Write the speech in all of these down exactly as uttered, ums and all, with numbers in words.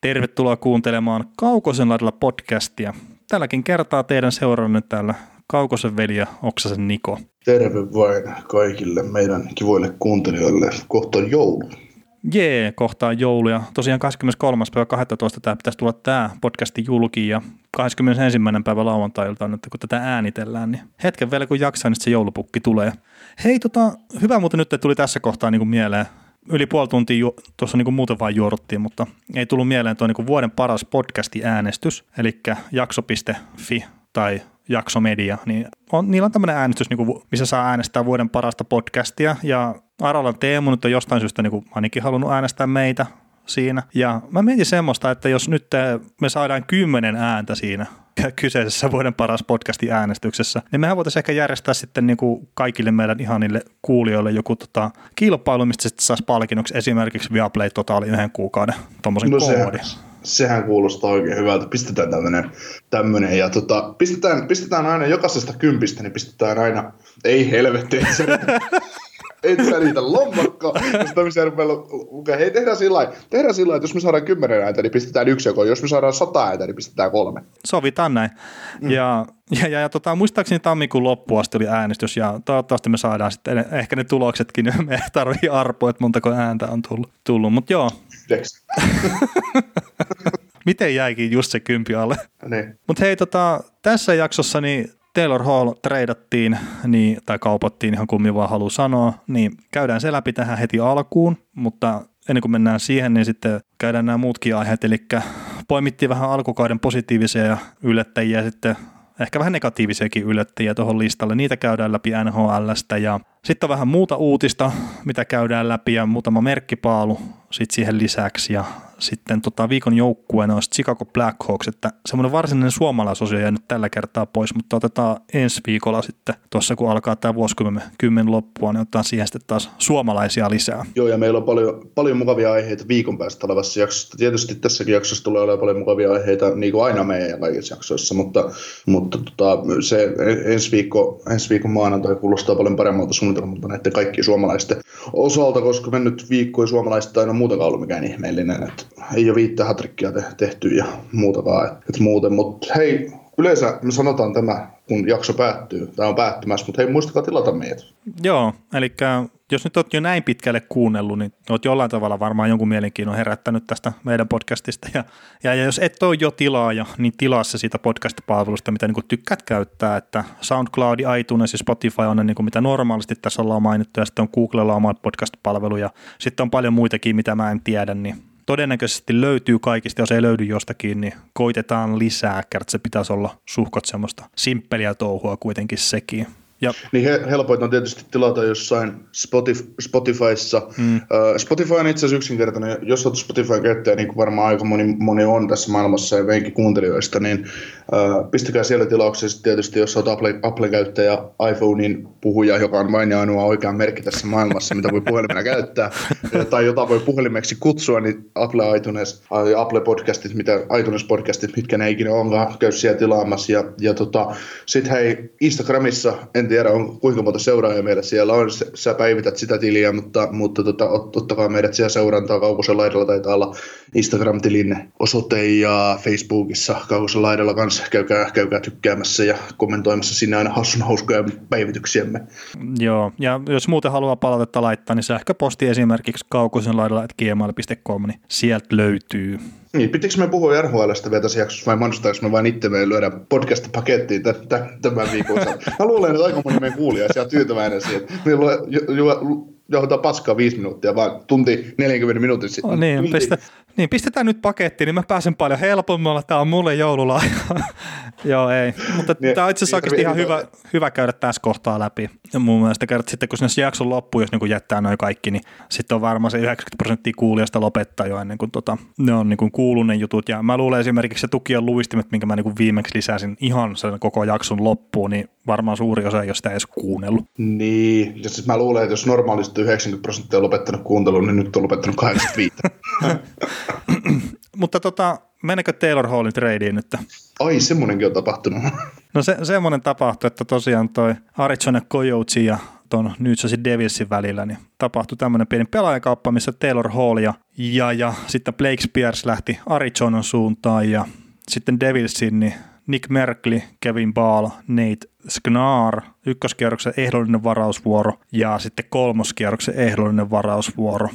Tervetuloa kuuntelemaan Kaukosen lailla podcastia. Tälläkin kertaa teidän seuranne täällä Kaukosen veli ja Oksasen Niko. Terve vain kaikille meidän kivoille kuuntelijoille. Kohta on joulu. Jee, kohta on joulu ja tosiaan kahdeskymmeneskolmas päivä kahdestoista tämä pitäisi tulla tämä podcasti julki ja kahdeskymmenesensimmäinen päivä lauantai-iltaan, että kun tätä äänitellään, niin hetken vielä kun jaksaa, niin se joulupukki tulee. Hei, tota, hyvä muuten nyt tuli tässä kohtaa niin kuin mieleen. Yli puoli tuntia ju- tuossa niin kuin muuten vain juoruttiin, mutta ei tullut mieleen tuo niin kuin vuoden paras podcasti-äänestys, eli jakso piste fi tai jaksomedia, niin on, niillä on tämmöinen äänestys, niin kuin, missä saa äänestää vuoden parasta podcastia, ja Aralan Teemu nyt on jostain syystä niin kuin, ainakin halunnut äänestää meitä siinä, ja mä mietin semmoista, että jos nyt me saadaan kymmenen ääntä siinä kyseisessä vuoden paras podcastin äänestyksessä, niin mehän voitaisiin ehkä järjestää sitten niin kuin kaikille meidän ihanille kuulijoille joku tota, kilpailu, mistä sitten saisi palkinnoksi esimerkiksi Viaplay Totaali yhden kuukauden tuommoisen no koodin. Sehän kuulostaa oikein hyvältä. Pistetään tämmöinen, tämmöinen ja tota, pistetään, pistetään aina jokaisesta kympistä, niin pistetään aina, ei helvetti, et sä, et sä niitä lompakkaa. Hei, tehdään sillä lailla, tehdään sillä lailla, että jos me saadaan kymmenen ääntä, niin pistetään yksi joko, jos me saadaan sata ääntä, niin pistetään kolme. Sovitaan näin. Mm. Ja, ja, ja, ja tota, muistaakseni tammikuun loppuun asti oli äänestys, ja toivottavasti me saadaan sitten ehkä ne tuloksetkin, niin me ei tarvitse arpoa, että montako ääntä on tullut, tullut mutta joo. Miten jäikin just se kympi alle? Niin. Mutta hei, tota, tässä jaksossa niin Taylor Hall treidattiin niin, tai kaupattiin, ihan kummin vaan haluaa sanoa, niin käydään se läpi tähän heti alkuun, mutta ennen kuin mennään siihen, niin sitten käydään nämä muutkin aiheet, eli poimittiin vähän alkukauden positiivisia yllättäjiä, sitten ehkä vähän negatiivisiakin yllättäjiä tuohon listalle, niitä käydään läpi N H L:stä ja sitten on vähän muuta uutista, mitä käydään läpi ja muutama merkkipaalu sitten siihen lisäksi ja sitten tota viikon joukkueena on Chicago Black Hawks, että semmoinen varsinainen suomalaisosio jää nyt tällä kertaa pois, mutta otetaan ensi viikolla sitten tuossa kun alkaa tämä vuosikymmen loppua, niin otetaan siihen sitten taas suomalaisia lisää. Joo ja meillä on paljon, paljon mukavia aiheita viikon päästä olevassa jaksossa, tietysti tässäkin jaksossa tulee olemaan paljon mukavia aiheita niin kuin aina meidän kaikissa jaksoissa, mutta, mutta tota, se ensi viikko, ensi viikon maanantai kuulostaa paljon paremmalta suunnitelmalta näiden kaikkien suomalaisten osalta, koska me nyt viikkoja suomalaista aina muutenkaan ollut mikään ihmeellinen, että ei ole viittä hatrikkia tehty ja muutakaan, että muuten, mutta hei, yleensä me sanotaan tämä, kun jakso päättyy, tämä on päättymässä, mutta hei, muistakaa tilata meidät. Joo, eli jos nyt olet jo näin pitkälle kuunnellut, niin olet jollain tavalla varmaan jonkun mielenkiinnon herättänyt tästä meidän podcastista, ja, ja, ja jos et ole jo tilaaja, niin tilaa se siitä podcast-palvelusta, mitä niin tykkäät käyttää, että SoundCloud, iTunes ja Spotify on ne, niin mitä normaalisti tässä ollaan mainittu, ja sitten on Googlella oma podcast-palvelu, ja sitten on paljon muitakin, mitä mä en tiedä, niin todennäköisesti löytyy kaikista, jos ei löydy jostakin, niin koitetaan lisää, kertaa se pitäisi olla suhkot semmoista simppeliä touhua kuitenkin sekin. Ja. Niin he, helpoita on tietysti tilata jossain Spotif, Spotifyssa. Mm. Uh, Spotify on itse asiassa yksinkertainen. Jos olet Spotifyn käyttäjä, niin kuin varmaan aika moni, moni on tässä maailmassa ja veinkin kuuntelijoista, niin uh, pistäkää siellä tilauksessa tietysti, jos olet Apple, Apple-käyttäjä, iPhonein puhuja, joka on vain ja ainoa oikea merkki tässä maailmassa, mitä voi puhelimena käyttää, tai jota voi puhelimeksi kutsua, niin Apple iTunes, Apple Podcastit, mitä iTunes-podcastit, mitkä ne ikinä onkaan, käy siellä tilaamassa. Ja, ja tota, sitten hei, Instagramissa, en tiedä, on kuinka monta seuraajia meillä siellä on, sä päivität sitä tiliä, mutta, mutta tota, ottakaa meidät siellä seurantaa, Kaukosen laidalla taitaa olla Instagram-tilin osoite ja Facebookissa Kaukosen laidalla kanssa, käykää, käykää tykkäämässä ja kommentoimassa sinne aina hassun hauskoja päivityksiämme. Joo, ja jos muuten haluaa palautetta laittaa, niin sähköposti esimerkiksi kaukosenlaidalla at gmail piste com, niin sieltä löytyy. Niin, pitikö me puhua R H L:stä vielä tässä jaksossa vai mainostaanko me vain itse meidän lyödä podcast-pakettiin t- t- tämän viikon? Mä luulen, että aika moni meidän kuulijaisia on tyytyväinen siihen. Meillä ju- ju- johdetaan paskaa viisi minuuttia, vaan tunti neljäkymmentä minuuttia sitten. Oh, niin, pistä, niin, pistetään nyt pakettiin, niin mä pääsen paljon helpommalla. Tämä on mulle joululahja. Joo, ei. Mutta niin, tämä on itse asiassa oikeasti ihan hyvä, hyvä käydä tässä kohtaa läpi. Ja mun mielestä kertaa, sitten kun sinänsä jakson loppuu, jos niinku jättää noin kaikki, niin sitten on varmaan se yhdeksänkymmentä prosenttia kuulijasta lopettaa jo ennen kuin tota, ne on niinku kuulunen jutut. Ja mä luulen esimerkiksi se tukijan luistimet, minkä mä niinku viimeksi lisäsin ihan sen koko jakson loppuun, niin varmaan suuri osa ei ole sitä edes kuunnellut. Niin, ja siis mä luulen, että jos normaalisti yhdeksänkymmentä prosenttia on lopettanut kuuntelun, niin nyt on lopettanut kahdeksankymmentäviisi. Mutta tota, mennäänkö Taylor Hallin tradeen nyt? Ai, semmoinenkin on tapahtunut. No se, semmoinen tapahtui, että tosiaan toi Arizona Coyotes ja tuon New Jersey Devilsin välillä, niin tapahtui tämmöinen pieni pelaajakauppa, missä Taylor Hall ja, ja, ja sitten Blake Spears lähti Arizonan suuntaan ja sitten Devilsin, niin Nick Merkli, Kevin Ball, Nate Sknar, ykköskierroksen ehdollinen varausvuoro ja sitten kolmoskierroksen ehdollinen varausvuoro.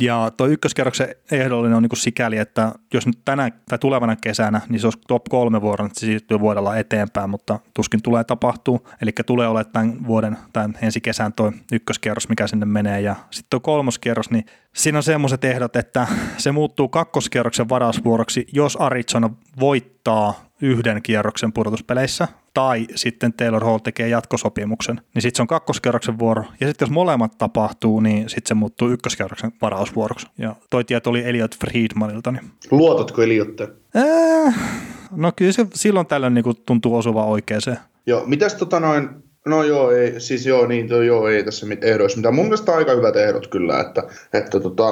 Ja tuo ykköskierroksen ehdollinen on niin kuin sikäli, että jos nyt tänä tai tulevana kesänä, niin se olisi top kolme vuoron, että se siirtyy vuodella eteenpäin, mutta tuskin tulee tapahtuu. Eli tulee olemaan tämän vuoden tai ensi kesän tuo ykköskierros, mikä sinne menee. Ja sitten tuo kolmoskierros, niin siinä on semmoiset ehdot, että se muuttuu kakkoskierroksen varausvuoroksi, jos Arizona voittaa yhden kierroksen pudotuspeleissä, tai sitten Taylor Hall tekee jatkosopimuksen, niin sitten se on kakkoskerroksen vuoro, ja sitten jos molemmat tapahtuu, niin sitten se muuttuu ykköskerroksen varausvuoroksi. Ja toi tieto oli Elliot Friedmanilta. Niin. Luotatko Elliottä? Äh, no kyllä se silloin tällöin niin tuntuu osuva oikeeseen. Joo, mitäs tota noin, no joo, ei, siis joo, niin to, joo, ei tässä mit ehdoissa mitään. Mun mielestä aika hyvät ehdot kyllä, että, että tota,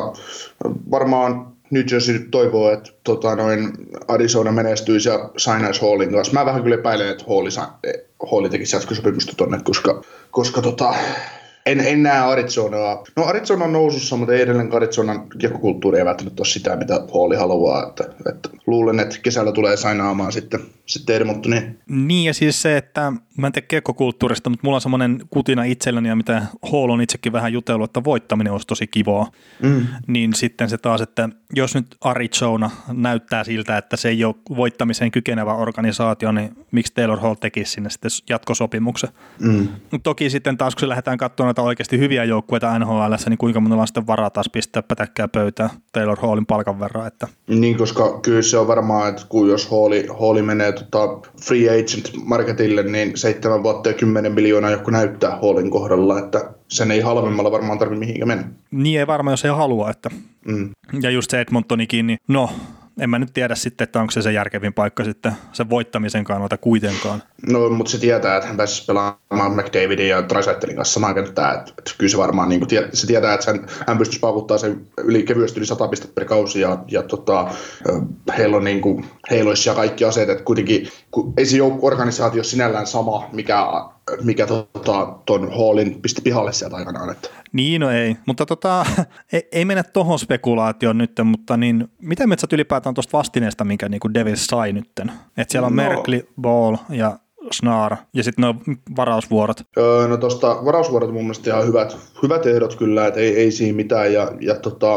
varmaan New Jersey nyt toivoo, että tota noin, Arizona menestyisi ja signaisi Hallin kanssa. Mä vähän kyllä epäilen, että Halli, Halli tekisi jatkosopimusta tonne, koska, koska tota, en, en näe Arizonaa. No Arizona on nousussa, mutta ei edelleen Arizonan jakokulttuuri ei välttämättä ole sitä, mitä Halli haluaa. Että, että luulen, että kesällä tulee sainaamaan sitten, sitten Edmontonin. Niin ja siis se, että mä en tiedä kiekkokulttuurista, mutta mulla on semmoinen kutina itselläni ja mitä Hall on itsekin vähän jutellut, että voittaminen olisi tosi kivaa. Mm. Niin sitten se taas, että jos nyt Arizona näyttää siltä, että se ei ole voittamiseen kykenevä organisaatio, niin miksi Taylor Hall tekisi sinne sitten jatkosopimuksen? Mm. Toki sitten taas, kun se lähdetään katsomaan noita oikeasti hyviä joukkueita N H L:ssä, niin kuinka monella on sitten varaa taas pistää pätäkkää pöytään Taylor Hallin palkan verran? Että. Niin, koska kyllä se on varmaan, että kun jos Halli, Halli menee tota free agent marketille, niin seitsemän vuotta ja kymmenen miljoonaa joku näyttää Hallin kohdalla, että sen ei halvemmalla varmaan tarvitse mihinkä mennä. Niin ei varmaan, jos ei halua. Että. Mm. Ja just se Edmontonikin, niin no, en mä nyt tiedä sitten, että onko se se järkevin paikka sitten sen voittamisen kannalta kuitenkaan. No, mutta se tietää, että hän pääsisi pelaamaan McDavidin ja Draisaitlin kanssa samaan kenttään. Että, että kyllä se varmaan, niin kuin, se tietää, että hän, hän pystyisi paukuttaa sen yli, kevyesti yli sata pistettä per kausi ja, ja tota, heillä on niin kuin, heillä olisi ja kaikki aseet. Että kuitenkin, kun ei se organisaatio sinällään sama, mikä mikä tota, ton Hallin pisti pihalle sieltä aikanaan. Että. Niin, no ei, mutta tota, ei, ei mennä tohon spekulaatioon nyt, mutta niin, mitä me sä ylipäätään tuosta vastineesta, minkä niin Devils sai nytten? Että siellä on no. Merkli, Ball ja Snar ja sitten nuo varausvuorot. Öö, no tuosta varausvuorot mun mielestä ihan hyvät, hyvät ehdot kyllä, että ei, ei siinä mitään ja, ja tota...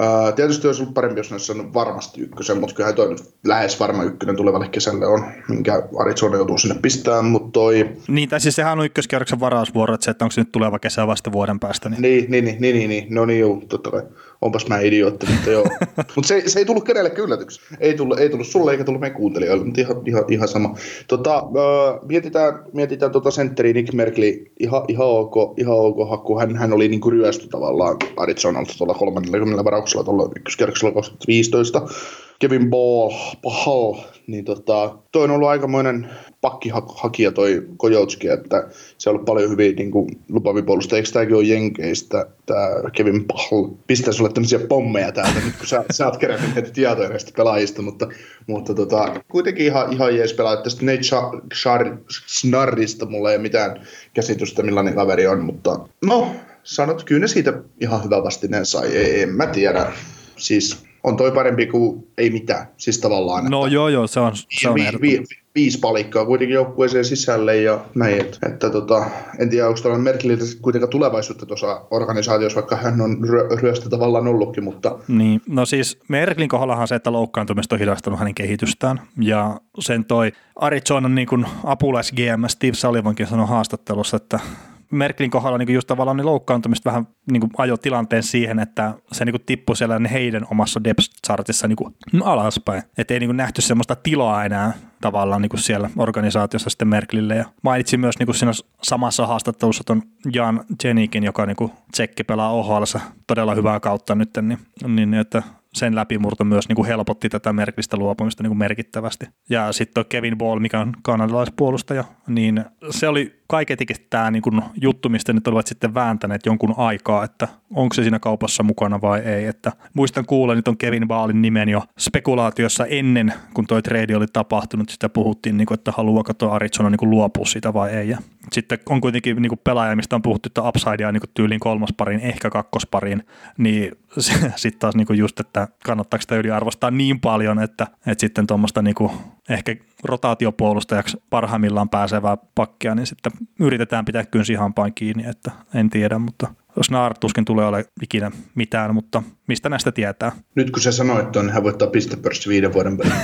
Uh, tietysti olisi ollut parempi, jos näissä on varmasti ykkösen, mutta kyllähän toi nyt lähes varma ykkönen tulevalle kesälle on, minkä Arizona joutuu sinne pistämään, mutta toi... Niin, tai siis sehän on ykköskierroksen varausvuoro, että se, että onko se nyt tuleva kesä vasta vuoden päästä. Niin, niin, niin, niin, niin, niin. No niin, juu, totta kai. Onpas mä idiootti, mutta joo. Mutta se, se ei tullut kenellekään yllätyksi. Ei tullut, ei tullut sulle eikä tullut meidän kuuntelijoille, mutta ihan, ihan, ihan sama. Tota, uh, mietitään mietitään tota sentteriä Nick Merkli. Ihan, ihan ok, ihan ok hakku. Hän, hän oli niinku ryöstö tavallaan Arizonalta tuolla kolmekymmentä varauksella. Tuolla ykköskerroksella kaksituhattaviisitoista, Kevin Ball, Pahal, niin tota, toi on ollut aikamoinen pakkihakija toi Kojoutski, että se on ollut paljon hyviä niin lupaavia puolusta, eikö tämäkin ole jenkeistä, tämä Kevin Pahal pistää sulle tämmöisiä pommeja täältä, nyt kun sä, sä oot kerännyt näitä tietoja näistä pelaajista, mutta, mutta tota, kuitenkin ihan, ihan jees pelaa, tästä Nate Schnarrista mulla ei ole mitään käsitystä, millainen kaveri on, mutta no, sanot, kyllä ne siitä ihan hyvä vastineen sai, ei, en mä tiedä. Siis on toi parempi kuin ei mitään, siis tavallaan. No joo joo, se on, se on vi, vi, vi, viisi palikkaa kuitenkin joukkueeseen sisälle ja näin. Että, että tota, en tiedä, onko tällainen Merkliltä kuitenkaan tulevaisuutta tuossa organisaatiossa, vaikka hän on ryö, ryöstä tavallaan ollutkin, mutta... Niin, no siis Merklin kohdallahan se, että loukkaantumista on hidastanut hänen kehitystään ja sen toi Arizonan niin kuin apulais G M Steve Sullivankin sanoi haastattelussa, että... Merklin kohdalla niin just tavallaan niin loukkaantumista vähän niin kuin ajoi tilanteen siihen, että se niin kuin tippui siellä niin heidän omassa depth-chartissa niin kuin alaspäin. Että ei niin kuin nähty semmoista tilaa enää tavallaan niin kuin siellä organisaatiossa sitten Merklille. Ja mainitsin myös niin kuin siinä samassa haastattelussa ton Jan Jenikin, joka niin kuin tsekki pelaa O H L:ssä todella hyvää kautta nyt, niin, niin että... sen läpimurto myös niin kuin helpotti tätä Merklistä luopumista niin kuin merkittävästi. Ja sitten Kevin Ball, mikä on kanadalaispuolustaja, niin se oli kaiketikin tämä niin kuin juttu, mistä nyt olivat sitten vääntäneet jonkun aikaa, että onko se siinä kaupassa mukana vai ei. Että muistan kuulla, nyt on Kevin Ballin nimen jo spekulaatiossa ennen, kun toi trade oli tapahtunut. Sitä puhuttiin, niin kuin, että haluaako tuo Arizona niin kuin luopua sitä vai ei. Ja sitten on kuitenkin niin kuin pelaaja, mistä on puhuttu, että upsidea niin kuin tyyliin kolmaspariin, ehkä kakkospariin, niin sitten taas niin kuin just, että kannattaako sitä yliarvostaa niin paljon, että, että sitten tuommoista niin kuin ehkä rotaatiopuolustajaksi parhaimmillaan pääsevää pakkia, niin sitten yritetään pitää kynsi hampaan kiinni, että en tiedä, mutta Snar tuskin tulee ole ikinä mitään, mutta mistä näistä tietää? Nyt kun sä sanoit tuon, hän voittaa pistepörssi viiden vuoden päälle.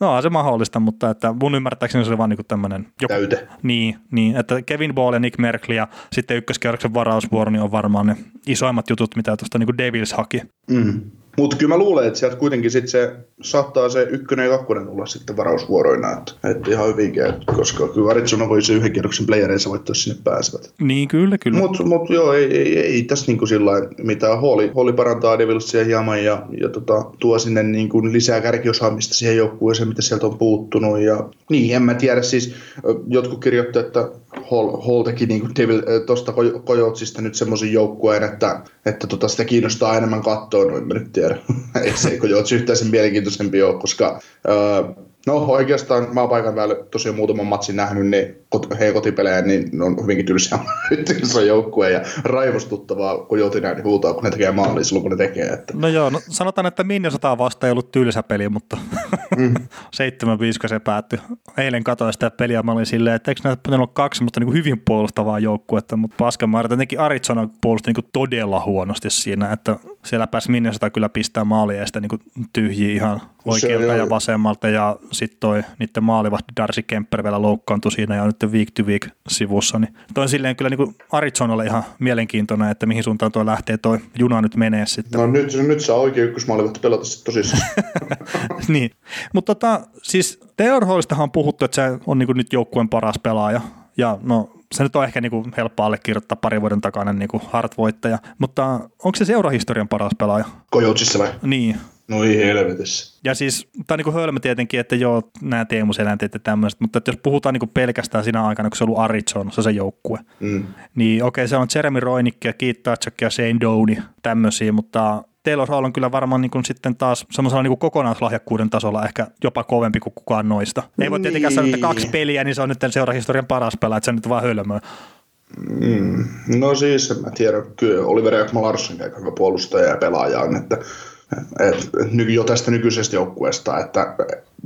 No on se mahdollista, mutta että mun ymmärtääkseni se on vaan niinku tämmöinen joku täyte. Niin, niin, että Kevin Ball ja Nick Merkli ja sitten ykköskierroksen varausvuoro niin on varmaan ne isoimmat jutut, mitä tuosta niinku Devils haki. Mm. Mutta kyllä mä luulen, että sieltä kuitenkin sit se saattaa se ykkönen ja kakkonen olla sitten varausvuoroina, että, että ihan hyvinkin, että koska kyllä Arizona voi se yhden kierroksen playereissa voittaa sinne pääsevät. Niin kyllä, kyllä. Mutta mut, joo, ei, ei, ei tässä niinku sillä lailla mitään. Hooli, hooli parantaa Devilsia hieman ja, ja tota, tuo sinne niinku lisää kärkiosaamista siihen joukkueeseen, mitä sieltä on puuttunut. Ja, niin, en mä tiedä, siis jotkut kirjoittaa, että Hall, Hall teki niinku tuosta Coyotesista nyt semmoisen joukkueen, että, että tota sitä kiinnostaa enemmän katsoa, no en mä nyt tiedä. Ei se Coyotes yhtään sen mielenkiintoisempi ole, koska öö, no oikeastaan maapaikan päällä tosiaan muutaman matsin nähnyt ne kot- hei kotipelejä, niin ne on hyvinkin tylsää joukkue ja raivostuttavaa, kun joutin ääni huutaa, kun ne tekee maaliin silloin, kun ne tekee. Että. No joo, no sanotaan, että Minnesotaa vasta ei ollut tylsä peli, mutta mm. seitsemän viisi se päättyi. Eilen katsoin sitä peliä, mä olin silleen, että eikö näitä ollut kaksi semmoista niin kuin hyvin puolustavaa joukkuetta, mutta paskamaari, tietenkin Arizona puolusti niin kuin todella huonosti siinä, että siellä pääsi Minnesota kyllä pistää maalieista niin kuin tyhjiä ihan oikealta ja vasemmalta ja sitten toi niiden maalivahti Darcy Kemper vielä loukkaantui siinä ja nyt week to week sivussa, niin toi on silleen kyllä niin Arizonalle ihan mielenkiintoinen, että mihin suuntaan toi lähtee toi juna nyt menee sitten. No nyt, nyt saa oikein ykkösmaalivahti pelata sitten tosissaan. Niin, mutta tota, siis Taylor Hallistahan on puhuttu, että se on niin nyt joukkueen paras pelaaja ja no se nyt on ehkä niinku helppo allekirjoittaa parin vuoden takainen niinku Hart-voittaja, mutta onko se seurahistorian paras pelaaja? Coyotesissa vai? Niin. No ei helvetissä. Ja siis, tämä on niinku hölmö tietenkin, että joo, nämä teemuseläinteet ja tämmöiset, mutta jos puhutaan niinku pelkästään siinä aikana, kun se on ollut Arizonassa se joukkue, mm. niin okei, okay, se on Jeremy Roinikki ja Keith Tatchak ja Shane Downey, tämmöisiä, mutta Taylor Hall on kyllä varmaan niin kuin sitten taas semmoisella niin kuin kokonaislahjakkuuden tasolla ehkä jopa kovempi kuin kukaan noista. Ei voi tietenkään sanoa, että kaksi peliä, niin se on nyt seurahistorian paras pelaaja, että se on nyt vaan hölmöä. Mm. No siis, en mä tiedä, kyllä Oliver Ekman-Larsson aika hyvä puolustaja ja pelaaja on, että Et, jo tästä nykyisestä joukkueesta, että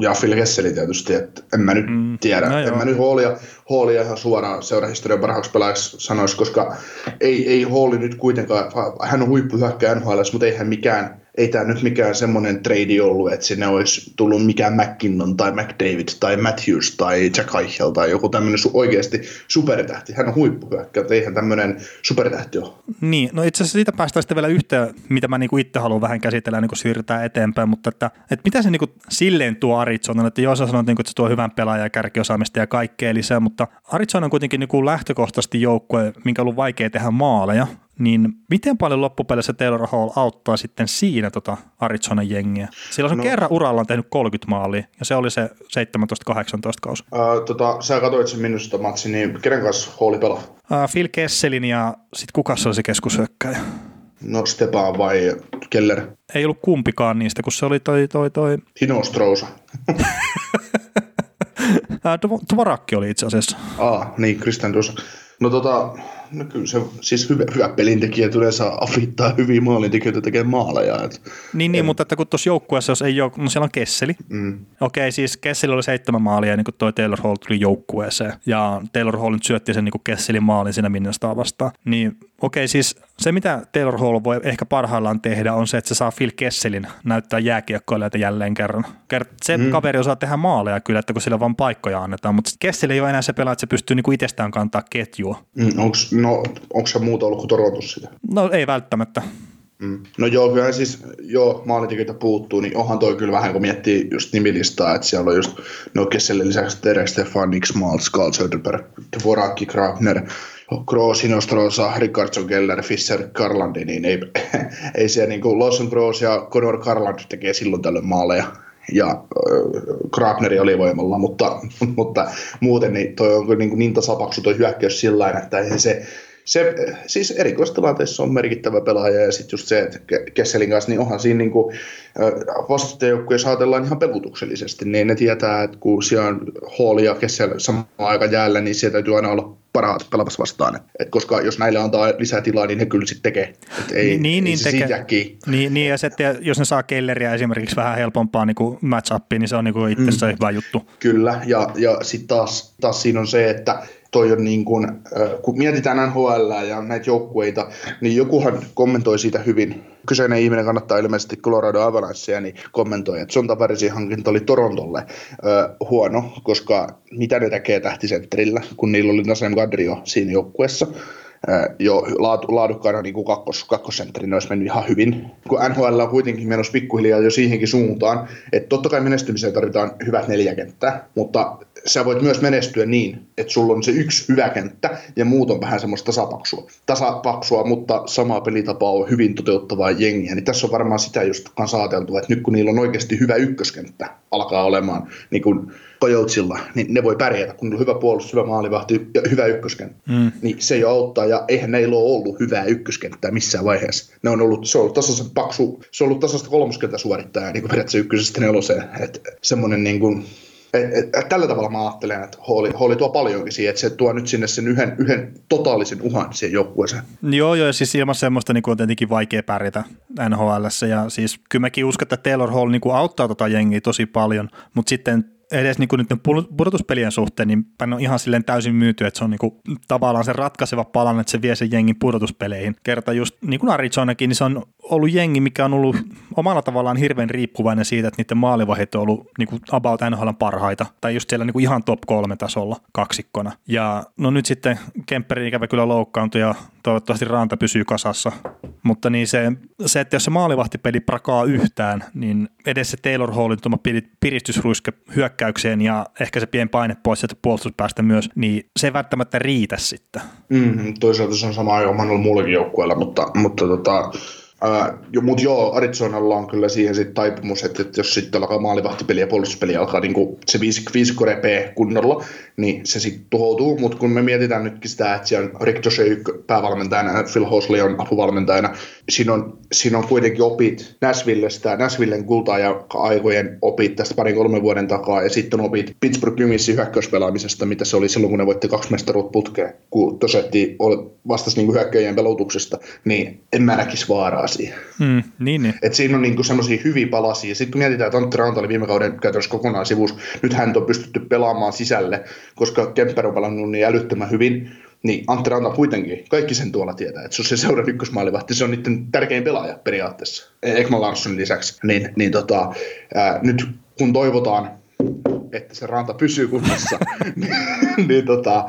ja Phil Kesseli tietysti, että en mä nyt mm, tiedä, no en mä nyt Hallia, Hallia ihan suoraan seurahistorian parhaaksi pelaajaksi sanoisi, koska ei, ei Halli nyt kuitenkaan, hän on huippuhyökkääjä N H L:ssä, mutta eihän mikään, ei tämä nyt mikään semmoinen trade ollut, että sinne olisi tullut mikään McKinnon tai McDavid tai Matthews tai Jack Eichel tai joku tämmöinen su- oikeasti supertähti. Hän on huippuhyökkääjä, että eihän tämmöinen supertähti ole. Niin, no itse asiassa siitä päästään sitten vielä yhteen, mitä mä niinku itse haluan vähän käsitellä, niin kun siirrytään eteenpäin, mutta että, että mitä se niinku silleen tuo Arizona, että jos sä sanot, että se tuo hyvän pelaajan ja kärkiosaamista ja kaikkea lisää, mutta Arizona on kuitenkin lähtökohtaisesti joukkue, minkä on ollut vaikea tehdä maaleja, niin miten paljon loppupeleissä Taylor Hall auttaa sitten siinä tota Arizonan jengiä? Sillä on no. kerran urallaan tehnyt kolmekymmentä maalia, ja se oli se seitsemäntoista kahdeksantoista kausi. Öö, tota, sä katsoit sen minusta matsi, niin kenen kanssa Halli pelaa? Öö, Phil Kesselin ja sitten kuka se oli se keskushyökkäjä? No Stepan vai Keller? Ei ollut kumpikaan niistä, kun se oli toi... toi, toi... Hino Strousa. Dvorakki oli itse asiassa. Aa, niin, Christian Dusa. No tota... No kyllä se siis hyvä, hyvä pelintekijä yleensä avittaa hyviä maalintekijöitä tekemään maaleja. Et, niin, niin en... mutta että kun tuossa joukkueessa, jos ei jouk... no siellä on Kesseli. Mm. Okei, siis Kesseli oli seitsemän maalia niin kuin toi Taylor Hall tuli joukkueeseen. Ja Taylor Hall nyt syötti sen niin kuin Kesselin maalin siinä Minnestaan vastaan. Niin okei, siis se mitä Taylor Hall voi ehkä parhaillaan tehdä on se, että se saa Phil Kesselin näyttää jääkiekkoilijoita jälleen kerran. Se mm. kaveri osaa tehdä maaleja kyllä, että kun sillä vaan paikkoja annetaan. Mutta Kesseli ei ole enää se pelaa, että se pystyy niin kuin itsestään kantaa ketjua. Mm, onks... No, onko se muuta ollut kuin Torontossa sitä? No ei välttämättä. Mm. No joo, kyllä siis, joo, maalintekijöitä puuttuu, niin onhan toi kyllä vähän, kun miettii just nimilistaa, että siellä on just, no Kesselle lisäksi Terek, Stefan, Nick Smaltz, Carl Söderberg, Dvorakki, Grabner, Kroos, Hinostrosa, Rickardson, Keller, Fischer, Garlandi, niin ei, ei se niin kuin Lawson Kroos ja Connor Garland tekee silloin tällöin maaleja. ja Grabneri oli voimalla, mutta, mutta muuten niin toi on kyllä niin, niin tasapaksu tuo hyökkäys sillä lailla, että eihän se, se siis erikoistilanteessa on merkittävä pelaaja ja sitten just se, että Kesselin kanssa, niin onhan siinä niin vastustajajoukkueessa ajatellaan ihan pevutuksellisesti, niin ne tietää, että kun siellä on Hall ja Kessel samaan aikaan jäällä, niin siellä täytyy aina olla parhaat pelaamassa vastaan. Et koska jos näille antaa lisää tilaa, niin he kyllä sitten tekee. Et ei, niin, niin, ei se tekee. Niin, niin, ja sitten jos ne saa Kelleriä esimerkiksi vähän helpompaa niin kuin match-upia, niin se on niin kuin itsessä mm. hyvä juttu. Kyllä, ja, ja sitten taas, taas siinä on se, että toi on niin kuin, kun mietitään N H L ja näitä joukkueita, niin jokuhan kommentoi siitä hyvin. Kyseinen ihminen kannattaa ilmeisesti Colorado Avalancea, niin kommentoi, että Sonta Parisin hankinta oli Torontolle öö, huono, koska mitä ne tekee tähtisentterillä, kun niillä oli Nazem Kadri jo siinä joukkueessa. Jo laadukkaana niin kakkos, kakkosentterinä olisi mennyt ihan hyvin. Kun N H L on kuitenkin menossa pikkuhiljaa jo siihenkin suuntaan, että totta kai menestymiseen tarvitaan hyvät neljäkenttää, mutta sä voit myös menestyä niin, että sulla on se yksi hyvä kenttä ja muut on vähän semmoista tasapaksua, tasapaksua mutta samaa pelitapaa on hyvin toteuttavaa jengiä. Niin tässä on varmaan sitä just ajateltu, että nyt kun niillä on oikeasti hyvä ykköskenttä alkaa olemaan niin kun Coyotesilla, niin ne voi pärjätä, kun on hyvä puolustus, hyvä maalivahti ja hyvä ykköskenttä. Mm. Niin se jo auttaa, ja eihän ne ole ollut hyvää ykköskenttää missään vaiheessa. Ne on ollut, se on ollut tasaisen paksu, se on ollut tasaista kolmoskenttä suorittajaa, niin kuin periaatteessa ykkösestä neloseen. Että semmoinen niin kuin, et, et, et, tällä tavalla mä ajattelen, että Hooli, Hooli tuo paljonkin siihen, että se tuo nyt sinne sen yhden, yhden totaalisen uhan siihen joukkueeseen. Joo, joo, siis ilman semmoista niin on tietenkin vaikea pärjätä N H L:ssä, ja siis kyllä mäkin uskon, että Taylor Hall niin auttaa tota jengiä tosi paljon, mutta sitten edes niin kuin nyt pudotuspelien suhteen, niin mä en ole ihan silleen täysin myyty, että se on niin kuin tavallaan se ratkaiseva palan, että se vie sen jengin pudotuspeleihin. Kerta just niin kuin Arizonakin, niin se on ollut jengi, mikä on ollut omalla tavallaan hirveän riippuvainen siitä, että niiden maalivahit on ollut niin kuin about N H L parhaita, tai just siellä niin kuin ihan top kolme tasolla kaksikkona. Ja no nyt sitten Kempperi ikävä kyllä loukkaantui ja toivottavasti Ranta pysyy kasassa, mutta niin se, se että jos se maalivahtipeli prakaa yhtään, niin edes se Taylor Hallin tuoma piristysruiske hyökkää käykseen ja ehkä se pieni paine pois sieltä puolustuspäästä myös, niin se ei välttämättä riitä sitten. Mm-hmm, toisaalta se on sama jo omalla muullakin joukkueella, mutta, mutta tota, ää, jo, mut joo, Arizonalla on kyllä siihen sit taipumus, että, että jos sitten alkaa maalivahtipeli ja puolustuspeli alkaa niinku se viisikko repee kunnolla, niin se sitten tuhoutuu, mutta kun me mietitään nytkin sitä, että siellä on Rick Dossey päävalmentajana, Phil Hosley on apuvalmentajana, siinä on, siinä on kuitenkin opit Nashvillestä, Nashvillen kulta-aikojen opit tästä parin kolmen vuoden takaa, ja sitten opit Pittsburgh Jumissin hyökkäyspelaamisesta, mitä se oli silloin, kun ne voitti kaksi mestaruutta putkeen, kun Dosetti vastasi niinku hyökkäjien peloutuksesta, niin en mä näkisi vaaraa siihen. Mm, niin, niin. Et siinä on niinku semmoisia hyviä palasia, ja sitten kun mietitään, että Antti Ranta oli viime kauden käytännössä kokonaan sivussa, nyt hän on pystytty pelaamaan sisälle, koska Kemper on pelannut niin älyttömän hyvin, niin Antti Ranta kuitenkin, kaikki sen tuolla tietää, että se on se seuran ykkösmaalivahti, se on niiden tärkein pelaaja periaatteessa, Ekman Larssonin lisäksi, niin, niin tota, ää, nyt kun toivotaan, että se Ranta pysyy kunnossa, niin, niin tota,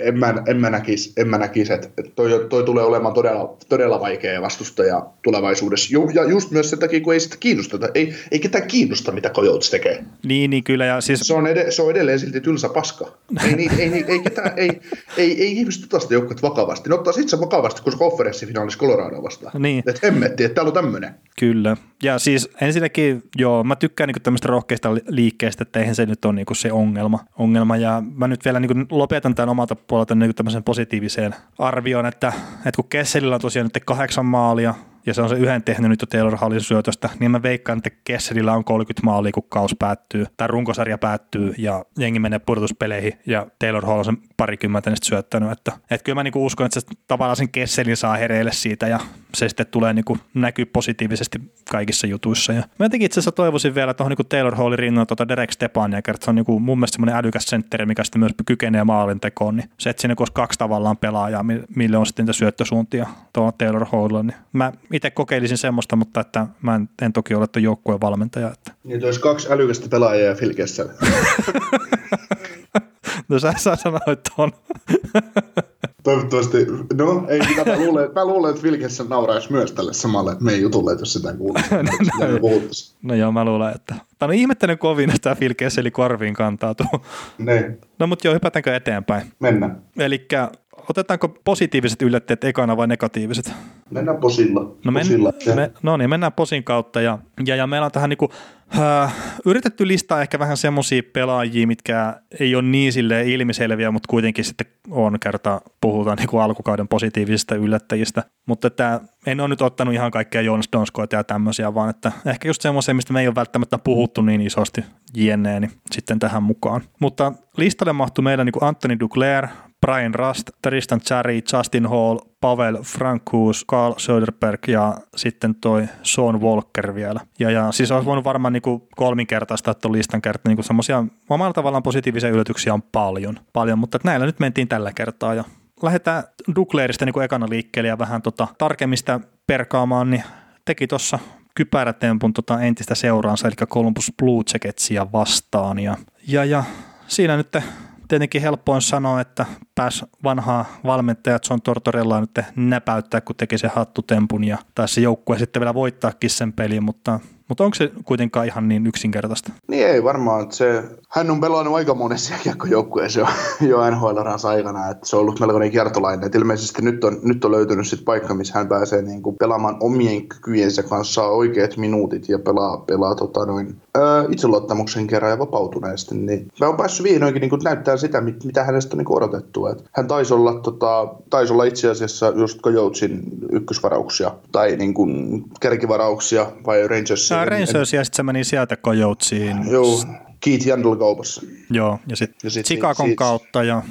en mä, en mä näkisi, en mä näkisi, että toi, toi tulee olemaan todella, todella vaikea vastustaja tulevaisuudessa. Ju, ja just myös sen takia, kun ei sitä kiinnosteta, ei, ei ketään kiinnosta, mitä Coyotes tekee. Niin, niin kyllä. Ja siis se, on ed- se on edelleen silti tylsä paska. Ei, niin, ei, ei, ei, ketään, ei, ei, ei ihmiset ottaa sitä joukkuetta vakavasti. Ne ottaa itse vakavasti, kun se konferenssifinaalissa Coloradoa vastaan. Niin. Että hemmetti, että täällä on tämmöinen. Kyllä. Ja siis ensinnäkin, joo, mä tykkään niinku tämmöistä rohkeista liikkeestä, että eihän se nyt on niinku se ongelma. ongelma. Ja mä nyt vielä niinku lopetan tämän omalta puolelta niinku tämmöisen positiiviseen arvioon, että, että kun Kesselillä on tosiaan nyt kahdeksan maalia, ja se on se yhden tehnyt nyt jo Taylor Hallin syötöstä, niin mä veikkaan, että Kesselillä on kolmekymmentä maalia, kun kaus päättyy, tai runkosarja päättyy, ja jengi menee pudotuspeleihin, ja Taylor Hall on sen parikymmentä niistä syöttänyt. Että, että kyllä mä niinku uskon, että se tavallaan sen Kesselin saa hereille siitä, ja se sitten tulee niinku näkyy positiivisesti kaikissa jutuissa. Ja mä jotenkin itse asiassa toivoisin vielä tuohon niinku Taylor Hallin rinnan tuota Derek Stepania, että se on niinku mun mielestä semmoinen älykäs sentteri, mikä sitten myös kykenee maalintekoon, niin se, että siinä kun olisi kaksi tavallaan pelaajaa, mille on sitten niitä syöttösuuntia tuolla Taylor Hallilla, niin mä itse kokeilisin semmoista, mutta että mä en, en toki ole tuon joukkueen valmentaja. Että. Niin olisi kaksi älykästä pelaajaa ja Phil Kessel. No sä, sä sanoit ton. Toivottavasti, no ei, mä luulen, mä luulen että Phil Kessel nauraisi myös tälle samalle meidän jutulle, jos sitä kuulisi. no, no, no joo, mä luulen, että tämä on ihmettänyt kovin, että tämä Phil Kessel korviin kantautuu. Niin. No mutta joo, hypätäänkö eteenpäin? Mennään. Elikkä otetaanko positiiviset yllättäjät ekana vai negatiiviset? Mennään posilla. No, men, posilla. Me, no niin, mennään posin kautta. Ja, ja, ja meillä on tähän niinku, äh, yritetty listaa ehkä vähän semmoisia pelaajia, mitkä ei ole niin silleen ilmiselviä, mutta kuitenkin sitten on kertaa puhutaan niinku alkukauden positiivisista yllättäjistä. Mutta tää, en ole nyt ottanut ihan kaikkea Jonas Donskoita ja tämmöisiä, vaan että ehkä just semmoisia, mistä me ei ole välttämättä puhuttu niin isosti jne, niin sitten tähän mukaan. Mutta listalle mahtui meillä niinku Anthony Duclair, Brian Rust, Tristan Cherry, Justin Hall, Pavel Francouz, Carl Söderberg ja sitten toi Sean Walker vielä. Ja, ja siis olisi voinut varmaan niinku kolminkertaista tuon listan kertaa. Niinku semmoisia omalla tavallaan positiivisia yllätyksiä on paljon, paljon mutta näillä nyt mentiin tällä kertaa. Ja lähdetään Duclairista niinku ekana liikkeelle ja vähän tota tarkemmista perkaamaan, niin teki tuossa kypärätempun tota entistä seuraansa, eli Columbus Blue Jacketsia vastaan. Ja, ja, ja siinä nyt tietenkin helpoin sanoa, että pääsi vanhaa valmentajaa John Tortorellaa nyt näpäyttää, kun teki sen hattutempun ja taisi se joukkue sitten vielä voittaakin sen pelin, mutta, mutta onko se kuitenkaan ihan niin yksinkertaista? Niin ei varmaan. Että se, hän on pelannut aika monessa kiekkojoukkueessa jo N H L-ransa aikana, että se on ollut melkoinen kiertolainen. Et ilmeisesti nyt on, nyt on löytynyt sit paikka, missä hän pääsee niinku pelaamaan omien kykyjensä kanssa oikeat minuutit ja pelaa, pelaa tota noin, ää, itseluottamuksen kerran ja vapautuneesti. Niin. Mä oon päässyt vihdoinkin niinku näyttää sitä, mit, mitä hänestä on niinku odotettu. Hän taisi olla, tota, taisi olla itse asiassa just Coyotesin ykkösvarauksia tai niin kuin kärkivarauksia vai Rangersia. No, Rangersia, en... sitten se meni sieltä Coyotesiin. Joo, Keith Yandel kaupassa. Joo, ja sitten sit Chicagon sit, kautta ja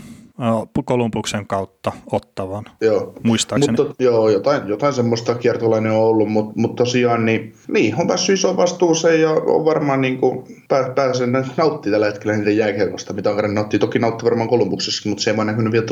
Kolumbuksen kautta Ottavan, joo. Muistaakseni. Mutta, joo, jotain, jotain semmoista kiertolainen on ollut, mutta mut tosiaan niin, niin, on päässyt isoon vastuuseen ja on varmaan niin kuin pää, pääsen nauttii tällä hetkellä niitä jääkiekosta, mitä on nauttii. Toki nautti varmaan Kolumbuksessa, mutta se ei vaan näkynyt vielä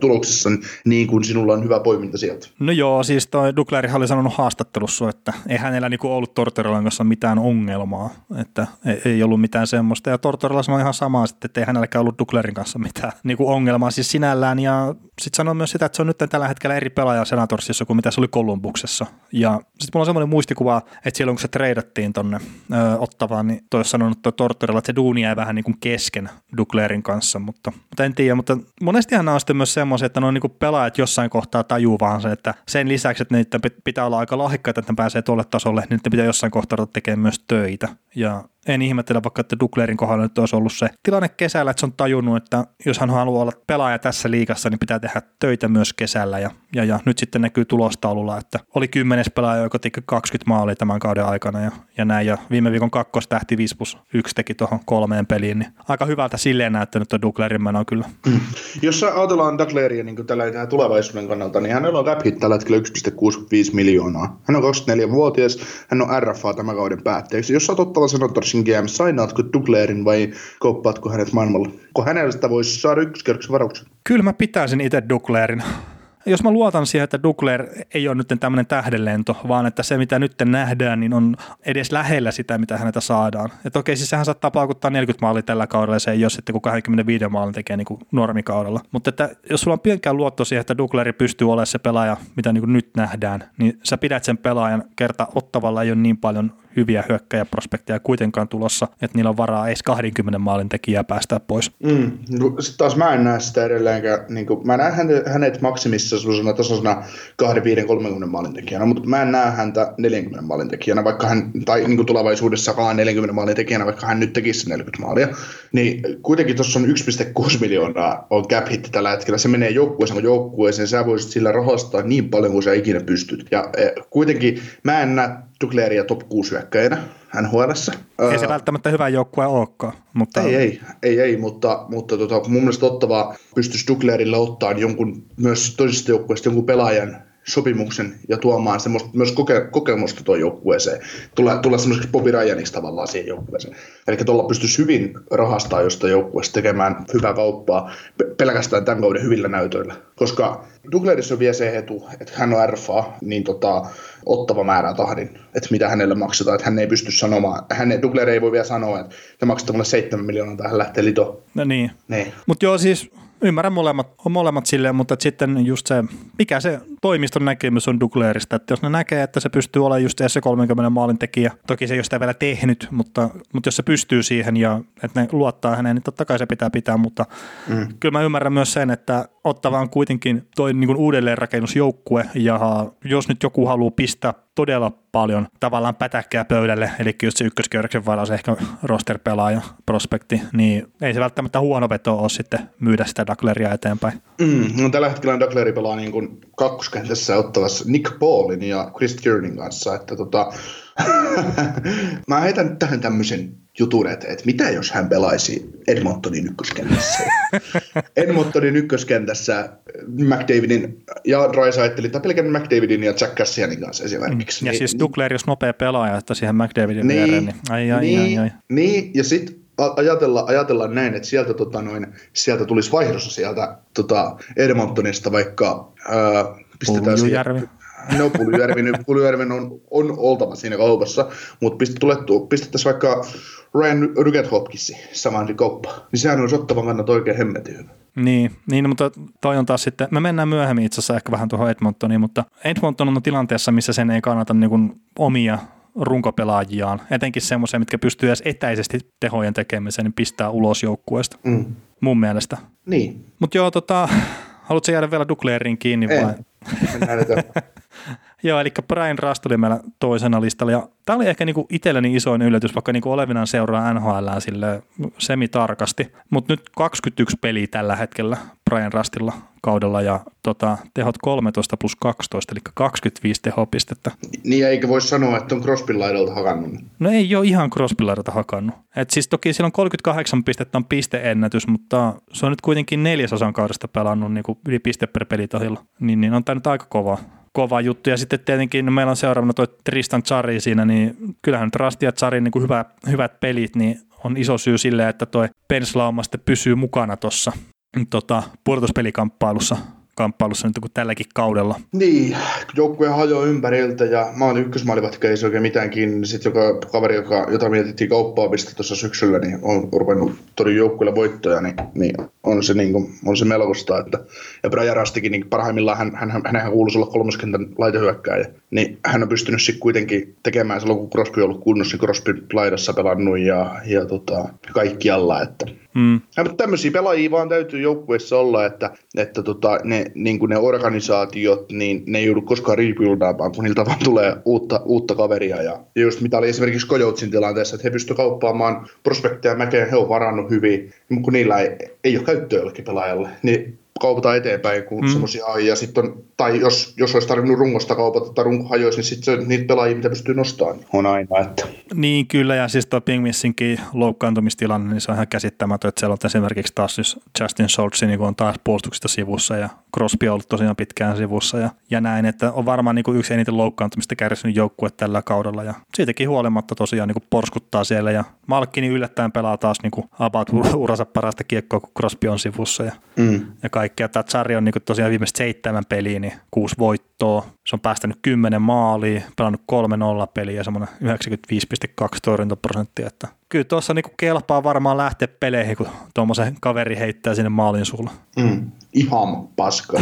tuloksissa, niin kuin sinulla on hyvä poiminta sieltä. No joo, siis toi Duclairihan oli sanonut haastattelussa, että ei hänellä niin kuin ollut Tortorellan kanssa mitään ongelmaa, että ei, ei ollut mitään semmoista. Ja Tortorella sanoi ihan samaa sitten, että ei hänelläkään ollut Duclairin kanssa mitään niin ongelmaa siis sinällään, ja sitten sanon myös sitä, että se on nyt tällä hetkellä eri pelaaja Senatorsissa kuin mitä se oli Kolumbuksessa. Ja sitten mulla on semmoinen muistikuva, että silloin kun se treidattiin tonne ö, Ottavaan, niin toi olisi sanonut toi Tortorella, että se duuni jäi vähän niin kuin kesken Duclairin kanssa, mutta, mutta en tiedä, mutta monestihan nämä on sitten myös semmoisia, että noin niin pelaajat jossain kohtaa tajuu vaan se, että sen lisäksi, että niiden pitää olla aika lahikkaita, että ne pääsee tuolle tasolle, niin niiden pitää jossain kohtaa tekemään myös töitä, ja en ihmettele vaikka, että Duclairin kohdalla nyt olisi ollut se tilanne kesällä, että se on tajunnut, että jos hän haluaa olla pelaaja tässä liigassa, niin pitää tehdä töitä myös kesällä. Ja, ja, ja nyt sitten näkyy tulostaululla, että oli kymmenes pelaaja, joka teki kaksikymmentä maalia tämän kauden aikana ja, ja näin. Ja viime viikon kakkostähti viisi plus yksi teki tuohon kolmeen peliin, niin aika hyvältä silleen näyttänyt tuo Duclairin meno kyllä. Mm. Jos ajatellaan Duclairia niin tällä tulevaisuuden kannalta, niin hänellä on cap-hit tällä hetkellä yksi pilkku kuusikymmentäviisi miljoonaa. Hän on kaksikymmentäneljävuotias, hän on R F A tämän kauden päätteeksi. Jos olet ottava Senators G M, sainaatko Duclairin vai kauppaatko hänet maailmalla? Kun häneltä voisi saada ykköskerroksen varauksen. Kyllä mä pitäisin itse Duclairin. Jos mä luotan siihen, että Duclair ei ole nyt tämmöinen tähdenlento, vaan että se mitä nyt nähdään, niin on edes lähellä sitä, mitä häneltä saadaan. Ja toki siis sehän saattaa paukuttaa neljäkymmentä maalia tällä kaudella, ja se ei ole sitten kun kaksikymmentäviisi maalin tekee niin kuin normikaudella. Mutta että jos sulla on pienkään luotto siihen, että Duclair pystyy olemaan se pelaaja, mitä niin kuin nyt nähdään, niin sä pidät sen pelaajan kerta Ottavalla ei ole niin paljon hyviä hyökkäjäprospekteja kuitenkaan tulossa, että niillä on varaa edes kaksikymmentä maalin tekijää päästää pois. Mm. Sitten taas mä en näe sitä edelleenkään. Niin kuin, mä näen hänet maksimissa sellaisena tasaisena kaksikymmentäviisi kolmekymmentä maalin tekijänä, mutta mä en näe häntä neljänkymmenen maalin tekijänä, vaikka hän, tai niin kuin tulevaisuudessa vaan neljänkymmenen maalin tekijänä, vaikka hän nyt tekisi neljäkymmentä maalia. Niin kuitenkin tuossa on yksi pilkku kuusi miljoonaa on cap hit tällä hetkellä. Se menee joukkueeseen joukkueeseen. Sä voisit sillä rahastaa niin paljon kuin sä ikinä pystyt. Ja kuitenkin mä en näe Duclairia top kuusi hyökkäjänä N H L:ssä. Ei se välttämättä hyvä joukkue olekaan. Mutta... Ei, ei, ei, ei, mutta, mutta tota, mun mielestä Ottava pystyisi Duclairille ottaa jonkun, myös toisesta joukkueesta jonkun pelaajan sopimuksen ja tuomaan semmoista, myös koke- kokemusta tuon joukkueeseen. Tulla, tulla semmoiseksi Bobby Ryaniksi tavallaan siihen joukkueeseen. Eli tuolla pystyisi hyvin rahastaa jostain joukkueesta tekemään hyvää kauppaa pelkästään tämän kauden hyvillä näytöillä. Koska Duclairissa on vielä se etu, että hän on R F A, niin tota... Ottava määrää tahdin, että mitä hänelle maksetaan, että hän ei pysty sanomaan. Hän, Duclair ei voi vielä sanoa, että se maksetaan mulle seitsemän miljoonaa tai hän lähtee litoon. No niin. niin. Mutta joo, siis ymmärrän molemmat, molemmat silleen, mutta sitten just se, mikä se toimiston näkemys on Duclairista, että jos ne näkee, että se pystyy olemaan just se kolmenkymmenen maalin tekijä, toki se ei ole sitä vielä tehnyt, mutta, mutta jos se pystyy siihen ja että ne luottaa häneen, niin totta kai se pitää pitää, mutta mm. kyllä mä ymmärrän myös sen, että Ottava on kuitenkin toi niin kuin uudelleenrakennusjoukkue ja jos nyt joku haluaa pistää todella paljon tavallaan pätäkkää pöydälle, eli jos se ykköskierroksen varas ehkä rosterpelaaja, prospekti, niin ei se välttämättä huono veto ole sitten myydä sitä Duclairia eteenpäin. Mm, no tällä hetkellä Duclairi pelaa niin kuin kakkoskentässä ottavassa Nick Paulin ja Chris Tiernin kanssa, että tota, mä heitän tähän tämmöisen jutun, että, että mitä jos hän pelaisi Edmontonin ykköskentässä. Edmontonin ykköskentässä McDavidin ja Draisaitlin, tai pelkän McDavidin ja Jack Cassianin kanssa esimerkiksi. Ja niin, siis Duclair, jos nopea pelaaja, että siihen McDavidin niin, viereen, niin ai ai niin, ai ai. Niin, ja sitten ajatella, ajatellaan näin, että sieltä, tota, noin, sieltä tulisi vaihdossa sieltä tota Edmontonista vaikka äh, pistetään siihen. No Puljujärvi, Puljujärvi on, on oltava siinä kaupassa, mutta pistettäisiin vaikka Ryan Rydén-Hopkinsin samaan kauppaan, niin sehän olisi Ottavan kannalta oikein hemmetin hyvä. Niin, niin, mutta toi on taas sitten, me mennään myöhemmin itse asiassa ehkä vähän tuohon Edmontoniin, mutta Edmonton on tilanteessa, missä sen ei kannata niin kuin omia runkopelaajiaan, etenkin semmoisia, mitkä pystyy edes etäisesti tehojen tekemiseen, niin pistää ulos joukkueesta, mm. mun mielestä. Niin. Mutta joo, tota, haluatko jäädä vielä Duclairin kiinni en. vai? Joo, eli Brian Rust oli meillä toisena listalla ja tämä oli ehkä niinku itselleni isoin yllätys, vaikka niinku olevinaan seuraa N H L:ää sille semitarkasti, mutta nyt kaksikymmentäyksi peliä tällä hetkellä Brian Rustilla kaudella ja tota, tehot kolmetoista plus kaksitoista, eli kaksikymmentäviisi tehopistettä. Niin eikä voi sanoa, että on Crosbyn laidalta hakannut. No ei ole ihan Crosbyn laidalta hakannut. Et siis toki sillä on kolmekymmentäkahdeksan pistettä on pisteennätys, mutta se on nyt kuitenkin neljäsosan kaudesta pelannut niin kuin yli piste per pelitohilla, niin, niin on tämä nyt aika kova. Kova juttu. Ja sitten tietenkin no meillä on seuraavana tuo Tristan Cherry siinä, niin kyllähän nyt Rust ja Charin niin hyvä, hyvät pelit niin on iso syy sille, että tuo penslauma sitten pysyy mukana tuossa tota, pudotuspelikamppailussa kamppailussa nyt kuin tälläkin kaudella. Niin, joukkue hajoaa ympäriltä ja mä oon ykkösmaalipätkä, ei se oikein mitäänkään. Sitten joka kaveri, joka, jota mietittiin kauppaa pistä tuossa syksyllä, niin on ruvennut todin joukkueella voittoja, niin, niin on se, niin se melkoista. Että, ja Brian Rustikin, niin parhaimmillaan hän, hän, hänhän kuuluisi olla kolmaskentän laitehyökkääjä, niin hän on pystynyt sitten kuitenkin tekemään silloin, kun Crosby on ollut kunnossa, niin Crosby laidassa pelannut ja, ja tota, kaikkialla, että mm. Ja, mutta tämmöisiä pelaajia vaan täytyy joukkueessa olla, että, että tota, ne, niin kuin ne organisaatiot, niin ne ei joudu koskaan rebuildaamaan, kun niiltä vaan tulee uutta, uutta kaveria. Ja just mitä oli esimerkiksi Cojotesin tilanteessa, että he pystyvät kauppaamaan prospekteja mäkeen, he on varannut hyvin, mutta kun niillä ei, ei ole käyttöä jollekin pelaajalle, niin kaupataan eteenpäin, kun mm. semmoisia ja sitten on, tai jos, jos olisi tarvinnut rungosta kaupata tai runko hajoisi, niin sitten niitä pelaajia, mitä pystyy nostamaan, niin on aina. Että. Niin kyllä, ja siis tuo Ping Missinkin loukkaantumistilanne, niin se on ihan käsittämätön, että siellä on esimerkiksi taas siis Justin Schultz, niin on taas puolustuksista sivussa, ja Crosby on ollut tosiaan pitkään sivussa, ja, ja näin, että on varmaan niin kuin yksi eniten loukkaantumista kärsinyt joukkue tällä kaudella, ja siitäkin huolimatta tosiaan niin kuin porskuttaa siellä, ja Malkkini niin yllättäen pelaa taas niin kuin about uransa parasta kiekkoa, kun Crosby on sivussa, ja, mm. ja kaikki. Tämä Tsari on niin tosiaan viimeiset seitsemän peliä, niin kuusi voittoa. Se on päästänyt kymmenen maalia, pelannut kolme nolla peliä ja semmoinen yhdeksänkymmentäviisi pilkku kaksi torjuntaprosenttia. Että kyllä tuossa niin kelpaa varmaan lähteä peleihin, kun tuommoisen kaveri heittää sinne maalin suulla. Mm, ihan paska.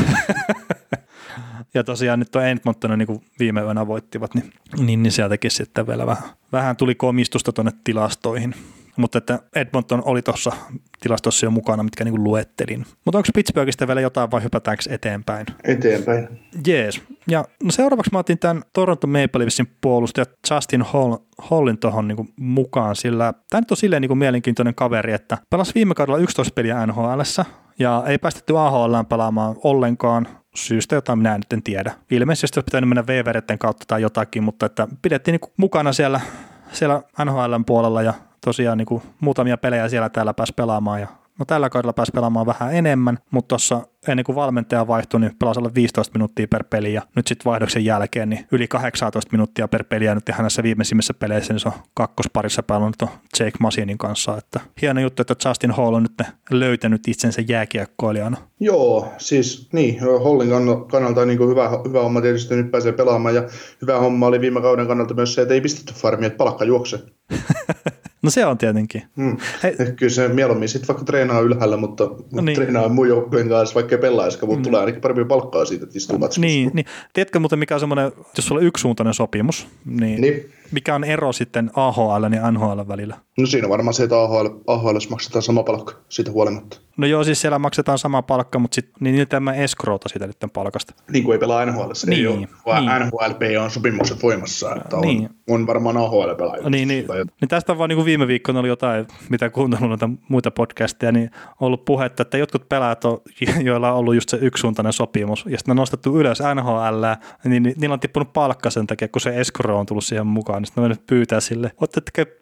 Ja tosiaan nyt tuo Edmonton niin viime yönä voittivat, niin, niin, niin sieltäkin sitten vielä vähän, vähän tuli komistusta tuonne tilastoihin. Mutta että Edmonton oli tuossa tilastossa jo mukana, mitkä niin kuin luettelin. Mutta onko Pittsburghista vielä jotain vai hypätäänkö eteenpäin? Eteenpäin. Jees. Ja no seuraavaksi mä otin tämän Toronto Maple Leafsin puolustaja Justin Hall, Hallin tuohon niin kuin mukaan, sillä tämä nyt on silleen niin kuin mielenkiintoinen kaveri, että pelasi viime kaudella yksitoista peliä N H L:ssä ja ei päästetty A H L:ään pelaamaan ollenkaan. Syystä, jota minä nyt en tiedä. Ilmeisesti olisi pitänyt mennä V V-retten kautta tai jotakin, mutta että pidettiin niin kuin mukana siellä, siellä N H L:n puolella ja tosiaan niin kuin muutamia pelejä siellä täällä pääsi pelaamaan ja No tällä kaudella pääsi pelaamaan vähän enemmän, mutta tuossa ennen kuin valmentaja vaihtui, niin pelasi alle viisitoista minuuttia per peli ja nyt sitten vaihdoksen jälkeen niin yli kahdeksantoista minuuttia per peli ja nyt ihan näissä viimeisimmissä peleissä niin se on kakkosparissa pelannut Jake Masinin kanssa. Että hieno juttu, että Justin Hall on nyt löytänyt itsensä jääkiekkoilijana. Joo, siis niin, Hallin kannalta on niin hyvä, hyvä homma tietysti, nyt pääsee pelaamaan ja hyvä homma oli viime kauden kannalta myös se, että ei pistetty farmiin, että palkka juoksee. No se on tietenkin. Mm. Kyllä se mieluummin sitten vaikka treenaa ylhäällä, mutta, mutta niin. Treenaa muun joukkojen kanssa, vaikka ei pelaisikaan, mutta mm. tulee ainakin paremmin palkkaa siitä, että istuu matkussa. Niin, niin. Tiedätkö muuten mikä on semmoinen, jos sulla on yksisuuntainen sopimus, niin, niin mikä on ero sitten A H L ja N H L välillä? No siinä on varmaan se, että A H L maksetaan sama palkka siitä huolimatta. No joo, siis siellä maksetaan sama palkka, mutta sitten niin niitä mä escrowta siitä niiden palkasta. Niin kuin ei pelaa N H L, se niin, ei ole, vaan niin. N H L P on sopimukset voimassa, että niin. on, on varmaan A H L-pelaajia. Niin, niin, niin tästä on vaan niin kuin viime viikkoina oli jotain, mitä kuunnellut noita muita podcasteja, niin on ollut puhetta, että jotkut pelaajat, on, joilla on ollut just se yksisuuntainen sopimus, ja sitten on nostettu ylös N H L, niin niillä on tippunut palkka sen takia, kun se escrow on tullut siihen mukaan, niin sitten mä nyt pyytää sille,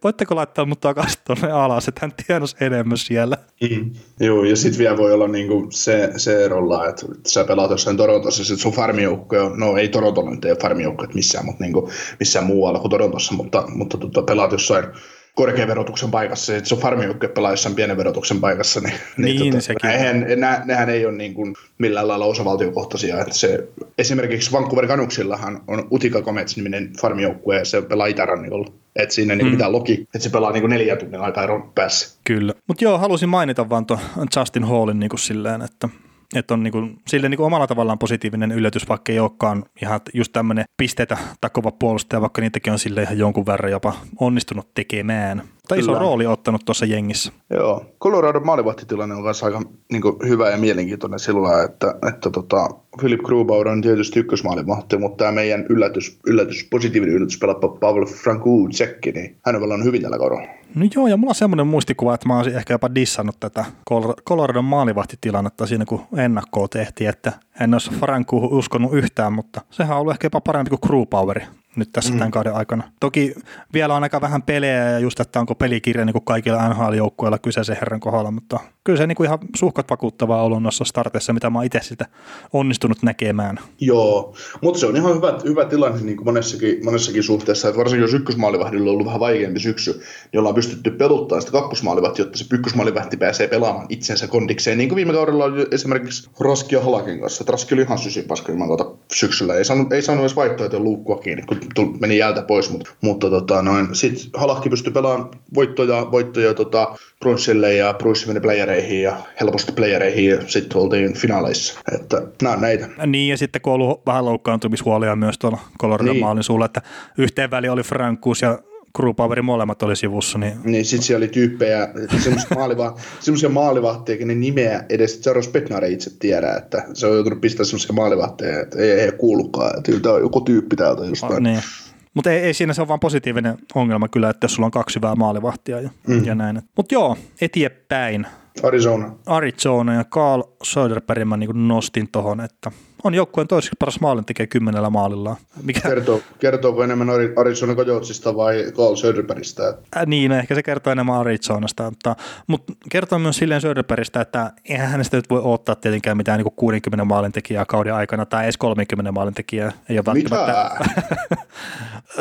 voitteko laittaa mut takaisin tuonne alas, että hän tienasi enemmän siellä. Mm. Joo, ja sitten vielä voi olla niinku se, se erolla, että sä pelaat jossain Torontossa, ja sitten sun farmijoukkoja, no ei Torontolla nyt ei farmijoukkoja missään, mutta niinku, missään muualla kuin Torontossa, mutta, mutta tota, pelaat jossain korkean verotuksen paikassa, ja sitten sun farmijoukkoja pelaa jossain pienen verotuksen paikassa, niin, niin, niin tota, nehän, nehän ei ole niinku millään lailla osavaltiokohtaisia. Että se, esimerkiksi Vancouver Canucksillahan on Utica Comets-niminen farmijoukkue, ja se pelaa Itärannikolla. Että siinä ei mm. mitään logi, että se pelaa niinku neljä tunnin aikaa eron päässä. Kyllä. Mutta joo, halusin mainita vaan tuon Justin Hallin niinku silleen, että että on niinku, silleen niinku omalla tavallaan positiivinen yllätys, vaikka ei olekaan ihan just tämmöinen pisteitä takova puolustaja, vaikka niitäkin on silleen ihan jonkun verran jopa onnistunut tekemään. Tai iso rooli ottanut tuossa jengissä. Joo, Colorado maalivahtitilanne on myös aika niinku hyvä ja mielenkiintoinen sillä, että, että tota, Philip Grubauer on tietysti ykkösmaalivahti, mutta tämä meidän yllätys, yllätys, positiivinen yllätys pelappa Pavel Francouz tsekki, niin hän on vallan hyvin tällä kaudella. No joo, ja mulla on semmoinen muistikuva, että mä olisin ehkä jopa dissannut tätä Coloradon maalivahtitilannetta siinä, kun ennakkoa tehtiin, että en olisi Francouz uskonut yhtään, mutta sehän on ollut ehkä jopa parempi kuin Grubaueri nyt tässä mm-hmm. tämän kauden aikana. Toki vielä on aika vähän pelejä ja just, että onko pelikirja niin kuin kaikilla N H L-joukkueilla kyseisen herran kohdalla, mutta kyllä se niin kuin ihan suhkat vakuuttavaa ollut noissa starteissa, mitä mä oon itse sitä onnistunut näkemään. Joo, mutta se on ihan hyvä, hyvä tilanne niin kuin monessakin, monessakin suhteessa, että varsinkin jos ykkösmaalivahdilla on ollut vähän vaikeampi syksy, niin ollaan pystytty peluttamaan sitä kakkosmaalivahti, jotta se ykkösmaalivähti pääsee pelaamaan itsensä kondikseen, niin kuin viime kaudella oli esimerkiksi Raski ja Halakin kanssa, että Raski oli ihan sysipaskilman kautta syksyllä, ei saanut, ei saanut edes vaihtoehtoja luukkua kiinni, meni jäältä pois, mutta, mutta tota, noin. Sitten Halakki pystyi pelaamaan voittoja, voittoja tota, Brunsille ja Brunssi meni playereihin ja helposti playereihin ja sitten oltiin finaaleissa. Että nämä on näitä. Niin ja sitten kun on ollut vähän loukkaantumishuolia myös tuolla Coloradon maalin suulla, että yhteen väliin oli Francouz ja Grubauer molemmat oli sivussa. Niin, niin sitten siellä oli tyyppejä, semmoisia maaliva, maalivahtia, kenen nimeä edes Charles Petnari itse tiedä, että se on joutunut pistämään semmoisia maalivahteja, että ei, ei kuulukaan, että tämä on joku tyyppi täältä jostain. Niin. Mutta ei, ei siinä, se on vaan positiivinen ongelma kyllä, että jos sulla on kaksi hyvää maalivahtia ja, mm. ja näin. Mutta joo, eteenpäin. Arizona. Arizona ja Carl Söderberg mä niin nostin tohon, että on joukkueen toiseksi paras maalin tekee kymmenellä maalillaan. Mikä... Kertoo, kertooko enemmän Arizona Coyotesista vai Carl Söderbergistä? Äh, niin, no ehkä se kertoo enemmän Arizonasta, mutta, mutta kertoo myös silleen Söderbergistä, että eihän hänestä nyt voi odottaa tietenkään mitään niin kuin kuudenkymmenen maalin tekijää kauden aikana tai edes kolmenkymmenen maalin tekijää. Ei ole välttämättä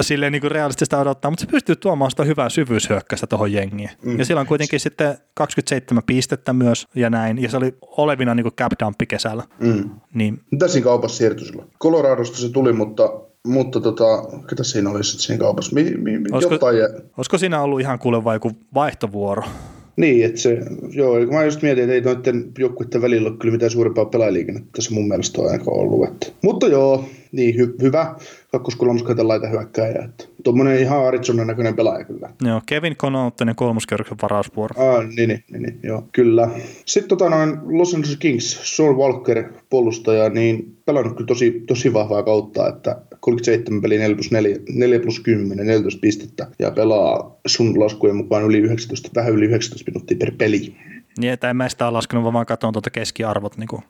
silleen niin kuin realistista odottaa, mutta se pystyy tuomaan sitä hyvää syvyyshyökkäystä tuohon jengiin. Mm. Ja sillä on kuitenkin S- sitten kaksikymmentäseitsemän pistettä myös ja näin, ja se oli olevina niin kuin cap-dumpi kesällä. Mm. Niin. Siinä kaupassa siirtyi sillä. Coloradosta se tuli, mutta, mutta tota, ketä siinä oli sitten siinä kaupassa? Mi, mi, mi, olisiko, jotain jä... olisiko siinä ollut ihan kuule vai joku vaihtovuoro? Niin, että se, joo, eli mä just mietin, että ei noiden joukkuiden välillä ole kyllä mitään suurempaa pelailiikennettä, tässä mun mielestä on aika ollut. Että. Mutta joo, niin hy- hyvä, kakkoskolmoskaita laita hyökkääjä, että tuommoinen ihan Arizonan näköinen pelaaja kyllä. Joo, Kevin Connaughtonin kolmoskerroksen varausvuoro. Ah, niin, niin, niin, joo, kyllä. Sitten tota noin Los Angeles Kings, Sean Walker puolustaja, niin pelannut kyllä tosi, tosi vahvaa kautta, että kolmekymmentäseitsemän peliä neljä plus neljä, neljä plus kymmenen, neljätoista pistettä ja pelaa sun laskujen mukaan yli yhdeksäntoista, vähän yli yhdeksäntoista minuuttia per peli. Niin, että en mä sitä ole laskenut, vaan katson tuota keskiarvot niin kuin,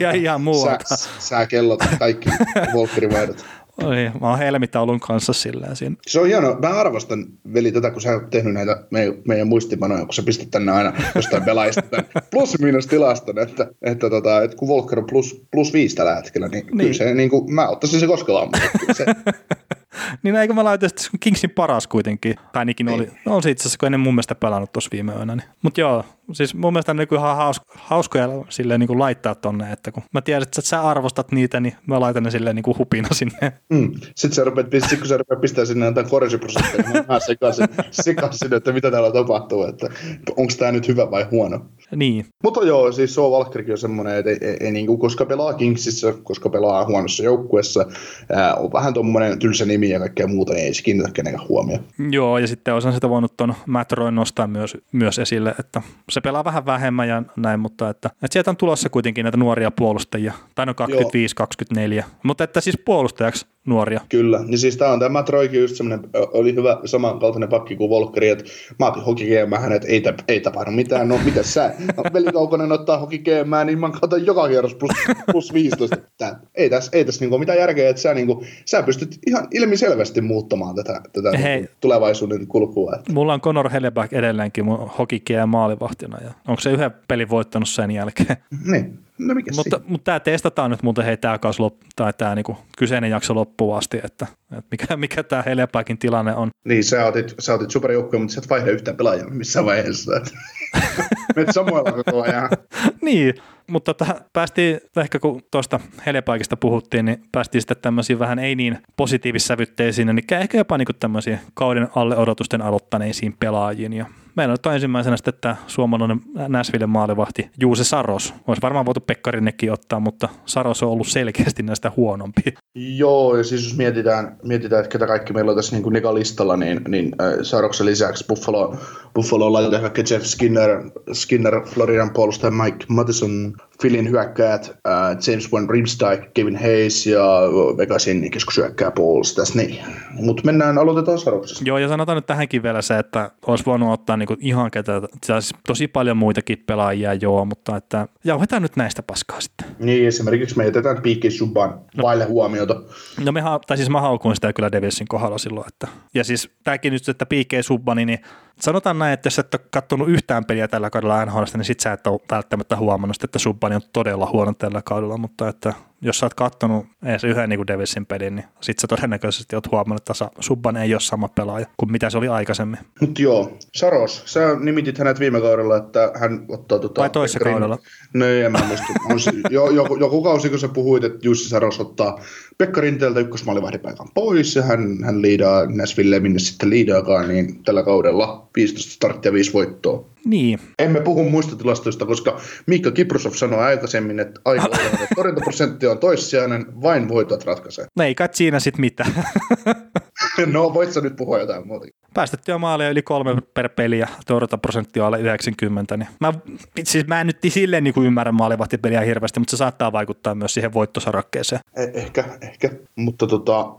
ja ihan muualta. Sä, sä kellot kaikki Walkerin vaihdot. Oi, mä oon helmitaulun kanssa sillä siinä. Se on hienoa. Mä arvostan, veli, tätä, kun sä oot tehnyt näitä meidän, meidän muistipanoja, kun sä pistät tänne aina jostain pelaajista plus-miinus tilaston, että, että, tota, että kun Volker on plus, plus viisi tällä hetkellä, niin, niin. Kyllä se, niin kuin, mä ottaisin se koskelaan. Se... niin eikö mä laita sitten Kingsin paras kuitenkin, tai niinkin niin. Oli, no, on se itse asiassa, kun ennen mun mielestä pelannut tuossa viime yönä. Niin. Mutta joo, siis mun mielestä on niin ihan hauska, hauskoja silleen, niin kuin laittaa tonne, että kun mä tiedän, että sä arvostat niitä, niin mä laitan ne silleen niin kuin hupina sinne. Mm. Sitten sä rupeat, kun sä rupeat pistämään sinne jotain korisiprosenttia, niin mä sekaisin, sekaisin, että mitä täällä tapahtuu, että onko tämä nyt hyvä vai huono. Niin. Mutta joo, siis Sean Walkerkin on semmoinen, että ei, ei, ei, niin kuin, koska pelaa Kingsissä, koska pelaa huonossa joukkuessa, ää, on vähän tuommoinen tylsä nimi ja kaikkea muuta, niin ei se kiinnitä kenenkään huomioon. Joo, ja sitten osan sitä voinut tuon Matt Royn nostaa myös, myös esille, että se pelaa vähän vähemmän ja näin, mutta että, että sieltä on tulossa kuitenkin näitä nuoria puolustajia, tai no kaksikymmentäviisi kaksikymmentäneljä, mutta että siis puolustajaksi nuoria. Kyllä, niin siis tämä on tämä Matt Roykin just semmoinen, oli hyvä samankaltainen pakki kuin Volkeri, että mä otin hokikeemään, että ei, ei tapahdu mitään, no mitä sä, no, veli Kaukonen ottaa hokikeemään, niin mä katon joka kierros plus, plus viisitoista, tää, ei tässä ei täs niinku mitään järkeä, että sä, niinku, sä pystyt ihan ilmiselvästi muuttamaan tätä, tätä tulevaisuuden kulkua. Että. Mulla on Connor Hellback edelleenkin mun hokikeemään maalivahtina, ja onko se yhden pelin voittanut sen jälkeen? Niin. No mutta, mutta tämä testataan nyt muuten, hei, tämä kaus loppu, tai tämä niinku kyseinen jakso loppuun asti, että, että mikä, mikä tämä Hellbackin tilanne on. Niin, sä otit, sä otit superjoukkoja, mutta sä et vaihda yhtään pelaajaa missään vaiheessa. Menet samoilla koko ajan. Niin, mutta tota, päästiin, ehkä kun tuosta Hellbackista puhuttiin, niin päästiin sitten tämmöisiin vähän ei niin positiivissävytteisiin, niin ehkä jopa niinku tämmöisiin kauden alle odotusten aloittaneisiin pelaajiin ja meillä on nyt ensimmäisenä sitten tämä suomalainen Nashvillen maalivahti Juuse Saros. Olisi varmaan voitu Pekkarinenkin ottaa, mutta Saros on ollut selkeästi näistä huonompi. Joo, ja siis jos mietitään, mietitään että ketä kaikki meillä on tässä niin nekalistalla, niin, niin äh, Saroksen lisäksi Buffalo, Buffalo laitetaan vaikka Jeff Skinner, Skinner Floridan puolustaja Mike Matheson, Philin hyökkäät, äh, James Van Rimsdyk, Kevin Hayes ja Vegasin keskushyökkää puolustas. Niin. Mutta mennään, aloitetaan Saroksesta. Joo, ja sanotaan nyt tähänkin vielä se, että olisi voinut ottaa niin ihan ketä, siis tosi paljon muitakin pelaajia joo, mutta että jauhetaan nyt näistä paskaa sitten. Niin, esimerkiksi me jätetään piikkiin subbaan no, vaille huomiota. No me, tai siis mä haukuin sitä kyllä Devilsin kohdalla silloin, että, ja siis tämäkin nyt, että piikkiin subbani, niin sanotaan näin, että jos et ole katsonut yhtään peliä tällä kaudella N H L:stä, niin sit sä et ole välttämättä huomannut, että subbani on todella huono tällä kaudella, mutta että jos sä oot katsonut edes yhden niin Devilsin pelin, niin sit sä todennäköisesti oot huomannut, että subban ei ole sama pelaaja kuin mitä se oli aikaisemmin. Mutta joo, Saros, sä nimitit hänet viime kaudella, että hän ottaa... Tuota, vai toissa Pekkarin... kaudella? No ei, en mä muista. Joku, joku kausi, kun sä puhuit, että Juuse Saros ottaa Pekka Rinteeltä ykkösmaalivahdipaikan pois ja hän, hän liidaa Nashville, minne sitten liidaakaan, niin tällä kaudella viisitoista starttia viisi voittoa. Niin. Emme puhu muista tilastoista, koska Miikka Kiprusov sanoi aikaisemmin, että aikaisemmin että torjuntaprosentti on toissijainen, vain voitot ratkaisee. No ei kai siinä sitten mitään. No voit sä nyt puhua jotain muuta. Päästettyä maaleja yli kolme per peli ja torjuntaprosentti on alle yhdeksänkymmentä. Niin mä, siis mä en nyt silleen niin kuin ymmärrä maalivahtipeliä hirveästi, mutta se saattaa vaikuttaa myös siihen voittosarakkeeseen. Eh- ehkä, ehkä. Mutta tota,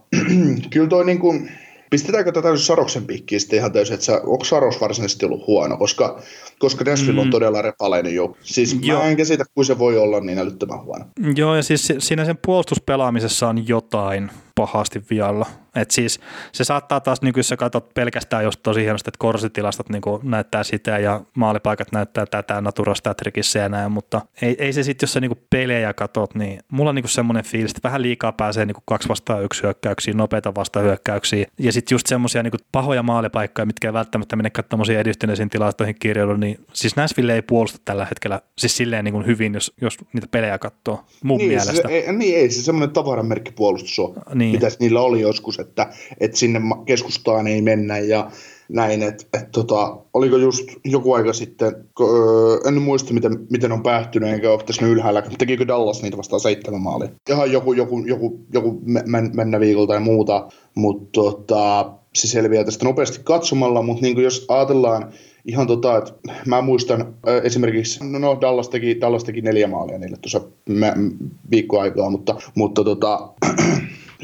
kyllä toi niin kuin... Pistetäänkö tätä täysin Saroksen piikkiin sitten ihan täysin, että onko Saros varsinaisesti ollut huono, koska, koska Nashville on todella repaleinen joukko. Siis Joo. Mä en käsitä, kun se voi olla niin älyttömän huono. Joo, ja siis siinä sen puolustuspelaamisessa on jotain pahasti vialla. Et siis se saattaa taas, niin jos sä katsot pelkästään just tosi hienosti, että korsitilastot niin näyttää sitä ja maalipaikat näyttää tätä naturasta ja trikissä ja näin, mutta ei, ei se sitten, jos sä niin pelejä katot, niin mulla on niin semmoinen fiilis, että vähän liikaa pääsee niin kaksi vastaan yksi hyökkäyksiä, nopeita vastahyökkäyksiä ja sitten just semmoisia niin pahoja maalipaikkoja, mitkä ei välttämättä menekään tämmöisiin edistyneisiin tilastoihin kirjoilla, niin siis Nashville ei puolusta tällä hetkellä siis silleen niin hyvin, jos, jos niitä pelejä katsoo mun niin, mielestä. Se, ei, niin ei se semmoinen tavaramerkkipuolustus ole. Niin. Mitä niillä oli joskus, että, että sinne keskustaan ei mennä ja näin, että, että tota, oliko just joku aika sitten, öö, en muista miten, miten on päättynyt, enkä ole tässä ylhäällä, tekikö Dallas niitä vastaan seitsemän maalia? Ihan joku, joku, joku, joku mennä viikolla tai muuta, mutta tota, se selviää tästä nopeasti katsomalla, mutta niin jos ajatellaan, ihan tota, että mä muistan äh, esimerkiksi, no, no Dallas, teki, Dallas teki neljä maalia niille tuossa viikkoaikaa, mutta, mutta tota...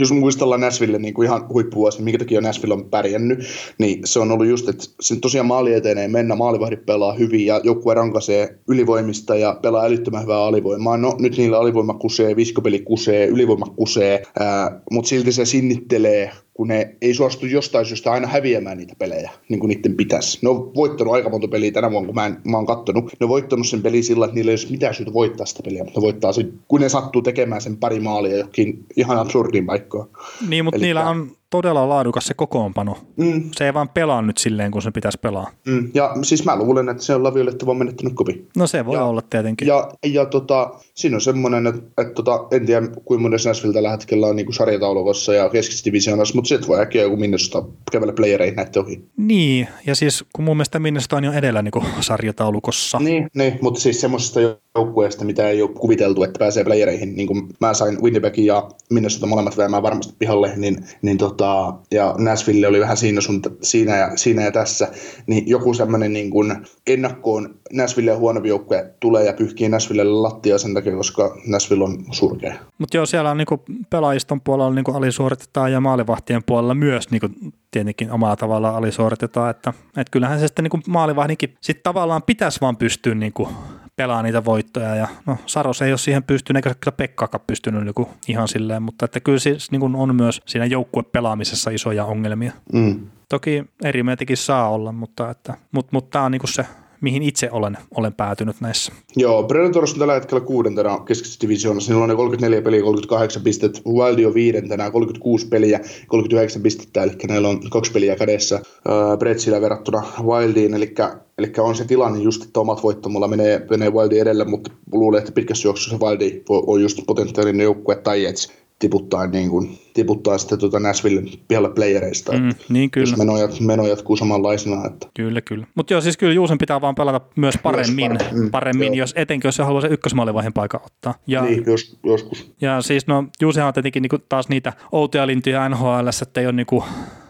jos muistellaan Nashville niin kuin ihan huippuvuosi, minkä takia Nashville on pärjännyt, niin se on ollut just, että sen tosiaan maali etenee mennä, maalivahdit pelaa hyvin ja joukkue rankaisee ylivoimista ja pelaa älyttömän hyvää alivoimaa. No nyt niillä alivoima kusee, viskopeli kusee, ylivoima kusee, ää, mutta silti se sinnittelee, kun ne ei suostu jostain syystä aina häviämään niitä pelejä, niin kuin niiden pitäisi. Ne on voittanut aika monta peliä tänä vuonna, kun mä, en, mä oon kattonut. Ne on voittanut sen pelin sillä, että niillä ei ole mitään syytä voittaa sitä peliä, mutta ne voittaa sen, kun ne sattuu tekemään sen pari maalia johonkin ihan absurdiin paikkaan. Niin, mutta Elikkä... niillä on todella laadukas se kokoonpano. Mm. Se ei vaan pelaa nyt silleen, kun se pitäisi pelaa. Mm. Ja siis mä luulen, että se on Laviolette vaan menettänyt kopin. No se voi ja, olla tietenkin. Ja, ja tota, siinä on semmoinen, että, että tota, en tiedä kuinka monessa Nashville tällä hetkellä on niin sarjataulukossa ja keskisessä divisioonassa, mutta se voi äkkiä joku Minnesota kävellä playereihin näette ohi. Niin, ja siis kun mun mielestä Minnesota on jo edellä niin sarjataulukossa. Niin, niin, mutta siis semmoisesta joukkueesta, mitä ei ole kuviteltu, että pääsee playereihin. Niin kuin mä sain Winnipegin ja Minnesota molemmat vähemmän varmasti pihalle, niin, niin tota, ja Nashville oli vähän siinä, sun, siinä, ja, siinä ja tässä, niin joku semmoinen niin kuin ennakkoon Nashville huonompi joukkue tulee ja pyyhkii Nashvillelle lattia sen takia, koska Nashville on surkea. Mutta joo, siellä on niin pelaajiston puolella niin alisuoritetaan ja maalivahtien puolella myös niin tietenkin omalla tavallaan alisuoritetaan, että et kyllähän se sitten niin maalivahdinkin sit tavallaan pitäisi vaan pystyä niin pelaa niitä voittoja ja no Saros ei ole siihen pystynyt, eikä Pekkaakaan pystynyt niin ihan silleen, mutta että kyllä siis niin on myös siinä joukkuepelaamisessa isoja ongelmia. Mm. Toki eri mietikin saa olla, mutta että, mut, mut tämä on niin se, mihin itse olen, olen päätynyt näissä. Joo, Predators on tällä hetkellä kuudentena keskisessä divisioonassa, niillä on kolmekymmentäneljä peliä, kolmekymmentäkahdeksan pistettä, Wild on viidentenä, kolmekymmentäkuusi peliä, kolmekymmentäyhdeksän pistettä, eli näillä on kaksi peliä kädessä äh, Bretsillä verrattuna Wildiin, eli Eli on se tilanne just, että omat voittamalla menee, menee Wildin edellä, mutta luulen, että pitkässä juoksussa Wildi on just potentiaalinen joukkue tai Jets tiputtaa, niin kuin, tiputtaa sitten tuota Nashvillen pihalle playereista. Mm, niin kyllä. Jos menojat, menojat samanlaisena. Että. Kyllä, kyllä. Mutta joo, siis kyllä Juusen pitää vaan pelata myös paremmin, myös paremmin, mm, paremmin jos, etenkin jos se haluaa se ykkösmaalivaiheen paikan ottaa. Ja, niin, jos, joskus. Ja siis no Juusehan on tietenkin niinku taas niitä outoja lintuja N H L:ssä, että ei ole niinku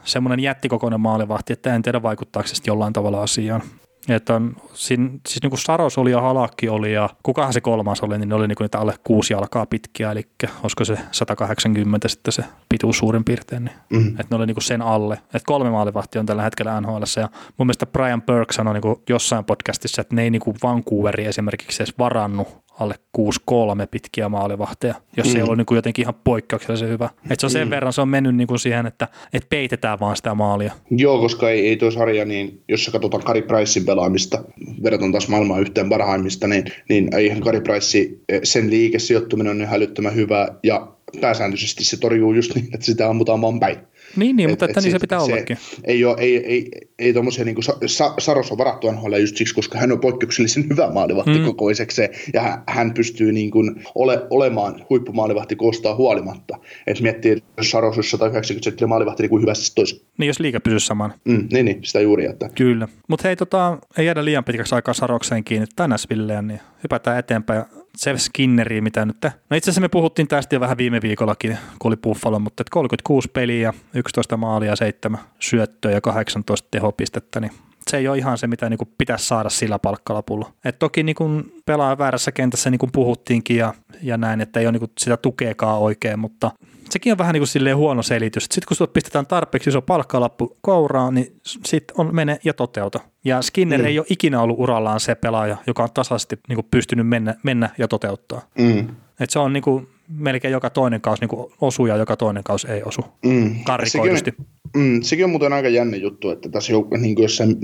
semmoinen jättikokoinen maalivahti, että en tiedä vaikuttaako se jollain tavalla asiaan. Että on, siin, siis niin kuin Saros oli ja Halakki oli ja kukahan se kolmas oli, niin ne oli niin kuin niitä alle kuusi jalkaa pitkiä, eli olisiko se sata kahdeksankymmentä sitten se pituus suurin piirtein, niin mm-hmm. että ne oli niin kuin sen alle. Että kolme maalivahtia on tällä hetkellä N H L:ssä ja mun mielestä Brian Burke sanoi niin kuin jossain podcastissa, että ne ei niin kuin Vancouveri esimerkiksi edes varannut alle kuusi kolme pitkiä maalivahteja, jos mm. ei ollut niin kuin jotenkin ihan poikkeuksellisen hyvä. Et se on sen mm. verran, se on mennyt niin kuin siihen, että et peitetään vaan sitä maalia. Joo, koska ei, ei tuo sarja, niin jos sä katsotaan Carey Pricein pelaamista, verrataan taas maailmaa yhteen parhaimmista, niin, niin eihän Carey Price, sen liikesijoittuminen on hälyttömän hyvä, ja pääsääntöisesti se torjuu just niin, että sitä ammutaan vaan päin. Niin, niin et, mutta että et niin se pitää se ollakin. Ei ole, ei, ei, ei tommosia niin kuin sa, Saros on varattu N H L just siksi, koska hän on poikkeuksellisen hyvä maalivahti mm. kokoisekseen ja hän, hän pystyy niin kuin ole, olemaan huippumaalivahti koostaa huolimatta. Et miettii, että jos Saros olisi sata yhdeksänkymmentä maalivahti, niin kuin hyvästi se toisi. Niin, jos liiga pysyisi saman. Mm, niin, niin, sitä juuri jättää. Kyllä, mutta hei, tota, ei jäädä liian pitkäksi aikaa Sarokseen kiinni tänä Svilleen, niin hypätään eteenpäin. Jeff Skinneriä, mitä nyt. No itse asiassa me puhuttiin tästä jo vähän viime viikollakin, kun oli Buffalo, mutta kolmekymmentäkuusi peliä, yksitoista maalia, seitsemän syöttöä ja kahdeksantoista tehopistettä, niin se ei ole ihan se, mitä niinku pitäisi saada sillä palkkalapulla. Et toki niinku pelaa väärässä kentässä, niin kuin puhuttiinkin, ja, ja näin, että ei ole niinku sitä tukeekaan oikein, mutta sekin on vähän niin kuin silleen huono selitys. Sitten kun sinut pistetään tarpeeksi iso palkkalappu kouraan, niin sitten on mene ja toteuta. Ja Skinner mm. ei ole ikinä ollut urallaan se pelaaja, joka on tasaisesti niin kuin pystynyt mennä, mennä ja toteuttaa. Mm. Et se on niin kuin melkein joka toinen kausi niin kuin osuu ja joka toinen kausi ei osu mm. karikoidusti. Sekin on, mm, sekin on muuten aika jännä juttu, että tässä joukko, niin kuin jossain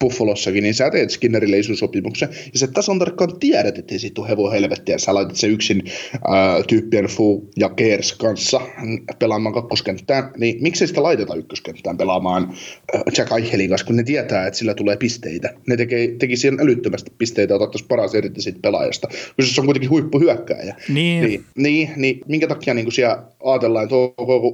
Buffalossakin, niin sä teet Skinnerille ison sopimuksen, ja sä tasan tarkkaan tiedät, ettei siitä ole hevon helvettiä. Sä laitat sen yksin äh, tyyppien Fou ja Keers kanssa pelaamaan kakkoskenttään, niin miksei sitä laiteta ykköskenttään pelaamaan äh, Jack Eichelin kanssa, kun ne tietää, että sillä tulee pisteitä. Ne tekee, teki siihen älyttömästi pisteitä, otettaisiin paras erittäin siitä pelaajasta, koska se on kuitenkin huippuhyökkääjä. Niin. Niin, niin, niin minkä takia niin siellä ajatellaan, että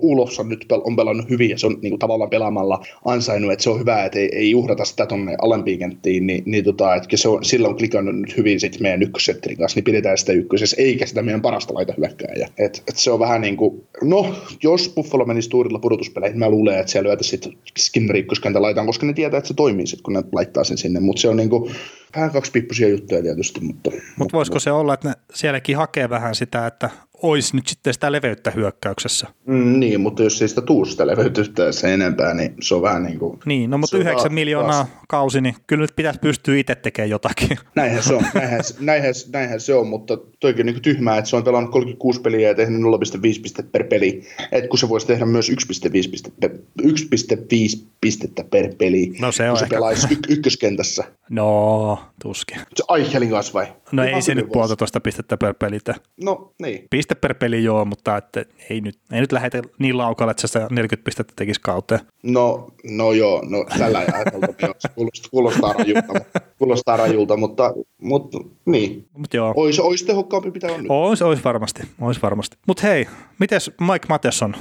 Ulofs on nyt pel- on pelannut hyvin ja se on niin tavallaan pelaamalla ansainnut, että se on hyvä, että ei, ei uhrata sitä tuonne alempiin kenttiin, niin, niin tota, että se on, sillä on klikannut nyt hyvin sit meidän ykkössetterin kanssa, niin pidetään sitä ykkösessä, eikä sitä meidän parasta laita hyökkääjää. Et, et se on vähän niin kuin, no jos Buffalo menisi tuurilla pudotuspeleihin, mä luulen, että siellä lyötäisiin sitten Skinnerin ykköskenttä laitaan, koska ne tietää, että se toimii sitten, kun ne laittaa sen sinne, mutta se on niin kuin vähän kaksipiippuisia juttuja tietysti. Mutta Mut voisiko se olla, että ne sielläkin hakee vähän sitä, että olisi nyt sitten sitä leveyttä hyökkäyksessä. Mm, niin, mutta jos ei sitä tuu sitä leveyttä se enempää, niin se on vähän niin kuin... Niin, no mutta yhdeksän miljoonaa vasta. Kausi, niin kyllä nyt pitäisi pystyä itse tekemään jotakin. Näinhän se on, näinhän, näinhän, näinhän se on, mutta toikin niin kuin tyhmää, että se on pelannut kolmekymmentäkuusi peliä ja tehnyt nolla pilkku viisi pistettä per peli, että kun se voisi tehdä myös yksi pilkku viisi pistettä per peli, no se on kun se ehkä... pelaisi y- ykköskentässä. No, tuskin. Se Aichelin kanssa vai? No ei, ei se nyt puolitoista pistettä per pelitä. No niin. Piste per peli joo, mutta että ei nyt, ei nyt lähetä niin laukalle, että se neljäkymmentä pistettä tekisi kauteen. No, no joo, no tällä ajateltavia. Kuulostaa, kuulostaa rajulta, mutta, kuulostaa rajulta, mutta, mutta niin. Mut joo. Ois, ois tehokkaampi pitää olla nyt. Ois, ois varmasti, ois varmasti. Mut hei, mites Mike Matheson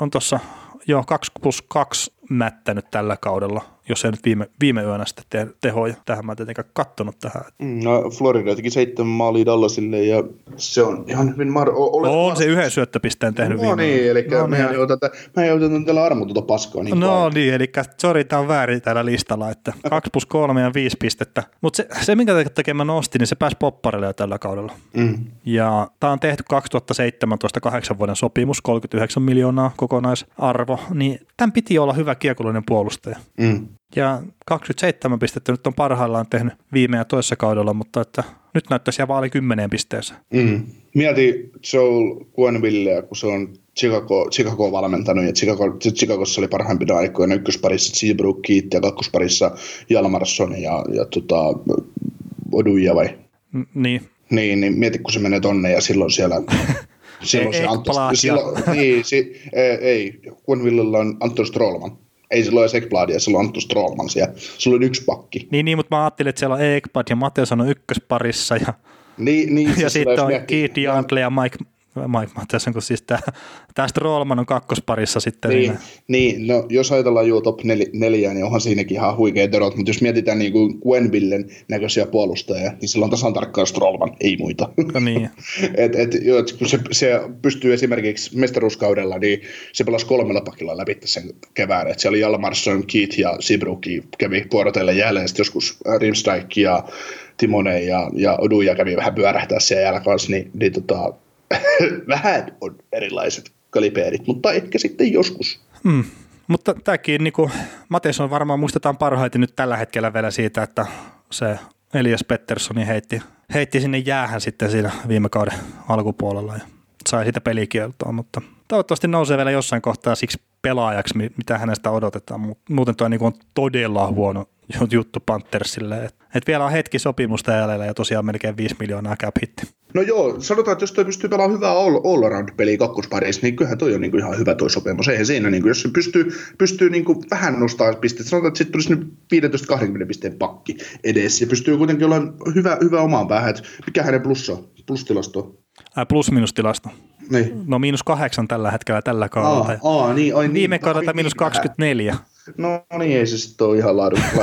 on tossa jo kaksi plus kaksi mättänyt tällä kaudella, jos ei nyt viime, viime yönä sitten te, tehoja. Tähän mä en tietenkään kattonut tähän. No Florida teki seitsemän maalia Dallasille ja se on ihan hyvin mar... O, on se yhden syöttöpisteen tehnyt no, viime niin, yönä. Eli no niin, mä joutan tällä armotonta paskaa. Niin no paljon. Niin, eli sorry, tää on väärin täällä listalla, että kaksi plus kolme ja viisi pistettä. Mutta se, se, minkä takia mä nostin, niin se pääsi popparille jo tällä kaudella. Mm. Ja tää on tehty kaksituhattaseitsemäntoista kahdeksan vuoden sopimus, kolmekymmentäyhdeksän miljoonaa kokonaisarvo, niin tämän piti olla hyvä kiekollinen puolustaja. Mm. Ja kaksikymmentäseitsemän pistettä nyt on parhaillaan tehnyt viime ja toissa kaudella, mutta että nyt näyttäisi jäävä alle kymmeneen pisteeseen. Mm. Mieti Joel Quennevilleä, kun se on Chicago, Chicago valmentanut ja Chicago, Chicagossa oli parhaimpina aikoina ykkösparissa Seabrook Keat ja kakkosparissa Jalmarsson ja, ja tota, Oduja vai? N- niin. niin. Niin mieti, kun se menee tonne ja silloin siellä... Silloin se Antto, silloin, niin, si, ei, ei, kun Villella on Anton Strollman. Ei silloin edes Ekbladia, silloin Anton Strollman siellä. Silloin yksi pakki. Niin, niin, mutta mä ajattelin, että siellä on Ekblad ja Matheson on ykkösparissa. Ja, niin, niin, ja sitten on Keith Yandle ja Mike, Mike Matheson, kun siis tämä, tämä Strollman on kakkosparissa sitten. Niin, niin, niin no, jos ajatellaan jo top nel, neljää, niin onhan siinäkin ihan huikeat erot. Mutta jos mietitään niin kuin Quenvillen näköisiä puolustajia, niin silloin tasan tarkkaan Strollman, ei muita. No niin. et, et, kun se, se pystyy esimerkiksi mestaruuskaudella, niin se pelasi kolmella pakilla läpi sen kevään. Et siellä oli Jalmarsson, Keith ja Sibruki kävi vuorotelle jälleen. Sitten joskus Rimstrike ja Timonen ja, ja Oduja kävi vähän pyörähtää siellä jäällä kanssa, niin, niin tota... Vähän on erilaiset kalibeerit, mutta ehkä sitten joskus. Mm. Mutta tämäkin, niin kuin Matheson varmaan muistetaan parhaiten nyt tällä hetkellä vielä siitä, että se Elias Petterssoni heitti, heitti sinne jäähän sitten siinä viime kauden alkupuolella ja sai siitä pelikieltoa, mutta toivottavasti nousee vielä jossain kohtaa siksi pelaajaksi, mitä hänestä odotetaan. Muuten tuo on todella huono juttu Panthersille. Et vielä on hetki sopimusta jäljellä ja tosiaan melkein viisi miljoonaa cap hitti. No joo, sanotaan, että jos toi pystyy pelaamaan hyvää all-around-peliä kakkospareissa, niin kyllähän toi on niinku ihan hyvä toi sopimus. Eihän siinä, niinku, jos se pystyy, pystyy niinku vähän nostamaan pisteet, sanotaan, että sitten tulisi viisitoista kaksikymmentä pisteen pakki edes ja pystyy kuitenkin olemaan hyvä, hyvä omaan päähän. Et mikä hänen plussa on? Plustilasto on? Äh, plus-minustilasto. Niin. No miinus kahdeksan tällä hetkellä tällä kaudella. Aa, aa, niin, ai, niin, viime kaudelta miinus kaksikymmentäneljä. No niin, ei se sitten ole ihan laadukkaan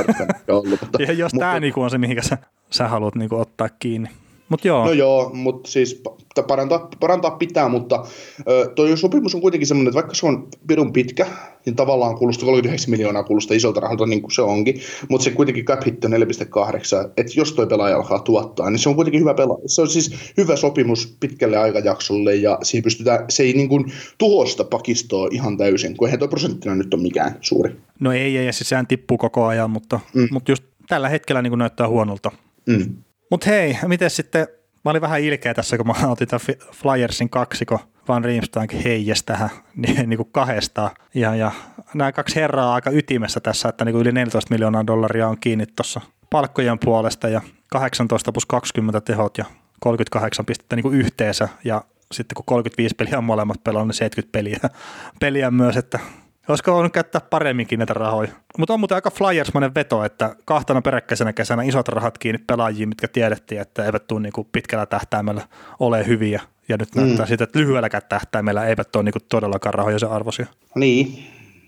ollut. Mutta, ja jos mutta... tämä niinku on se, mihin sä, sä haluat niinku ottaa kiinni. Mut joo. No joo, mutta siis parantaa, parantaa pitää, mutta ö, toi sopimus on kuitenkin semmoinen, että vaikka se on pirun pitkä, niin tavallaan kuulostaa kolmekymmentäyhdeksän miljoonaa kuulostaa isolta rahalta, niin kuin se onkin, mutta se kuitenkin cap hit on neljä pilkku kahdeksan, että jos toi pelaaja alkaa tuottaa, niin se on kuitenkin hyvä pelaaja. Se on siis hyvä sopimus pitkälle aikajaksolle ja siihen pystytään, se ei niin kuin tuhosta pakistoa ihan täysin, kun eihän toi prosenttina nyt ole mikään suuri. No ei, ei, ja siis sehän tippuu koko ajan, mutta, mm. mutta just tällä hetkellä niin kuin näyttää huonolta. Mm. Mutta hei, miten sitten, mä olin vähän ilkeä tässä, kun mä otin tämän Flyersin kaksikon, Van Riemsteinkin heijäs tähän niin, niin kuin kahdestaan. Ja, ja nämä kaksi herraa aika ytimessä tässä, että niin kuin yli neljätoista miljoonaa dollaria on kiinni tuossa palkkojen puolesta ja kahdeksantoista plus kaksikymmentä tehot ja kolmekymmentäkahdeksan pistettä niin kuin yhteensä. Ja sitten kun kolmekymmentäviisi peliä on molemmat pelaa, niin seitsemänkymmentä peliä, peliä myös, että... Olisiko voinut käyttää paremminkin näitä rahoja? Mutta on muuten aika Flyers-mainen veto, että kahtana peräkkäisenä kesänä isot rahat kiinni pelaajiin, mitkä tiedettiin, että eivät tule niinku pitkällä tähtäimellä ole hyviä. Ja nyt mm. näyttää siitä, että lyhyelläkään tähtäimellä eivät ole niinku todellakaan rahoja sen arvoisia. Niin,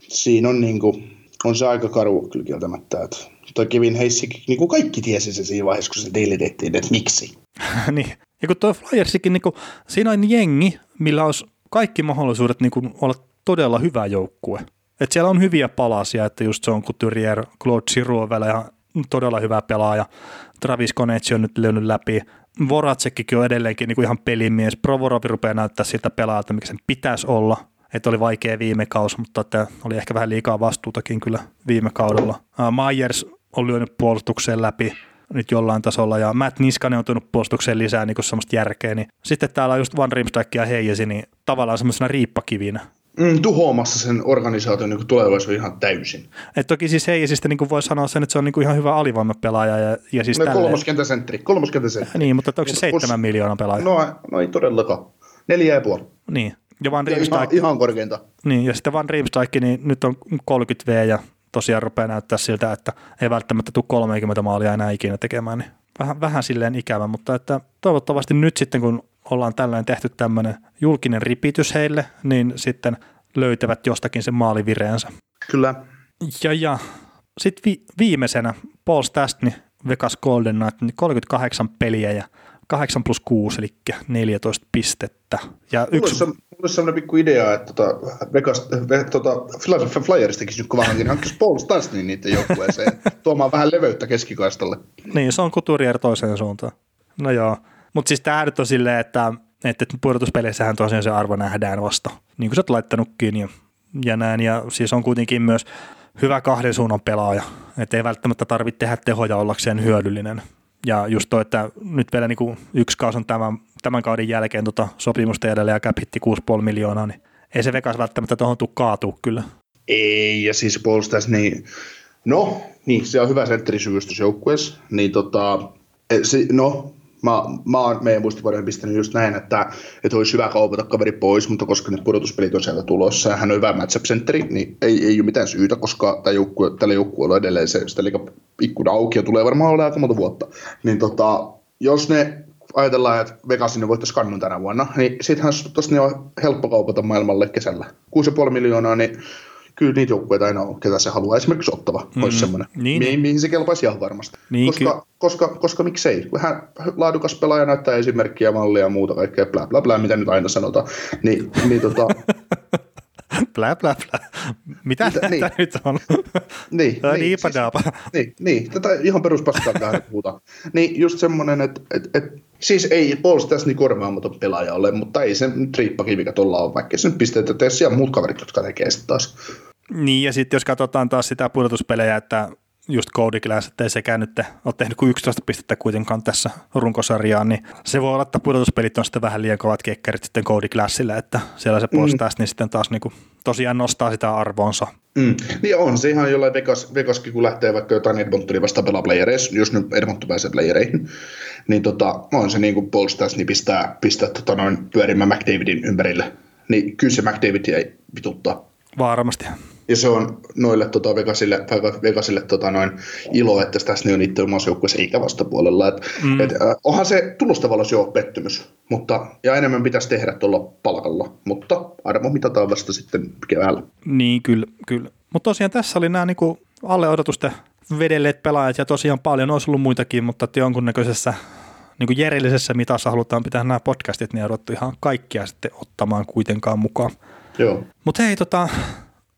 siinä on, niinku, on se aika karu kyllä kieltämättä. Toi Kevin Heissikin, niinku kaikki tiesi se siinä vaiheessa, kun se teille tehtiin, että miksi. Niin, ja kun toi Flyersikin, niinku, siinä on jengi, millä olisi kaikki mahdollisuudet niinku olla todella hyvä joukkue. Et siellä on hyviä palasia, että just John Couturier, Claude Giroux on vielä ihan todella hyvä pelaaja. Travis Konecki on nyt löynyt läpi. Voracekkikin on edelleenkin niin kuin ihan pelimies. Provorov rupeaa näyttää siltä pelaajalta, mikä sen pitäisi olla. Että oli vaikea viime kausi, mutta tämä oli ehkä vähän liikaa vastuutakin kyllä viime kaudella. Myers on lyönyt puolustukseen läpi nyt jollain tasolla, ja Matt Niskanen on tullut puolustukseen lisää niin kuin semmoista järkeä. Niin. Sitten täällä on just Van Rimsdyk ja Heijesi, niin tavallaan semmoisena riippakivinä. Mm, tuhoamassa sen organisaation niin tulevaisuus ihan täysin. Et toki siis Heijasista niin voi sanoa sen, että se on niin ihan hyvä alivoimapelaaja. Ja, ja siis no tälleen... kolmoskentäsentteri, kolmoskentäsentteri. Niin, mutta onko se seitsemän miljoonaa pelaaja? No, no ei todellakaan, neljä ja puoli. Niin. Ja Van ja Rimsdyk, ihan, ihan korkeinta. Niin, ja sitten Van Rimsdyk, niin nyt on kolmekymmentä vuotta ja tosiaan rupeaa näyttää siltä, että ei välttämättä tule kolmekymmentä maalia enää ikinä tekemään. Niin vähän, vähän silleen ikävä, mutta että toivottavasti nyt sitten, kun ollaan tällainen tehty tämmöinen julkinen ripitys heille, niin sitten löytävät jostakin sen maalivireensä. Kyllä. Ja, ja. Sitten vi- viimeisenä Paul Stastny, Vegas Golden Knight, niin kolmekymmentäkahdeksan peliä ja kahdeksan plus kuusi, eli neljätoista pistettä. Ja yksi... Mulla olisi sellainen pikku idea, että tota Vegas, tota Philadelphia Flyers tekisi nyt kovahankin, hankkisi Paul Stastnyn niiden joukkueeseen tuomaan vähän leveyttä keskikaistalle. Niin, se on kuturier toiseen suuntaan. No joo. Mutta siis tämä nyt on silleen, että, että pudotuspeleissähän tosiaan se arvo nähdään vasta, niin kuin sä oot laittanutkin ja, ja näin. Ja siis on kuitenkin myös hyvä kahden suunnan pelaaja, että ei välttämättä tarvitse tehdä tehoja ollakseen hyödyllinen. Ja just toi, että nyt vielä niin kuin yksi kaus on tämän, tämän kauden jälkeen tota sopimusta edelleen ja cap hitti kuusi pilkku viisi miljoonaa, niin ei se Vegas välttämättä tuohon tule kaatua kyllä. Ei, ja siis puolustaisi niin, no, niin, se on hyvä sentterisyvystys joukkueessa, niin tota, se, no, Mä, mä oon meidän muistivuoden pistänyt just näin, että, että olisi hyvä kaupata kaveri pois, mutta koska ne pudotuspelit on sieltä tulossa ja hän on hyvä matchup-sentteri, niin ei, ei ole mitään syytä, koska tällä joukkueella tälle on edelleen se, eli ikkuna auki ja tulee varmaan olla aika monta vuotta. Niin tota, jos ne ajatellaan, että Vegasin ne voittaisi kannun tänä vuonna, niin siitähän ne on helppo kaupata maailmalle kesällä. kuusi pilkku viisi miljoonaa, niin kyllä niitä joukkueita aina on, ketä se haluaa esimerkiksi ottava, mm, olisi semmoinen, niin, Mi- mihin se kelpaisi ihan varmasti. Niin, koska, koska, koska, koska miksei, hän laadukas pelaaja näyttää esimerkkiä, mallia ja muuta kaikkea, blä blä blä, mitä nyt aina sanotaan. Niin, niin tota... blä blä blä, mitä Mitä niin. nyt on? niin, niin, siis, niin, niin, tätä ihan peruspaskaa tähän puhutaan. Niin, just semmoinen, että... Et, et, siis ei Pauls tässä niin korvaamaton pelaaja ole, mutta ei se nyt riippakin, mikä tuolla on, vaikka se nyt pistetään tässä ja muut kaverit, jotka tekee sitten taas. Niin, ja sitten jos katsotaan taas sitä pudotuspelejä, että just Cody Glass, ettei sekään nyt ole tehnyt kuin yksitoista pistettä kuitenkaan tässä runkosarjaan, niin se voi olla, että pudotuspelit on sitten vähän liian kovat kekkärit sitten Cody Glassille, että siellä se Pauls mm. tässä, niin sitten taas niin kuin tosiaan nostaa sitä arvonsa. Mm. Niin on, se ihan jollain Vegas, Vegaskin, kun lähtee vaikka jotain Edmontonia vastaan pelaa playereissä, jos nyt Edmonton pääsee playereihin, niin tota, on se niin kuin Paul Stastny niin pistää, pistää tota noin pyörimään McDavidin ympärille, niin kyllä se McDavid ei vituttaa. Varmasti. Ja se on noille tota, Vegasille, Vegasille tota, noin ilo, että tässä ne on itse omassa joukkueessa eikä vastapuolella. Et, mm. et, äh, onhan se tulostavallis jo pettymys, mutta, ja enemmän pitäisi tehdä tuolla palkalla, mutta arvo mitataan vasta sitten keväällä. Niin, kyllä. kyllä. Mutta tosiaan tässä oli nämä niinku alle odotusten vedelleet pelaajat, ja tosiaan paljon olisi ollut muitakin, mutta jonkunnäköisessä niinku järjellisessä mitassa halutaan pitää nämä podcastit, niin on ruvettu ihan kaikkia sitten ottamaan kuitenkaan mukaan. Joo. Mutta hei, tota...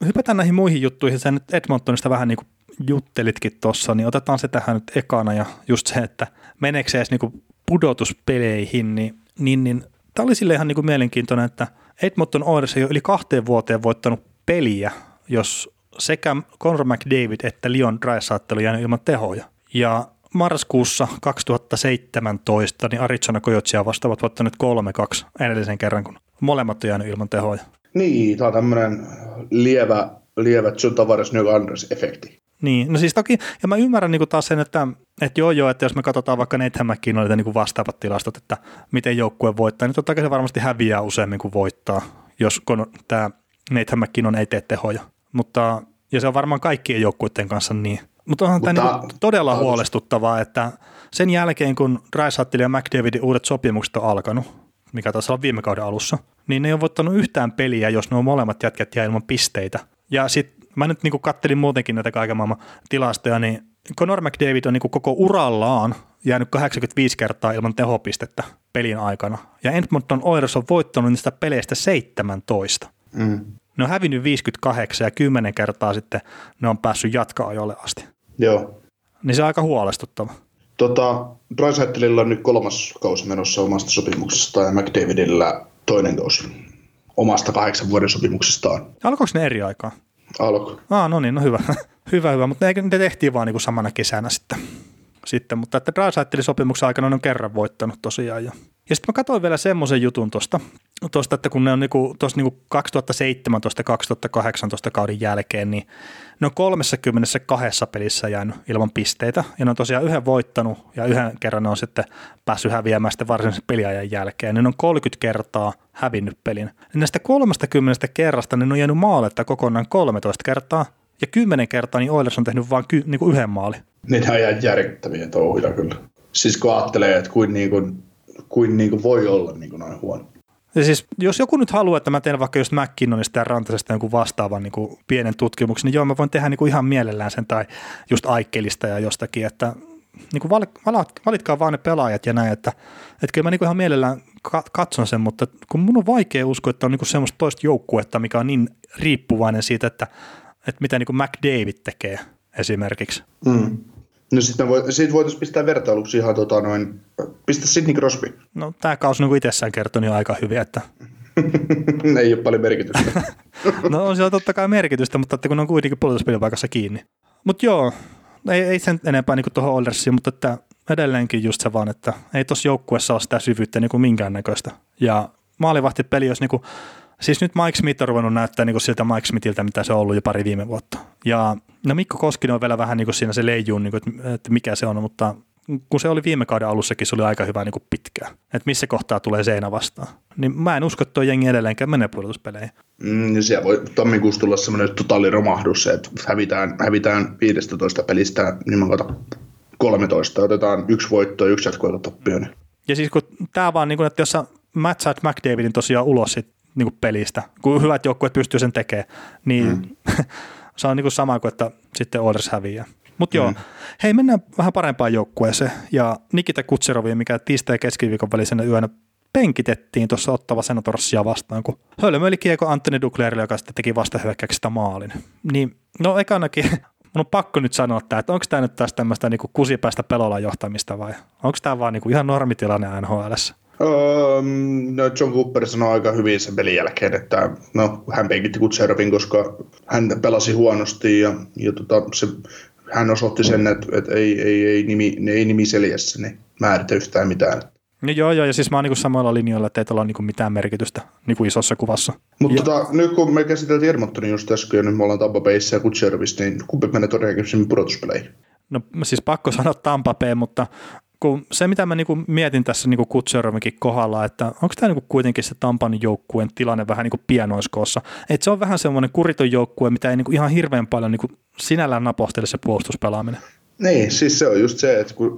hypätään näihin muihin juttuihin, sä nyt Edmontonista vähän niin kuin juttelitkin tuossa, niin otetaan se tähän nyt ekana ja just se, että meneekö se edes niin kuin pudotuspeleihin, niin, niin, niin tämä oli sille ihan niin kuin mielenkiintoinen, että Edmonton Oilers ei ole yli kahteen vuoteen voittanut peliä, jos sekä Connor McDavid että Leon Draisaitl on jäänyt ilman tehoja. Ja marraskuussa kaksituhattaseitsemäntoista niin Arizona Coyotesia vastaavat voittaneet kolme kaksi edellisen kerran, kun molemmat on jäänyt ilman tehoja. Niin, tämä on tämmöinen lievä, lievä John Tavares New Anders-efekti. Niin, no siis toki, ja mä ymmärrän niinku taas sen, että et joo joo, että jos me katsotaan vaikka Nate Hämäkkiin noita niinku vastaavat tilastot, että miten joukkue voittaa, niin totta kai se varmasti häviää useammin kuin voittaa, jos tämä Nate Hämäkkiin on ei tee tehoja. Mutta, ja se on varmaan kaikkien joukkuiden kanssa niin. Mutta onhan tämä niinku todella on huolestuttavaa, että sen jälkeen kun Draisaitl ja McDavidin uudet sopimukset on alkanut, mikä taisi olla viime kauden alussa, niin ne ei ole voittanut yhtään peliä, jos nuo molemmat jätkät jää ilman pisteitä. Ja sitten mä nyt niinku kattelin muutenkin näitä kaiken maailman tilastoja, niin Connor McDavid on niinku koko urallaan jäänyt kahdeksankymmentäviisi kertaa ilman tehopistettä pelin aikana. Ja Edmonton Oilers on voittanut niistä peleistä seitsemäntoista. Mm. Ne on hävinnyt viisikymmentäkahdeksan ja kymmenen kertaa sitten ne on päässyt jatka-ajolle asti. Joo. Niin se on aika huolestuttava. Tota, Draisaitlilla on nyt kolmas kausi menossa omasta sopimuksesta ja McDavidillä toinen kausi omasta kahdeksan vuoden sopimuksestaan. Alkoiko ne eri aikaa? Alko. Ah, no niin, no hyvä. hyvä, hyvä, mutta ne, ne tehtiin vaan niin samana kesänä sitten. sitten. Mutta että Draisaitl sopimuksen aikana on kerran voittanut tosiaan. Ja, ja sitten mä katsoin vielä semmoisen jutun tuosta, tosta, että kun ne on niinku, tuossa niinku kaksituhattaseitsemäntoista kaksituhattakahdeksantoista kauden jälkeen, niin ne on kolmekymmentäkaksi pelissä jäänyt ilman pisteitä, ja ne on tosiaan yhden voittanut, ja yhden kerran ne on sitten päässyt häviämään sitten varsinaisen peliajan jälkeen, niin ne on kolmekymmentä kertaa hävinnyt pelin. Ja näistä kolmekymmentä kerrasta niin ne on jäänyt maaletta kokonaan kolmetoista kertaa, ja kymmenen kertaa niin Oilers on tehnyt vain ky- niinku yhden maalin. Niitä on ihan järkyttäviä touhuja kyllä. Siis kun ajattelee, että kuin niinku, kuin niinku voi olla niinku noin huono. Ja siis, jos joku nyt haluaa, että mä teen vaikka just McKinnonista ja Rantasesta jonkun vastaavan niin kuin pienen tutkimuksen, niin joo, mä voin tehdä niin kuin ihan mielellään sen tai just Aikkelista ja jostakin, että niin kuin valitkaa vaan ne pelaajat ja näin, että et kyllä mä niin kuin ihan mielellään katson sen, mutta kun mun on vaikea uskoa, että on niin kuin semmoista toista joukkuetta, mikä on niin riippuvainen siitä, että, että mitä niin kuin McDavid tekee esimerkiksi. Mm. No sitten voit, siitä voitaisiin pistää vertailuksi ihan tota noin, pistä Sidney Crosby. No tämä kausi niin kuin itsessään kertoi niin aika hyvin, että. Ei ole paljon merkitystä. No on siellä totta kai merkitystä, mutta että kun on kuitenkin puolustuspelipaikassa kiinni. Mutta joo, ei, ei sen enempää niin tuohon Oilersiin, mutta että edelleenkin just se vaan, että ei tuossa joukkueessa ole sitä syvyyttä niin kuin minkäännäköistä. Ja maalivahtipeli olisi niin kuin, siis nyt Mike Smith on ruvennut näyttää niin siltä Mike Smithiltä, mitä se on ollut jo pari viime vuotta. Ja no Mikko Koskinen on vielä vähän niin kuin siinä se leijuun, niin kuin, että mikä se on, mutta kun se oli viime kauden alussakin, se oli aika hyvä niin kuin pitkään. Että missä kohtaa tulee seinä vastaan. Niin mä en usko, että tuo jengi edelleenkään menee pudotuspeleihin. Mm, siellä voi tammikuussa tulla semmoinen totaaliromahdus, että hävitään, hävitään viisitoista pelistä, niin mä otan kolmetoista. Otetaan yksi voitto ja yksi jatkoiltatappio. Ja siis kun tää vaan, niin kuin, että jos sä matchaat McDavidin tosiaan ulos sit, niin kuin pelistä, kun hyvät joukkueet pystyy sen tekemään, niin mm. se on niin kuin sama kuin, että sitten Oilers häviää. Mutta joo, mm. hei mennään vähän parempaan joukkueeseen ja Nikita Kutseroviin, mikä tiistai- ja keskiviikon välisenä yönä penkitettiin tuossa Ottava Senatorsia vastaan, kun hölmöili kiekko Anthony Duclairille, joka sitten teki vastahyökkäyksestä maalin. Niin, no ekanakin, mun on pakko nyt sanoa tämä, että onko tämä nyt taas tämmöistä niin kuin kusipäästä pelolla johtamista vai onko tämä vaan niin kuin ihan normitilanne N H L:ssä? Um, no John Cooper sanoi aika hyvin sen pelin jälkeen, että no, hän penkitti Kutserovin, koska hän pelasi huonosti ja, ja tota, se, hän osoitti sen, että, että ei, ei, ei, nimi, ei nimi seljässä ne määritä yhtään mitään. No joo, joo, ja siis mä oon niinku samalla linjoilla, että ei tuolla ole niinku mitään merkitystä niinku isossa kuvassa. Mutta tota, nyt kun me käsiteltiin Edmontonin just äsken ja nyt me ollaan Tampa Bayssä ja Kutserovissa, niin kumpi menee todennäköisemmin pudotuspeleihin? No siis pakko sanoa Tampa Bay, mutta kun se, mitä mä niinku mietin tässä niinku Kutserovinkin kohdalla, että onko tämä niinku kuitenkin se Tampan joukkueen tilanne vähän niinku pienoiskoossa. Et se on vähän semmoinen kuriton joukkue, mitä ei niinku ihan hirveän paljon niinku sinällään napostele se puolustuspelaaminen. Niin, siis se on just se, että kun,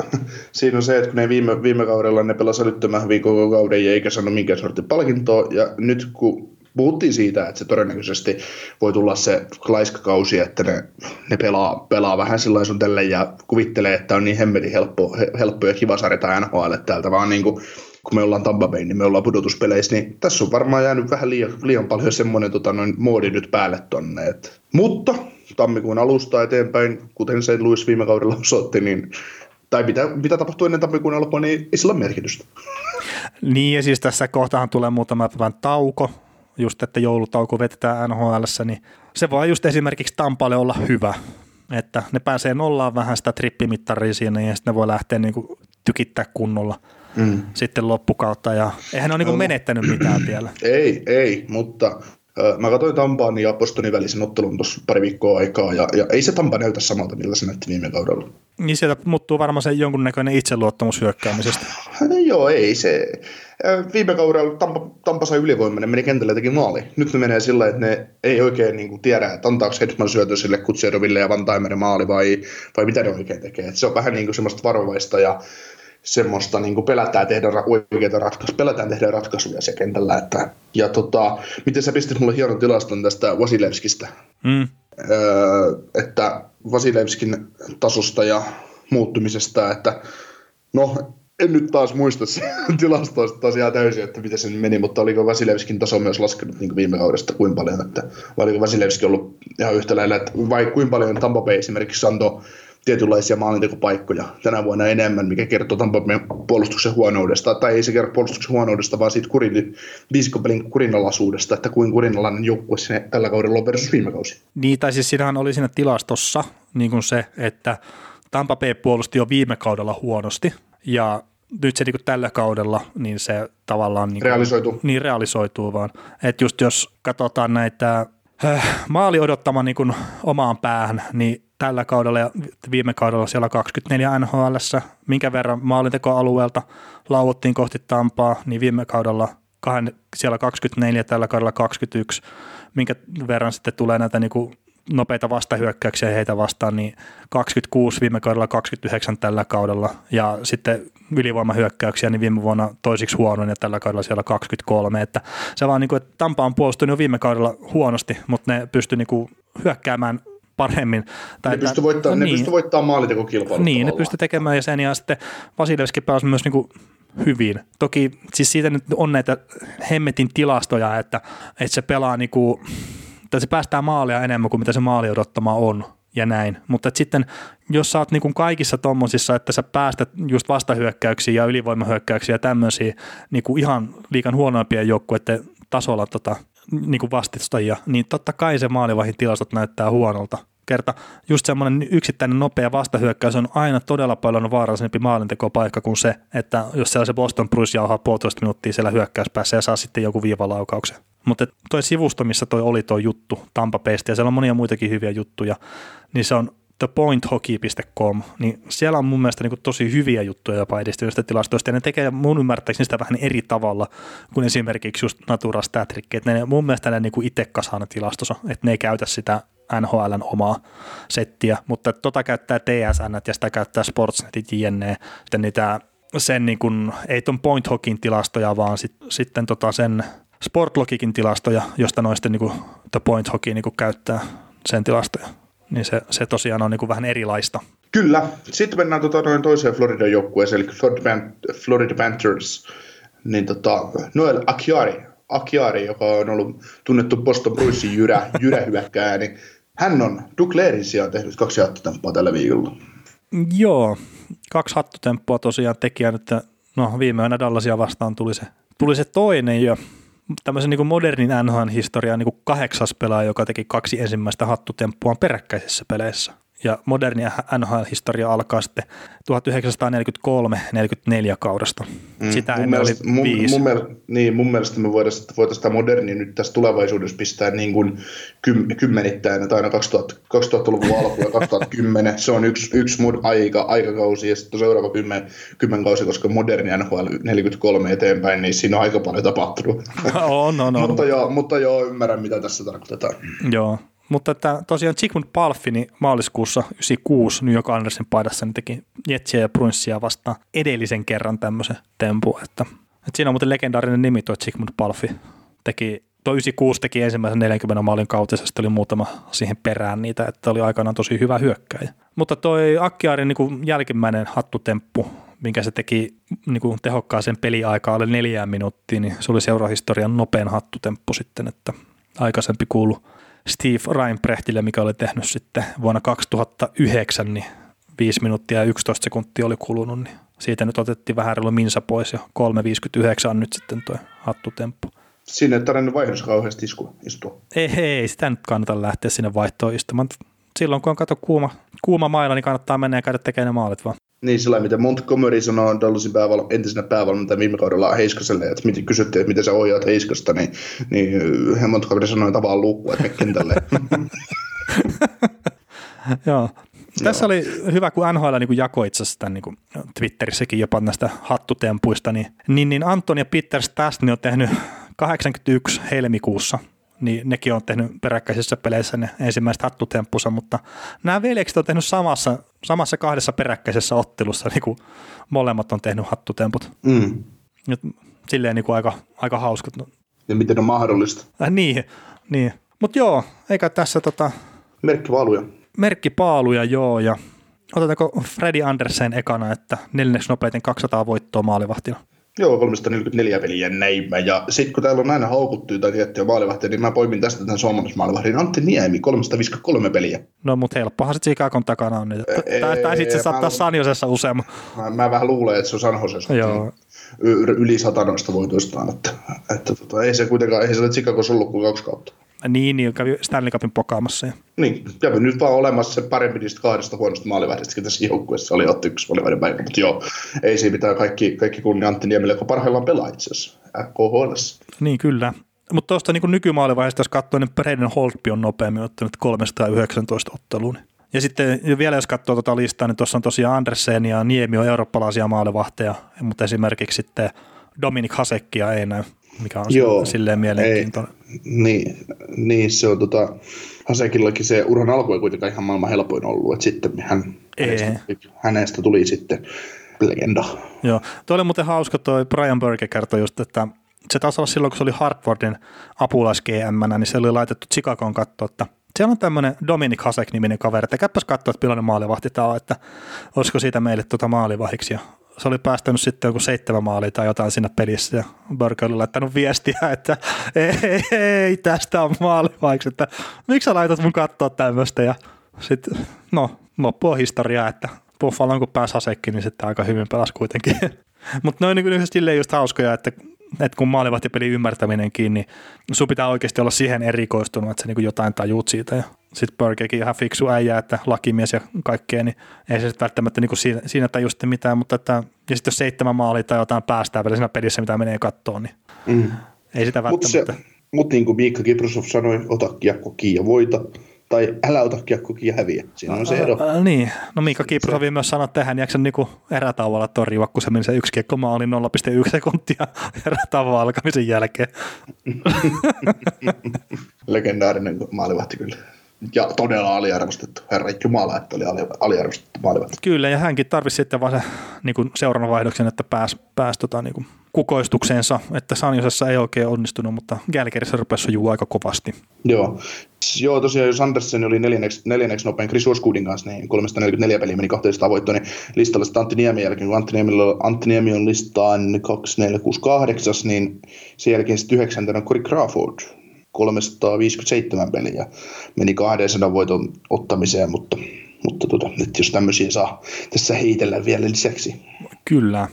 siinä on se, että kun ne viime, viime kaudella ne pelasi älyttömän hyvin koko kauden ja eikä sano minkään sortin palkintoa, ja nyt kun puhuttiin siitä, että se todennäköisesti voi tulla se laiskakausi, että ne, ne pelaa, pelaa vähän sillä sun tälle ja kuvittelee, että on niin hemmetin helppo, helppo ja kiva sarjata N H L täältä, vaan niin kuin, kun me ollaan Tampa Bayn, niin me ollaan pudotuspeleissä, niin tässä on varmaan jäänyt vähän liian, liian paljon semmoinen tota, noin moodi nyt päälle tonne. Et. Mutta tammikuun alusta eteenpäin, kuten se Louis viime kaudella osoitti, niin tai mitä, mitä tapahtuu ennen tammikuun alkua, niin ei sillä ole merkitystä. Niin ja siis tässä kohtahan tulee muutama päivän tauko, just että joulutauko vetetään N H L:ssä, niin se voi just esimerkiksi Tampalle olla hyvä, että ne pääsee nollaan vähän sitä trippimittaria siinä ja sitten ne voi lähteä niin kuin tykittää kunnolla mm. sitten loppukautta ja eihän ne ole niin kuin menettänyt mitään vielä. Ei, ei, mutta äh, mä katsoin Tampaan ja Bostonin välisen ottelun tuossa pari viikkoa aikaa ja, ja ei se Tampa näytä samalta, millä se näytti viime kaudella. Niin sieltä muuttuu varmaan se jonkunnäköinen itseluottamus hyökkäämisestä. No joo, ei se. Viime kaudella Tampa, Tampa sai ylivoimainen, meni kentälle teki maali. Nyt ne menee sillä, että ne ei oikein niin kuin tiedä, että antaako Hedman syötö sille Kutseroville ja Van Timeren maali vai, vai mitä ne oikein tekee. Et se on vähän niin kuin semmoista varovaista ja semmoista niin kuin pelätään tehdä oikeita ratkaisuja, pelätään tehdä ratkaisuja se kentällä. Että, ja tota, miten sä pistit mulle hienon tilaston tästä Vasilevskistä? Mm. Öö, että Vasilevskin tasosta ja muuttumisesta, että no en nyt taas muista tilastoista taas ihan täysin, että miten se meni, mutta oliko Vasilevskin taso myös laskenut niin kuin viime kaudesta kuinka paljon, että vai oliko Vasilevski ollut ihan yhtä lailla, että vai kuinka paljon Tampa Bay esimerkiksi antoi tietynlaisia maalintekopaikkoja tänä vuonna enemmän, mikä kertoo Tampa Bayn puolustuksen huonoudesta, tai ei se kerro puolustuksen huonoudesta, vaan siitä kurin, viisikkopelin kurinalaisuudesta, että kuin kurinalainen joukkue sinne tällä kaudella on versus viime kausi. Niin, tai siis siinähän oli siinä tilastossa niin kuin se, että Tampa Bay puolusti jo viime kaudella huonosti, ja nyt se niin kuin tällä kaudella, niin se tavallaan niin kuin, realisoituu. Niin realisoituu vaan. Että just jos katsotaan näitä äh, maali odottamaan niin kuin omaan päähän, niin tällä kaudella ja viime kaudella siellä kaksikymmentäneljä N H L:ssä, minkä verran maalintekoalueelta lauottiin kohti Tampaa, niin viime kaudella kahden, siellä kaksikymmentäneljä, tällä kaudella kaksikymmentäyksi, minkä verran sitten tulee näitä niin kuin nopeita vastahyökkäyksiä heitä vastaan, niin kaksikymmentäkuusi viime kaudella, kaksikymmentäyhdeksän tällä kaudella, ja sitten ylivoimahyökkäyksiä, niin viime vuonna toisiksi huonoin, ja tällä kaudella siellä kaksikymmentäkolme, että se vaan niin kuin, että Tampa on puolustunut jo viime kaudella huonosti, mutta ne pystyi niin kuin hyökkäämään paremmin. Tai ne pystyy voittamaan, no niin, voittamaan maalintekokilpailut. Niin, tavallaan ne pystyy tekemään, ja sen ja sitten Vasilevski pääsi myös niin kuin hyvin. Toki siis siitä nyt on näitä hemmetin tilastoja, että, että se pelaa niin kuin, että se päästää maalia enemmän kuin mitä se maali odottama on ja näin, mutta sitten jos sä oot niin kuin kaikissa tommosissa, että sä päästät just vastahyökkäyksiä ja ylivoimahyökkäyksiä ja tämmöisiä niin kuin ihan liikan huonoimpien joukkueiden tasolla tota, niin kuin vastustajia, niin totta kai se maalivahdin tilastot näyttää huonolta. Kerta just semmoinen yksittäinen nopea vastahyökkäys on aina todella paljon vaarallisempi maalintekopaikka kuin se, että jos siellä se Boston Bruce jauhaa puolitoista minuuttia siellä hyökkäyspäässä ja saa sitten joku viivalaukauksen. Mutta toi sivusto, missä toi oli toi juttu Tampa Baysta, ja siellä on monia muitakin hyviä juttuja, niin se on the point hockey dot com, niin siellä on mun mielestä niin kuin tosi hyviä juttuja jopa edistyneistä tilastoista, ja ne tekee mun ymmärtääkseni sitä vähän eri tavalla kuin esimerkiksi just Natura Statrikki, että ne mun mielestä ne niin kuin itse kasaa ne tilastossa, että ne ei käytä sitä N H L:n omaa settiä, mutta tota käyttää T S N ja sitä käyttää Sportsnetit jne, sitten niitä sen niin kuin, ei ton Point Hockeyn tilastoja, vaan sit, sitten tota sen Sportlogikin tilastoja, josta noista niin kuin The Point Hockey niin kuin käyttää sen tilastoja. Niin se, se tosiaan on niin kuin vähän erilaista. Kyllä. Sitten mennään tota noin toiseen Floridan joukkueeseen, eli Florida Panthers, niin tota Noel Achiari, Achiari, joka on ollut tunnettu Boston Bruisin jyrä, jyrähyökkääjä, niin hän on Duclairin sijaan tehnyt kaksi hattutemppua tällä viikolla. Joo, kaksi hattutemppua tosiaan tekijä, että no viime aina Dallasia vastaan tuli se, tuli se toinen jo. Tämmöisen niin kuin modernin N H L-historian niin kuin kahdeksas pelaaja, joka teki kaksi ensimmäistä hattutemppuaan peräkkäisissä peleissä. Ja moderni N H L-historia alkaa sitten tuhatyhdeksänsataaneljäkymmentäkolme neljäkymmentäneljä kaudesta. Mm, sitä mun ennen mielestä, oli viisi. Mun, mun, niin, mun mielestä me voitaisiin sitä modernia nyt tässä tulevaisuudessa pistää niin kuin kym, kymmenittäin, että aina kaksituhatta, kaksituhattaluvun alku ja kaksituhattakymmenen. Se on yksi, yksi mun aika, aikakausi ja sitten seuraava kymmen, kymmen kausi, koska moderni N H L neljäkymmentäkolme eteenpäin, niin siinä on aika paljon tapahtunut. on, on, on. mutta, joo, mutta joo, ymmärrän mitä tässä tarkoitetaan. Joo. Mutta että tosiaan Sigmund Palfi niin maaliskuussa yhdeksänkymmentäkuusi New York Andersin paidassa niin teki Jetsiä ja Bruinsia vastaan edellisen kerran tämmöisen tempun. Että, että siinä on muuten legendaarinen nimi tuo Sigmund Palfi. Teki, tuo yhdeksänkymmentäkuusi teki ensimmäisen neljänkymmenen maalin kautensa, sitten oli muutama siihen perään niitä, että oli aikanaan tosi hyvä hyökkäjä. Mutta toi Akiarin niin jälkimmäinen hattutemppu, minkä se teki niin kuin tehokkaaseen peliaikaan alle neljään minuuttiin, niin se oli seurahistorian nopein hattutemppu sitten, että aikaisempi kuului Steve Reinbrechtille, mikä oli tehnyt sitten vuonna kaksituhattayhdeksän, niin viisi minuuttia ja yksitoista sekuntia oli kulunut, niin siitä nyt otettiin vähän reilu minsa pois, ja kolme viisikymmentäyhdeksän on nyt sitten tuo hattutemppu. Siinä ei tarvinnut vaihdossa kauheasti istua. Ei, ei, sitä nyt kannata lähteä sinne vaihtoon istumaan. Silloin kun on kato kuuma, kuuma maila, niin kannattaa mennä ja käydä tekemään ne maalit vaan. Niin sillä mitä Montgomery sanoo Dallasin pääval- entisenä päävalmentajan viime kaudella Heiskaselle, että miten kysyttiin, että miten sä ohjaat Heiskasta, niin, niin Montgomery sanoi tavallaan luukkua, että me kentälle. Joo. Tässä oli hyvä, kun N H L niin kuin jakoi itse asiassa niin kuin Twitterissäkin jopa näistä hattutempuista, niin, niin, niin Anton ja Peter Stastny on tehnyt kahdeksankymmentäyksi helmikuussa, niin nekin on tehnyt peräkkäisissä peleissä ne ensimmäiset hattutemppunsa, mutta nämä veljekset on tehnyt samassa, samassa kahdessa peräkkäisessä ottelussa, niin kuin molemmat on tehnyt hattutemput. Mm. Silleen niin kuin aika, aika hauskat. Ja miten on mahdollista? Äh, niin, niin. Mutta joo, eikä tässä tota... Merkkipaaluja. Merkkipaaluja, joo, ja otetaanko Freddy Andersen ekana, että neljänneksi nopeiten kaksisataa voittoa maalivahtina? Joo, kolmesataaneljäkymmentäneljä peliä näin. Ja sitten kun täällä on aina haukuttu tai tiettyä maalivahtia, niin mä poimin tästä tämän suomalaismaalivahdin Antti Niemi, kolmesataaviisikymmentäkolme peliä. No mutta helppohan sitten Chicagon takana on niitä. Tai sitten se saattaa San Josessa useamman. Mä vähän luulen, että se on San Josessa. Joo. Yli satanoista voi toistaan, että, että tota, ei se kuitenkaan, ei se ole Chicagossa ollut kuin kaksi kautta. Niin, niin kävi Stanley Cupin pokaamassa. Ja. Niin, kävi nyt vaan olemassa se parempi niistä kahdesta huonosta maalivähdistä, tässä joukkueessa oli otti yksi maalivähdin päivä, mutta joo, ei siinä pitää kaikki, kaikki kunnia Antti Niemelle, joka parhaillaan pelaa itse asiassa K H L:ssä. Niin, kyllä. Mutta tuosta niin nykymaalivähdistä, jos katsoo, niin Braden Holtby on nopeammin ottanut kolmesataayhdeksäntoista otteluun. Ja sitten vielä jos katsoo tuota listaa, niin tuossa on tosiaan Andersen ja Niemi on eurooppalaisia maalivahteja, mutta esimerkiksi sitten Dominik Hasekia ei näy, mikä on joo, silleen mielenkiintoinen. Ei, niin, niin, se on tota, Hasekillakin se uran alku ei kuitenkaan ihan maailman helpoin ollut, että sitten hän, hänestä, hänestä tuli sitten legenda. Joo, tuo oli muuten hauska, toi Brian Burke kertoi just, että se taas olla silloin, kun se oli Hartfordin apulais-G M:nä, niin se oli laitettu Chicagoon katsoa, että siellä on tämmöinen Dominik Hasek-niminen kaveri, tekäpäs katsoa, että millainen maalivahti tämä on, että olisiko siitä meille tuota maalivahdiksi. Ja se oli päästänyt sitten joku seitsemän maalia tai jotain siinä pelissä, ja Burke oli laittanut viestiä, että ei, ei tästä on maalivahdiksi, että miksi sä laitat mun katsoa tämmöistä, ja sitten no, loppu on historiaa, että Buffalon kun pääsi Hasekki, niin sitten aika hyvin pelasi kuitenkin. Mutta ne on niin just hauskoja, että että kun maalivahtipelin ymmärtäminenkin, niin sun pitää oikeasti olla siihen erikoistunut, että sä niin jotain tajuut siitä. Ja sitten Burkekin ihan fiksu äijä, että lakimies ja kaikkea, niin ei se sitten välttämättä niin siinä, siinä tajua sitten mitään. Mutta että, ja sitten jos seitsemän maalia tai jotain päästään vielä siinä pelissä, mitä menee kattoon, niin mm. ei sitä välttämättä. Mutta mut niin kuin Miikka Kiprusov sanoi, ota kiekko kiinni ja voita. Tai älä ota kiekko kiinni ja häviä. Siinä on se ero. Ä, ä, niin. No Miikka Kiprusov myös sanoi, että hän jaksa niinku erätauolla torjua, kun se meni se yksi kiekko maali nolla pilkku yksi sekuntia erätauon alkamisen jälkeen. Legendaarinen maalivahti kyllä. Ja todella aliarvostettu. Herra jumala, että oli aliarvostettu maalivahti. Kyllä, ja hänkin tarvitsi sitten vaan se niin seuraavan vaihdoksen, että pääsi pääs, tota, niin kukoistukseensa. Että San Josessa ei oikein onnistunut, mutta Gälkärissä rupesi sujuu aika kovasti. Joo. Joo, tosiaan jos Andersen oli neljänneksi, neljänneksi nopein Chris Osgoodin kanssa, niin kolmesataaneljäkymmentäneljä peliä meni kaksisataa voittoa, niin listalla sitten Antti Niemen jälkeen, kun Antti Niemi, Antti Niemi on listaan kaksi neljä kuusi kahdeksan, niin sen jälkeen sitten yhdeksäntenä Corey Crawford, kolmesataaviisikymmentäseitsemän peliä meni kaksisataa voiton ottamiseen, mutta, mutta tota, nyt jos tämmöisiä saa tässä heitellä vielä lisäksi. Kyllä.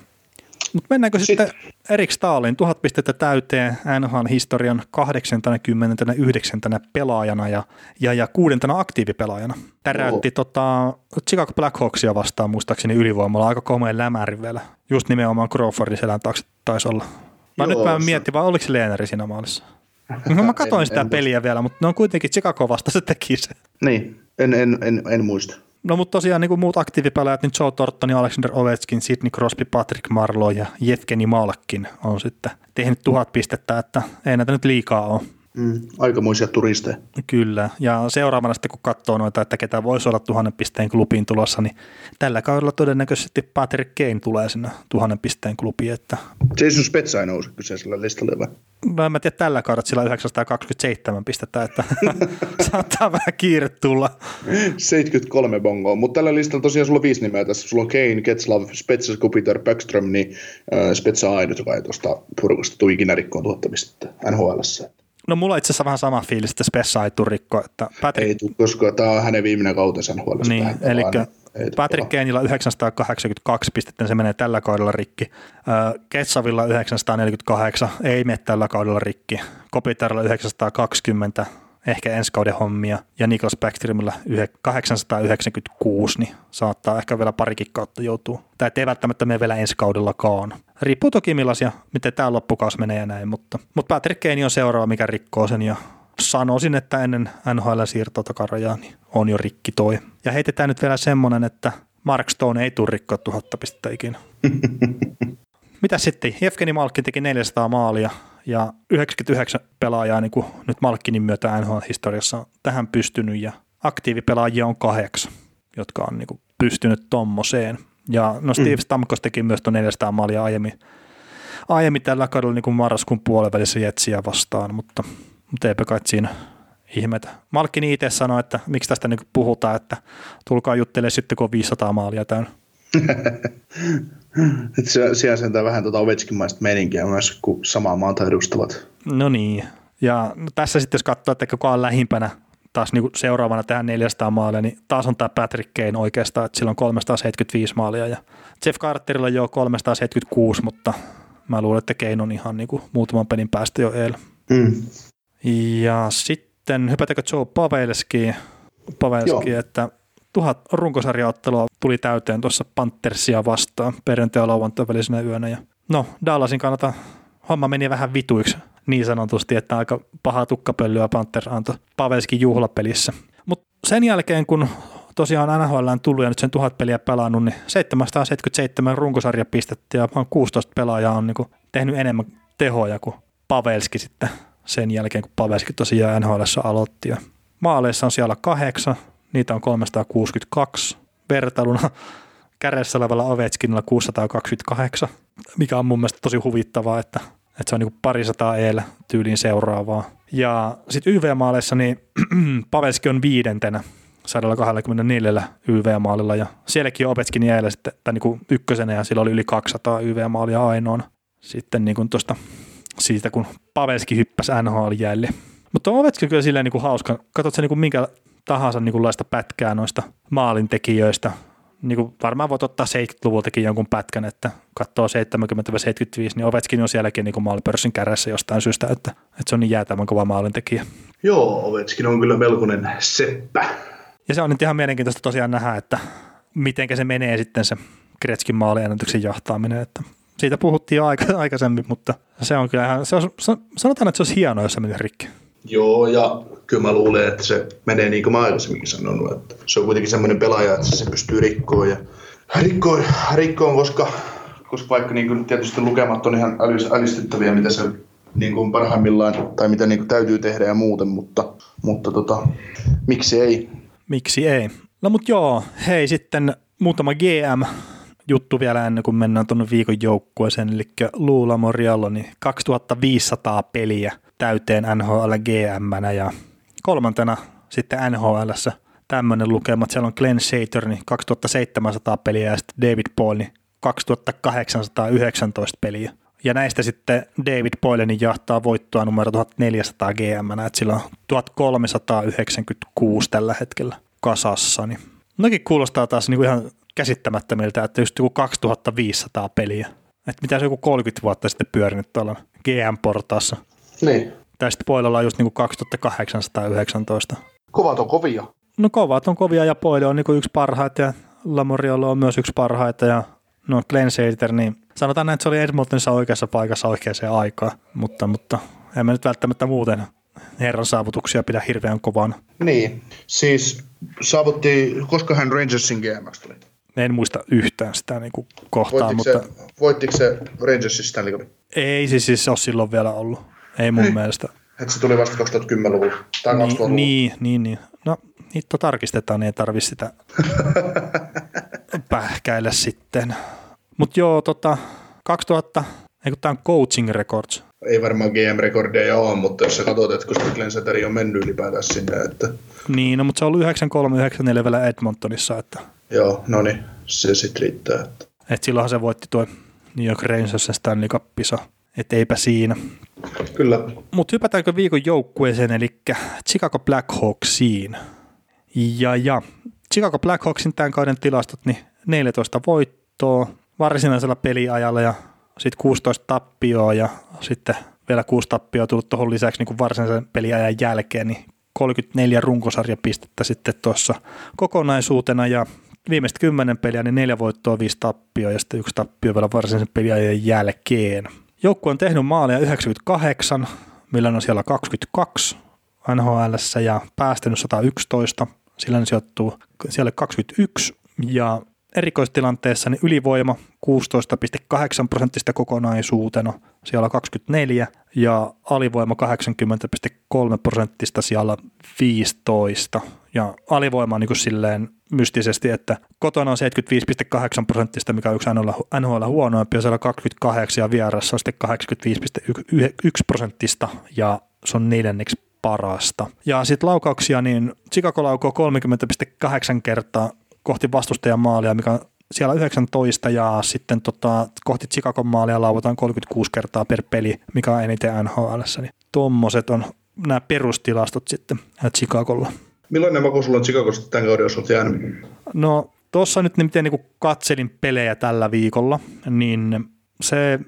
Mutta mennäänkö sitten, sitten Erik Staalin tuhat pistettä täyteen N H L historian kahdeksankymmentäyhdeksän pelaajana ja, ja, ja kuudentena aktiivipelaajana. Täräytti tota, Chicago Black Hawksia vastaan muistaakseni ylivoimalla aika komeen lämärin vielä. Just nimenomaan Crawfordin selän taakse taisi olla. Mä Joo, nyt mä mietin, vaan oliko se Leeneri siinä maalissa? No, mä katsoin en, sitä en peliä muista vielä, mutta ne on kuitenkin Chicago vasta se teki se. Niin, en, en, en, en muista. No mutta tosiaan niin kuin muut aktiivipelaajat, niin Joe Thornton, Alexander Ovechkin, Sidney Crosby, Patrick Marleau ja Jevgeni Malkin on sitten tehnyt tuhat pistettä, että ei näitä nyt liikaa ole. Mm, aikamoisia turisteja. Kyllä, ja seuraavana sitten kun katsoo noita, että ketä voisi olla tuhannen pisteen klubiin tulossa, niin tällä kaudella todennäköisesti Patrick Kane tulee sinne tuhannen pisteen klubiin. Että Jason Spezza ei nousi kyseisellä listalle vai? No en mä tiedä tällä kaudella, sillä yhdeksänsataakaksikymmentäseitsemän pistettä, että saattaa vähän kiire tulla. seitsemänkymmentäkolme bongoa, mutta tällä listalla tosiaan sulla on viisi nimeä tässä. Sulla on Kane, Getzlaff, Spezza, Peter Backström, niin Spezza on ainut, joka ei tuosta purkasta tule ikinä rikkoon tuhatta pistettä N H L:ssä. No mulla itse asiassa vähän sama fiilis, että Spezza ei tule rikkoa. Että Patrick... Ei tule, koska tämä on hänen viimeinen kautensa huolesta. Niin, eli Patrick Kaneilla yhdeksänsataakahdeksankymmentäkaksi pistettä, se menee tällä kaudella rikki. Ketsavilla yhdeksänsataaneljäkymmentäkahdeksan, ei mene tällä kaudella rikki. Kopitarilla yhdeksänsataakaksikymmentä, ehkä ensi kauden hommia. Ja Niklas Backströmillä kahdeksansataayhdeksänkymmentäkuusi, niin saattaa ehkä vielä parikin kautta joutua. Tai ei välttämättä mene vielä ensi kaudellakaan. Riippuu toki millaisia, miten tämä loppukausi menee ja näin, mutta, mutta Patrick Kane on seuraava, mikä rikkoo sen ja sanoisin, että ennen N H L-siirtoa takarajaa niin on jo rikki toi. Ja heitetään nyt vielä semmoinen, että Mark Stone ei tule rikkoa tuhatta pistettä ikinä. Mitä sitten? Jevgeni Malkin teki neljäsataa maalia ja yhdeksänkymmentäyhdeksän pelaajaa niin kuin nyt Malkinin myötä N H L-historiassa on tähän pystynyt ja aktiivipelaajia on kahdeksan, jotka on niin kuin pystynyt tommoseen. Ja no Steve Stamkos teki myös tuon neljäsataa maalia aiemmin, aiemmin tällä kaudella niin kuin marraskuun puolivälissä Jetsiä vastaan, mutta, mutta eipä kai siinä ihmetä. Malkin itse sanoi, että miksi tästä niin puhutaan, että tulkaa juttelemaan sitten kun on viisisataa maalia täynnä. Sitten siellä sentään vähän tuota Ovechkin-maista meininkiä myös, kun samaa maata edustavat. No niin, ja no tässä sitten jos katsoo, että kuka on lähimpänä taas niin seuraavana tähän neljäsataa maalia, niin taas on tämä Patrick Kane oikeastaan, että sillä on kolmesataaseitsemänkymmentäviisi maalia, ja Jeff Carterilla jo kolmesataaseitsemänkymmentäkuusi, mutta mä luulen, että Kane on ihan niin kuin muutaman pelin päästä jo eilen. Mm. Ja sitten hypätäkö Joe Pavelski, Pavelski että tuhat runkosarjaottelua tuli täyteen tuossa Panthersia vastaan perjantai- ja lauantain välisenä yönä. Ja no, Dallasin kannalta homma meni vähän vituiksi niin sanotusti, että aika pahaa tukkapölyä Panthers antoi Pavelskin juhlapelissä. Mutta sen jälkeen, kun tosiaan N H L on tullut ja nyt sen tuhat peliä pelannut, niin seitsemänsataaseitsemänkymmentäseitsemän runkosarjapistettä ja vaan kuusitoista pelaajaa on niinku tehnyt enemmän tehoja kuin Pavelski sitten sen jälkeen, kun Pavelski tosiaan N H L:ssä aloitti. Ja maaleissa on siellä kahdeksan. Niitä on kolmesataakuusikymmentäkaksi vertailuna kärjessä olevalla Ovechkinilla kuusisataakaksikymmentäkahdeksan, mikä on mun mielestä tosi huvittavaa, että, että se on niinku parisataa eellä tyyliin seuraavaa. Ja sitten Y V-maaleissa niin Pavelski on viidentenä sata kaksikymmentäneljä Y V-maalilla ja sielläkin on Ovechkin jäillä sitten niinku ykkösenä ja sillä oli yli kaksisataa Y V-maalia ainoana sitten niinku tuosta siitä, kun Pavelski hyppäsi N H L-jäille. Mutta Ovechkin kyllä silleen niinku hauska. Katsotko se niinku minkä tahansa niinkunlaista pätkää noista maalintekijöistä. Niin kuin varmaan voit ottaa seitsemänkymmentäluvultakin jonkun pätkän, että katsoo seitsemänkymmentä seitsemänkymmentäviisi, niin Ovechkin on sielläkin niin maalipörssin kärjessä jostain syystä, että, että se on niin jäätävän kova maalintekijä. Joo, Ovechkin on kyllä melkoinen seppä. Ja se on nyt ihan mielenkiintoista tosiaan nähdä, että mitenkä se menee sitten se Kretskin maaliennätyksen jahtaaminen, että siitä puhuttiin jo aika, aikaisemmin, mutta se on kyllä ihan, se on, sanotaan, että se olisi hienoa, jos se menee rikki. Joo, ja kyllä mä luulen, että se menee niin kuin mä aikaisemminkin sanonut, että se on kuitenkin semmoinen pelaaja, että se pystyy rikkoon ja rikkoon, rikkoon koska, koska vaikka niin kuin tietysti lukemat on ihan älystyttäviä, mitä se niin kuin parhaimmillaan tai mitä niin kuin täytyy tehdä ja muuten, mutta, mutta tota, miksi ei? Miksi ei? No mut joo, hei sitten muutama G M-juttu vielä ennen kuin mennään tuonne viikon joukkueeseen, eli Luula Moriallo, niin kaksituhattaviisisataa peliä täyteen N H L G M-nä ja kolmantena sitten N H L:ssä tämmöinen lukema, että siellä on Glenn Shater, niin kaksituhattaseitsemänsataa peliä ja sitten David Poile, niin kaksituhattakahdeksansataayhdeksäntoista peliä. Ja näistä sitten David Poile niin jahtaa voittoa numero tuhatneljäsataa G M-nä, että sillä on tuhatkolmesataayhdeksänkymmentäkuusi tällä hetkellä kasassa. Niin. Nokin kuulostaa taas niinku ihan käsittämättömiltä, että just joku kaksituhattaviisisataa peliä. Että mitä se joku kolmekymmentä vuotta sitten pyörinyt tuolla G M-portaassa. Niin. Tai sitten Poilella on just niinku kaksituhattakahdeksansataayhdeksäntoista. Kovat on kovia. No kovat on kovia ja Poile on niinku yksi parhaita ja Lamoriolo on myös yksi parhaita ja no Glenn Shater, niin sanotaan näin, että se oli Edmontonissa oikeassa paikassa oikeaan aikaan, mutta, mutta en mä nyt välttämättä muuten herran saavutuksia pidä hirveän kovana. Niin, siis saavutti, koska hän Rangersin G M:ksi tuli? En muista yhtään sitä niinku kohtaa, voittiko mutta... Se, voittiko se Rangersin Stanley Cupin? Ei siis, siis se ole silloin vielä ollut. Ei mun niin. mielestä. Että se tuli vasta kaksituhattakymmenluvulla tai niin, kaksituhattaluvulla. Niin, niin, niin. No, hitto tarkistetaan, niin ei tarvitse sitä pähkäillä sitten. Mutta joo, tota, kaksituhatta, eikö tämä on coaching records? Ei varmaan G M-rekordeja ole, mutta jos sä katsot, että koska Glenn Seteri on mennyt ylipäätään sinne, että... Niin, no, mutta se on ollut yhdeksänkymmentäkolme yhdeksänkymmentäneljä vielä Edmontonissa, että... Joo, no niin, se sit riittää, että... Että silloinhan se voitti tuo New York Rangers ja Stanley Cup-pisa. Että eipä siinä. Kyllä. Mutta hypätäänkö viikon joukkueeseen, eli Chicago Black Hawksiin. Ja, ja Chicago Black Hawksin tämän kauden tilastot, niin neljätoista voittoa varsinaisella peliajalla ja sitten kuusitoista tappioa ja sitten vielä kuusi tappioa tullut tuohon lisäksi niin kuin varsinaisen peliajan jälkeen, niin kolmekymmentäneljä runkosarjapistettä sitten tuossa kokonaisuutena ja viimeiset kymmenen peliä, niin neljä voittoa, viisi tappioa ja sitten yksi tappio vielä varsinaisen peliajan jälkeen. Joukkue on tehnyt maalia yhdeksänkymmentäkahdeksan, millä on siellä kaksikymmentäkaksi N H L:ssä ja päästänyt sata yksitoista, sillä ne sijoittuu siellä kaksikymmentäyksi ja erikoistilanteessa niin ylivoima kuusitoista pilkku kahdeksan prosenttista kokonaisuutena siellä kaksikymmentäneljä ja alivoima kahdeksankymmentä pilkku kolme prosenttista siellä viisitoista ja alivoima on niin kuin silleen mystisesti, että kotona on seitsemänkymmentäviisi pilkku kahdeksan prosenttista, mikä on yksi N H L huonoimpia, siellä kaksikymmentäkahdeksan ja vierassa on sitten kahdeksankymmentäviisi pilkku yksi prosenttista ja se on neljänneksi parasta. Ja sitten laukauksia, niin Chicago laukoo kolmekymmentä pilkku kahdeksan kertaa kohti vastustajan maalia, mikä on siellä yhdeksäntoista ja sitten tota, kohti Chicagon maalia lauvataan kolmekymmentäkuusi kertaa per peli, mikä on eniten N H L:ssä. Niin tommoset on nämä perustilastot sitten Chicagolla. Millainen maku sulla on Chicagosta tämän kauden osalta jäänyt? No tuossa nyt miten niin katselin pelejä tällä viikolla, niin se,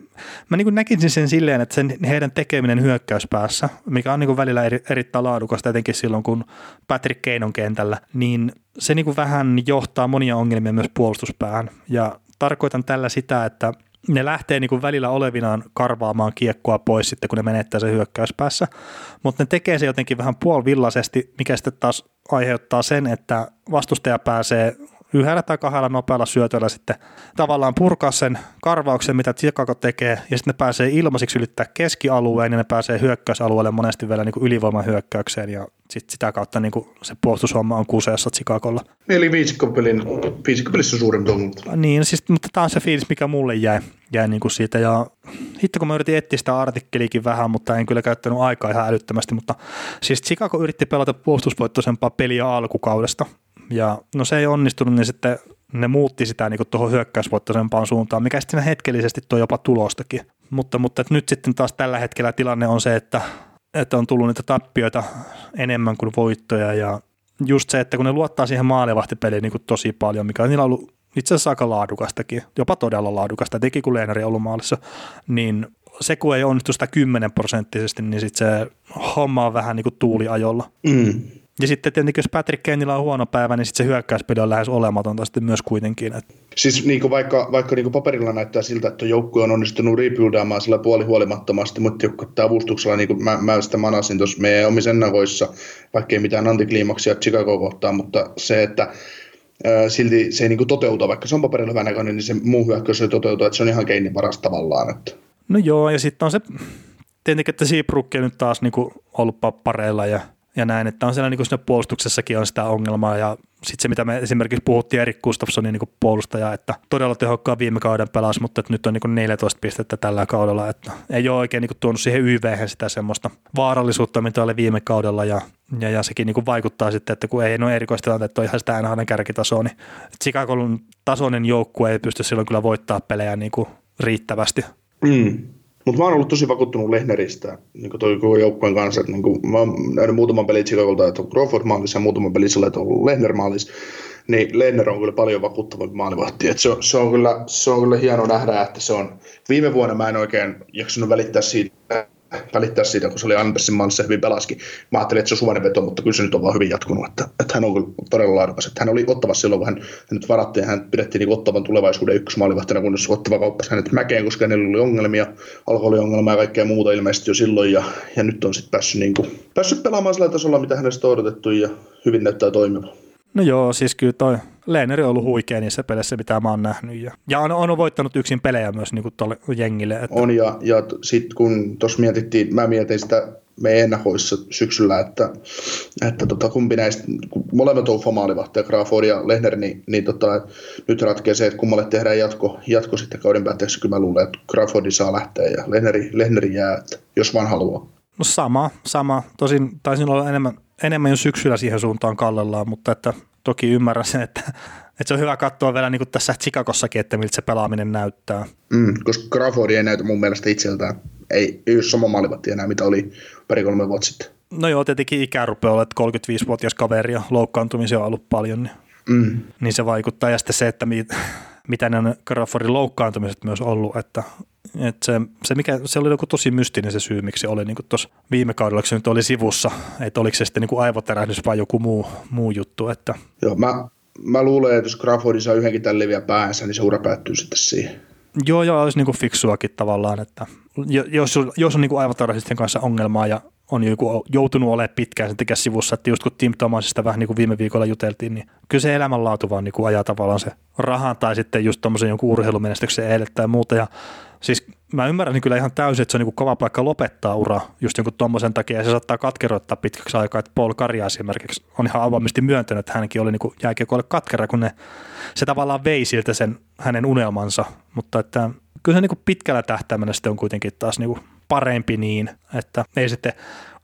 mä niin näkisin sen silleen, että sen, heidän tekeminen hyökkäyspäässä, mikä on niin välillä eri, erittäin laadukasta, etenkin silloin kun Patrick Kane on kentällä, niin se niin vähän johtaa monia ongelmia myös puolustuspäähän. Ja tarkoitan tällä sitä, että ne lähtee niin välillä olevinaan karvaamaan kiekkoa pois sitten, kun ne menettää sen hyökkäyspäässä, mutta ne tekee se jotenkin vähän puolivillaisesti, mikä sitten taas aiheuttaa sen, että vastustaja pääsee yhdellä tai kahdella nopealla syötöllä sitten tavallaan purkaa sen karvauksen, mitä Chicago tekee, ja sitten ne pääsee ilmaisiksi ylittää keskialueen, ja ne pääsee hyökkäysalueelle monesti vielä niin ylivoimahyökkäykseen, ja sit sitä kautta niin se puolustushomma on kuseessa Chicagolla. Eli viisikkopelin, viisikkopelissä on suurempi ongelma. Niin, siis, mutta tämä on se fiilis, mikä mulle jäi, jäi niin siitä, ja hitto kun mä yritin etsiä sitä artikkeliikin vähän, mutta en kyllä käyttänyt aikaa ihan älyttömästi, mutta siis Chicago yritti pelata puolustusvoittoisempaa peliä alkukaudesta, ja no se ei onnistunut, niin sitten ne muutti sitä niin tuohon hyökkäysvoittoisempaan suuntaan, mikä sitten hetkellisesti tuo jopa tulostakin. Mutta, mutta nyt sitten taas tällä hetkellä tilanne on se, että, että on tullut niitä tappioita enemmän kuin voittoja. Ja just se, että kun ne luottaa siihen maalivahtipeliin niin tosi paljon, mikä on niillä ollut itse asiassa aika laadukastakin, jopa todella laadukasta, teki kun Leenari on ollut maalissa, niin se kun ei onnistu sitä kymmenen prosenttisesti, niin sitten se homma on vähän niin kuin tuuliajolla. Mm. Ja sitten tietenkin, jos Patrick Kaneilla on huono päivä, niin sitten se hyökkäyspeli on lähes olematonta sitten myös kuitenkin. Siis niin vaikka, vaikka niin paperilla näyttää siltä, että joukkue on onnistunut rebuildaamaan sillä puoli huolimattomasti, mutta tämä avustuksella, niin kuin mä, mä sitä manasin tuossa meidän omissa ennakoissa, vaikka ei mitään antikliimaksia Chicago kohtaan, mutta se, että silti se ei niin toteuta, vaikka se on paperilla hyvän näköinen, niin se muu hyökkäys ei toteuta, että se on ihan Kanein paras tavallaan. Että. No joo, ja sitten on se, tietenkin, että Seabrook on nyt taas niin ollut pareilla ja Ja näin, että on siellä, niin kuin siinä puolustuksessakin on sitä ongelmaa, ja sitten se, mitä me esimerkiksi puhuttiin Erik Gustafssonin niin puolustaja, että todella tehokkaan viime kauden pelasi, mutta nyt on niin neljätoista pistettä tällä kaudella, että ei ole oikein niin tuonut siihen Y V:hen sitä semmoista vaarallisuutta, mitä oli viime kaudella, ja, ja, ja sekin niin vaikuttaa sitten, että kun ei ole erikoistilanteet, on ihan sitä N H L:n kärkitasoa, niin Chicagon tasoinen joukkue ei pysty silloin kyllä voittaa pelejä niin riittävästi. Mm. Mutta mä oon ollut tosi vakuuttunut Lehneristä, niin kuin toi koko joukkueen kanssa. Että niin kuin, mä oon nähnyt muutaman pelin Chicagolta, että on Crawford maalissa ja muutaman pelin sillä, että on ollut Lehner maalissa. Niin Lehner on kyllä paljon vakuuttavampi maalivahti. Se, se, on kyllä, se on kyllä hieno nähdä, että se on. Viime vuonna mä en oikein jaksanut välittää siitä, välittää siitä kun se oli Andersin maalissa hyvin pelaskin. Mä ajattelin, että se on suvainen veto, mutta kyllä se nyt on vaan hyvin jatkunut. Että, että hän on kyllä todella laadukas. Että hän oli ottavassa silloin, kun hän nyt varattiin, ja hän pidettiin niin ottavan tulevaisuuden ykkösmaalivahtina, kunnes ottava kauppasi hänet mäkeen, koska hänellä oli ongelmia, alkoholiongelmaa ja kaikkea muuta ilmeisesti jo silloin. Ja, ja nyt on sitten päässyt, niin kuin, päässyt pelaamaan sillä tasolla, mitä hänestä on odotettu, ja hyvin näyttää toimivan. No joo, siis kyllä toi Leeneri on ollut huikea niissä peleissä, mitä mä oon nähnyt. Ja, ja on, on voittanut yksin pelejä myös niin kuin tuolle jengille. Että. On, ja, ja sitten kun tuossa mietittiin, mä mietin sitä meidän ennakoissa syksyllä, että, että tota, kumpi näistä, kun molemmat on ufa-maalivahtia, Crawford ja Lehner, niin, niin tota, nyt ratkeaa se, että kummalle tehdään jatko, jatko sitten kauden päätteeksi. Kyllä mä luulen, että Crawfordin saa lähteä ja Lehneri, Lehneri jää, että jos vaan haluaa. No sama, sama. Tosin taisin olla enemmän, enemmän jo syksyllä siihen suuntaan kallellaan, mutta että toki ymmärrän sen, että, että se on hyvä katsoa vielä niin kuin tässä Chicagossakin, että miltä se pelaaminen näyttää. Mm, koska Crawford ei näytä mun mielestä itseltään. Ei, ei ole sama maalivahti enää, mitä oli pari-kolme vuotta sitten. No joo, tietenkin ikä rupeaa olla, että kolmekymmentäviisivuotias kaveri ja loukkaantumisia on ollut paljon, niin, mm. niin se vaikuttaa. Ja sitten se, että mi, mitä ne on Crawfordin loukkaantumiset myös ollut, että että se, se, mikä, se oli joku tosi mystinen se syy, miksi se oli niin tuossa viime kaudella, kun se nyt oli sivussa, että oliko se sitten niin aivotärähdys vai joku muu, muu juttu. Että. Joo, mä, mä luulen, että jos Crawfordin saa yhdenkin tämän leviä päänsä, niin se ura päättyy sitten siihen. Joo, joo, olisi niin fiksuakin tavallaan, että jos, jos on niin aivotärähdisten kanssa ongelmaa ja on joku joutunut olemaan pitkään sen tekijä sivussa, että just kun Tim Thomasista vähän niin kuin viime viikolla juteltiin, niin kyllä se elämänlaatu vaan niin kuin ajaa tavallaan se rahan tai sitten just tommoisen jonkun urheilumenestyksen eilet tai muuta. Ja siis mä ymmärrän niin kyllä ihan täysin, että se on niin kuin kova paikka lopettaa ura just jonkun tommoisen takia, ja se saattaa katkeroittaa pitkäksi aikaa, että Paul Kariya esimerkiksi on ihan avoimesti myöntänyt, että hänkin oli niin jääkiekolle katkera, kun ne, se tavallaan vei siltä sen hänen unelmansa, mutta että kyllä se niin kuin pitkällä tähtäimellä sitten on kuitenkin taas niin kuin parempi niin, että ei sitten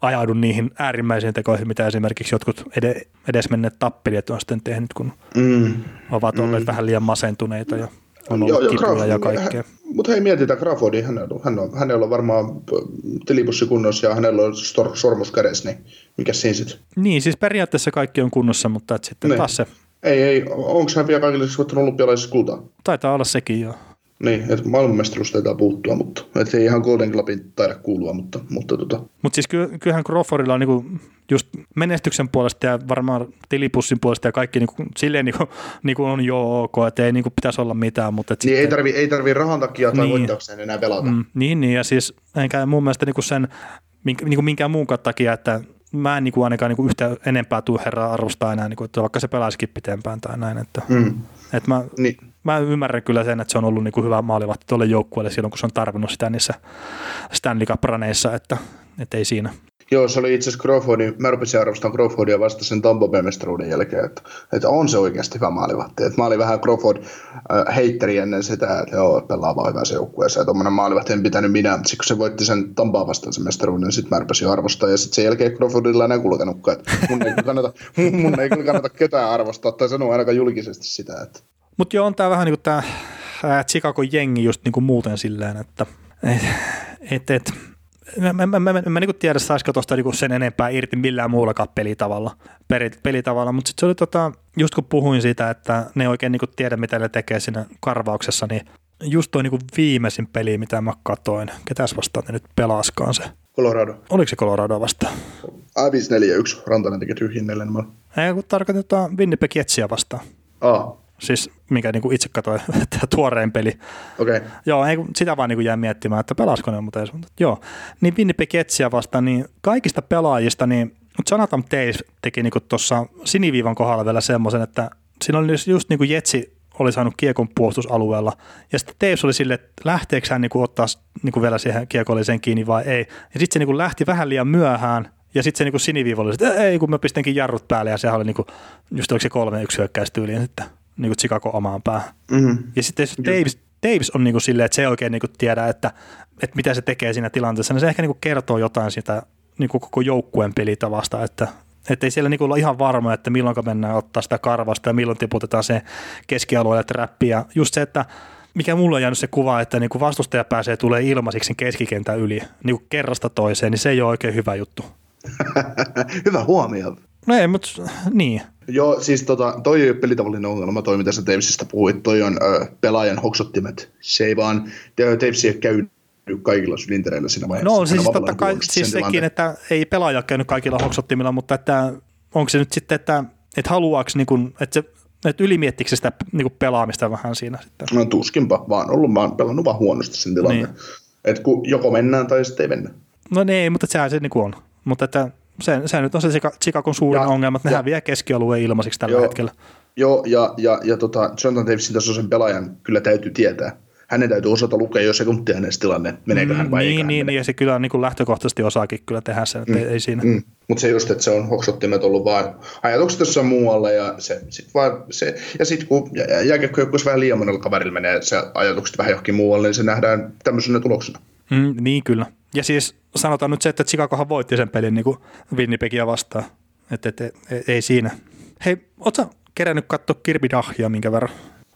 ajaudu niihin äärimmäisiin tekoihin, mitä esimerkiksi jotkut ed- edesmenneet tappelijat on sitten tehnyt, kun mm. ovat olleet mm. vähän liian masentuneita ja on ollut kipuja ja kaikkea. Mutta hei, mietitään Crawfordia. Hän on, hänellä on varmaan tilipussi kunnossa ja hänellä on stor, sormus kädessä, niin mikä siinä sitten? Niin, siis periaatteessa kaikki on kunnossa, mutta et sitten ne. Taas se. Ei, ei. Onko hän vielä kaikille suottanut olympialaisessa kultaa? Taitaa olla sekin, joo. Niin, että maailmanmestaruus taitaa puuttua, mutta et ei ihan Golden Globin taida kuulua, mutta... Mutta tota. Mut siis ky- kyllähän Crawfordilla on niinku just menestyksen puolesta ja varmaan tilipussin puolesta ja kaikki niinku, silleen niinku, niinku on jo ok, että ei niinku pitäisi olla mitään, mutta... Niin, sitten, ei tarvii ei tarvi rahan takia tai niin, voittaakseen enää pelata. Mm, niin, niin, ja siis enkä mun mielestä niinku sen, mink, niinku minkään muunkaan takia, että mä en niinku ainakaan niinku yhtä enempää tuu herraa arvostaa enää, niinku, että vaikka se pelaisikin pitempään tai näin, että... Mm. Että mä, niin. mä ymmärrän kyllä sen, että se on ollut niinku hyvä maalivahti tuolle joukkueelle silloin, kun se on tarvinnut sitä niissä Stanley Cup-raneissa, että et ei siinä. Joo, se oli itse asiassa Crawfordin, mä rupesin arvostamaan Crawfordia vasta sen Tampa Bay-mestaruuden jälkeen, että, että on se oikeasti hyvä maalivahti. Että mä olin vähän Crawford-heitteri ennen sitä, että joo, pelaa vaan hyvää se joukkueessa ja tuommoinen maalivahti en pitänyt minä. Sitten kun se voitti sen Tampaa vastaan sen mestaruuden, niin sitten mä rupesin arvostaa ja sitten sen jälkeen Crawfordilla enää kulkenutkaan. Mun ei kannata, mun ei kyllä kannata ketään arvostaa tai sanoa ainakaan julkisesti sitä. Että. Mut joo, on tää vähän niin kuin tää Chicago-jengi just niin kuin muuten silleen, että et, et, Mä, mä, mä, mä, mä niin tiedä, saisiko tuosta niin sen enempää irti millään muullakaan pelitavalla, pelitavalla. Mutta sitten se oli tota, just kun puhuin siitä, että ne ei oikein niin tiedä, mitä ne tekee siinä karvauksessa, niin just toi niin viimeisin peli, mitä mä katoin. Ketäs vastaan ne nyt pelaskaan se? Colorado. Oliko se Colorado vastaan? viisi neljä yksi, Rantanen teki tyhjin neljännellä. Ei, kun tarkoitetaan Winnipeg Jetsia vastaan. Aa. Siis minkä niinku itse katsoin, tämä tuoreen peli. Okei. Okay. Joo, ei, sitä vaan niinku jää miettimään, että pelasko ne, mutta ei sun. Joo, niin Winnipeg Jetsiä vastaan, niin kaikista pelaajista, niin Jonathan Taves teki niinku tuossa siniviivan kohdalla vielä semmoisen, että siinä oli just niinku Jetsi oli saanut kiekon puolustusalueella, ja sitten Taves oli silleen, että lähteekö hän niinku ottaa niinku vielä siihen kiekolliseen kiinni vai ei. Ja sitten se niinku lähti vähän liian myöhään, ja sitten se niinku siniviiva oli, että ei, kun mä pistenkin jarrut päälle, ja sehän oli niinku, just oliko se kolme yksi hyökkäystyyliin sitten. Niinku Chicago omaan päähän. Mm-hmm. Ja sitten Taves, Taves on niinku silleen, että se ei oikein niinku tiedä, että, että mitä se tekee siinä tilanteessa. Niin se ehkä niinku kertoo jotain sitä niinku koko joukkueen pelitavasta, että et ei siellä niinku olla ihan varma, että milloin mennään ottaa sitä karvasta ja milloin tiputetaan se keskialueelle trappi. Ja just se, että mikä mulla on jäänyt se kuva, että niinku vastustaja pääsee tulee ilmaisiksi sen keskikentän yli niinku kerrasta toiseen, niin se ei ole oikein hyvä juttu. Hyvä huomio. No ei, mutta niin. Joo, siis tota, toi ei ole pelitavallinen ongelma, toi mitä sä Tavesista puhuit, toi on ö, pelaajan hoksottimet. Se ei vaan, Taves ei ole käynyt kaikilla sylintereillä siinä vaiheessa. No siis totta kai siis sekin, että ei pelaaja käynyt kaikilla hoksottimilla, mutta että onko se nyt sitten, että et haluaako, niin että se... Että ylimiettikö se sitä niin kuin pelaamista vähän siinä sitten? No tuskinpa, vaan ollut, vaan pelannut vaan huonosti sen tilanteen. Niin. Että joko mennään tai sitten ei mennä. No niin, mutta sehän se niin kuin on. Mutta että... Se, se nyt on se Chicagon suurin ja, ongelma, että ne ja, häviää keskialueen ilmaiseksi tällä jo, hetkellä. Joo, ja, ja, ja tota, Jonathan Tavesin tasoisen pelaajan kyllä täytyy tietää. Hänen täytyy osata lukea jo sekuntia hänestä tilanne, meneekö hän vai mm, eikä niin, hän mene. Ja se kyllä on niin kuin lähtökohtaisesti osaakin kyllä tehdä sen, että mm, ei, ei siinä. Mm. Mutta se just, että se on hoksottimet ollut vaan ajatukset jossain muualla, ja sitten sit, kun jääkiekkojoukkueessa vähän liian monella kaverilla menee se ajatukset vähän johonkin muualle, niin se nähdään tämmöisenä tuloksena. Mm, niin kyllä. Ja siis sanotaan nyt se, että Chicagohan voitti sen pelin niin kuin Winnipegia vastaan. Että et, et, et, ei siinä. Hei, ootko sä kerännyt katsoa Kirby Dahlia minkä verran?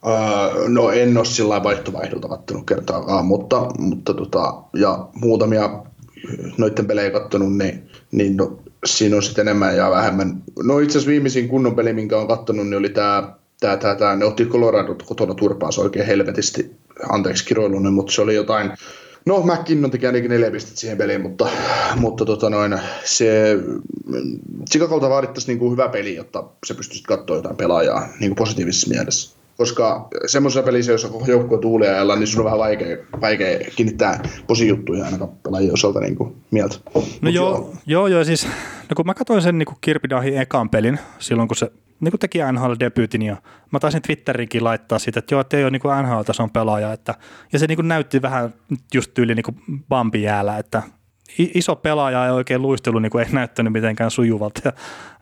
Öö, no en ole sillä lailla vaihtovaihdolta kattonut kertaakaan, mutta, mutta tota, ja muutamia noiden pelejä kattonut, niin, niin no, siinä on sitten enemmän ja vähemmän. No itse asiassa viimeisin kunnon peli, minkä olen kattonut, niin oli tämä, tää, tää, tää, ne otti Colorado kotona turpaansa oikein helvetisti, anteeksi kiroilunen, mutta se oli jotain. No, McKinnon teki ainakin neljä pistettä siihen peliin, mutta, mutta tota noin, se Chicagolta vaadittaisi niin kuin hyvä peli, jotta se pystyisi katsoa jotain pelaajaa niin kuin positiivisessa mielessä. Koska semmoisessa pelissä, jossa joukkue tuulee ajalla, niin sun on vähän vaikea, vaikea kiinnittää posijuttuja ainakaan pelaajien osalta niin kuin mieltä. No Mut joo, joo. joo, joo, siis no kun mä katsoin sen niin kuin Kirby Dahlin ekan pelin silloin, kun se niin kuin teki N H L-debyytin ja mä taisin Twitterinkin laittaa siitä, että joo, ettei ole niin kuin N H L-tason pelaaja. Että, ja se niin kuin näytti vähän just tyyli niin kuin Bambi jäällä, että iso pelaaja ei oikein luistelu, niin kuin ei näyttänyt mitenkään sujuvalta ja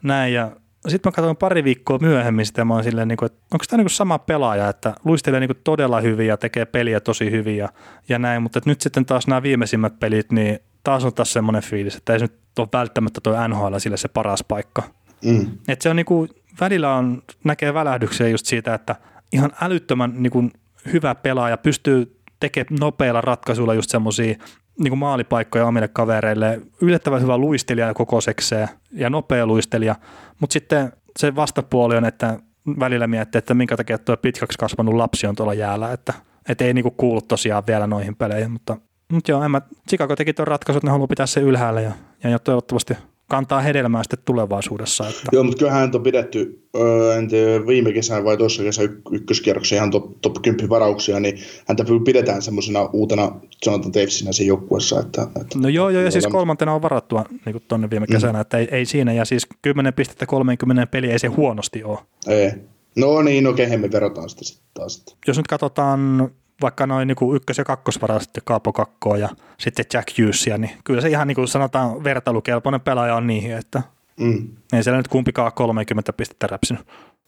näin. Ja sitten mä katsoin pari viikkoa myöhemmin sitä, mä oon silleen, että onko tämä sama pelaaja, että luistelee todella hyvin ja tekee peliä tosi hyvin ja, ja näin, mutta nyt sitten taas nämä viimeisimmät pelit, niin taas on taas semmoinen fiilis, että ei se nyt ole välttämättä toi N H L sille se paras paikka. Mm. Että se on niin kuin, välillä on, näkee välähdyksiä just siitä, että ihan älyttömän niin kuin hyvä pelaaja pystyy tekemään nopeilla ratkaisuilla just semmoisia niin maalipaikkoja omille kavereille, yllättävän hyvä luistelija kokoisekseen ja nopea luistelija, mutta sitten se vastapuoli on, että välillä miettii, että minkä takia tuo pitkäksi kasvanut lapsi on tuolla jäällä, että et ei niinku kuulu tosiaan vielä noihin peleihin, mutta, mutta joo, en mä, Chicago teki tuon ratkaisun, että ne haluaa pitää se ylhäällä ja, ja toivottavasti kantaa hedelmää sitten tulevaisuudessa. Että. Joo, mutta kyllähän häntä on pidetty öö, en tiedä, viime kesänä vai toisessa kesänä y- ykköskierroksen ihan top, top kymmenen varauksia, niin häntä pidetään semmoisena uutena Jonathan Tavesinä siinä joukkueessa. Että, että no joo, joo ja siis kolmantena on varattua niin tuonne viime kesänä, mm. että ei, ei siinä. Ja siis kymmenen pistettä kolmekymmentä peliä ei se huonosti ole. Ei. No niin, no kehen me verrataan sitä sitten taas. Jos nyt katsotaan vaikka noin niin ykkös- ja kakkosvaraa sitten Kaapo Kakkoa ja sitten Jack Hughesia, niin kyllä se ihan niin kuin sanotaan vertailukelpoinen pelaaja on niihin, että mm. ei siellä nyt kumpikaan kolmekymmentä pistettä räpsinyt.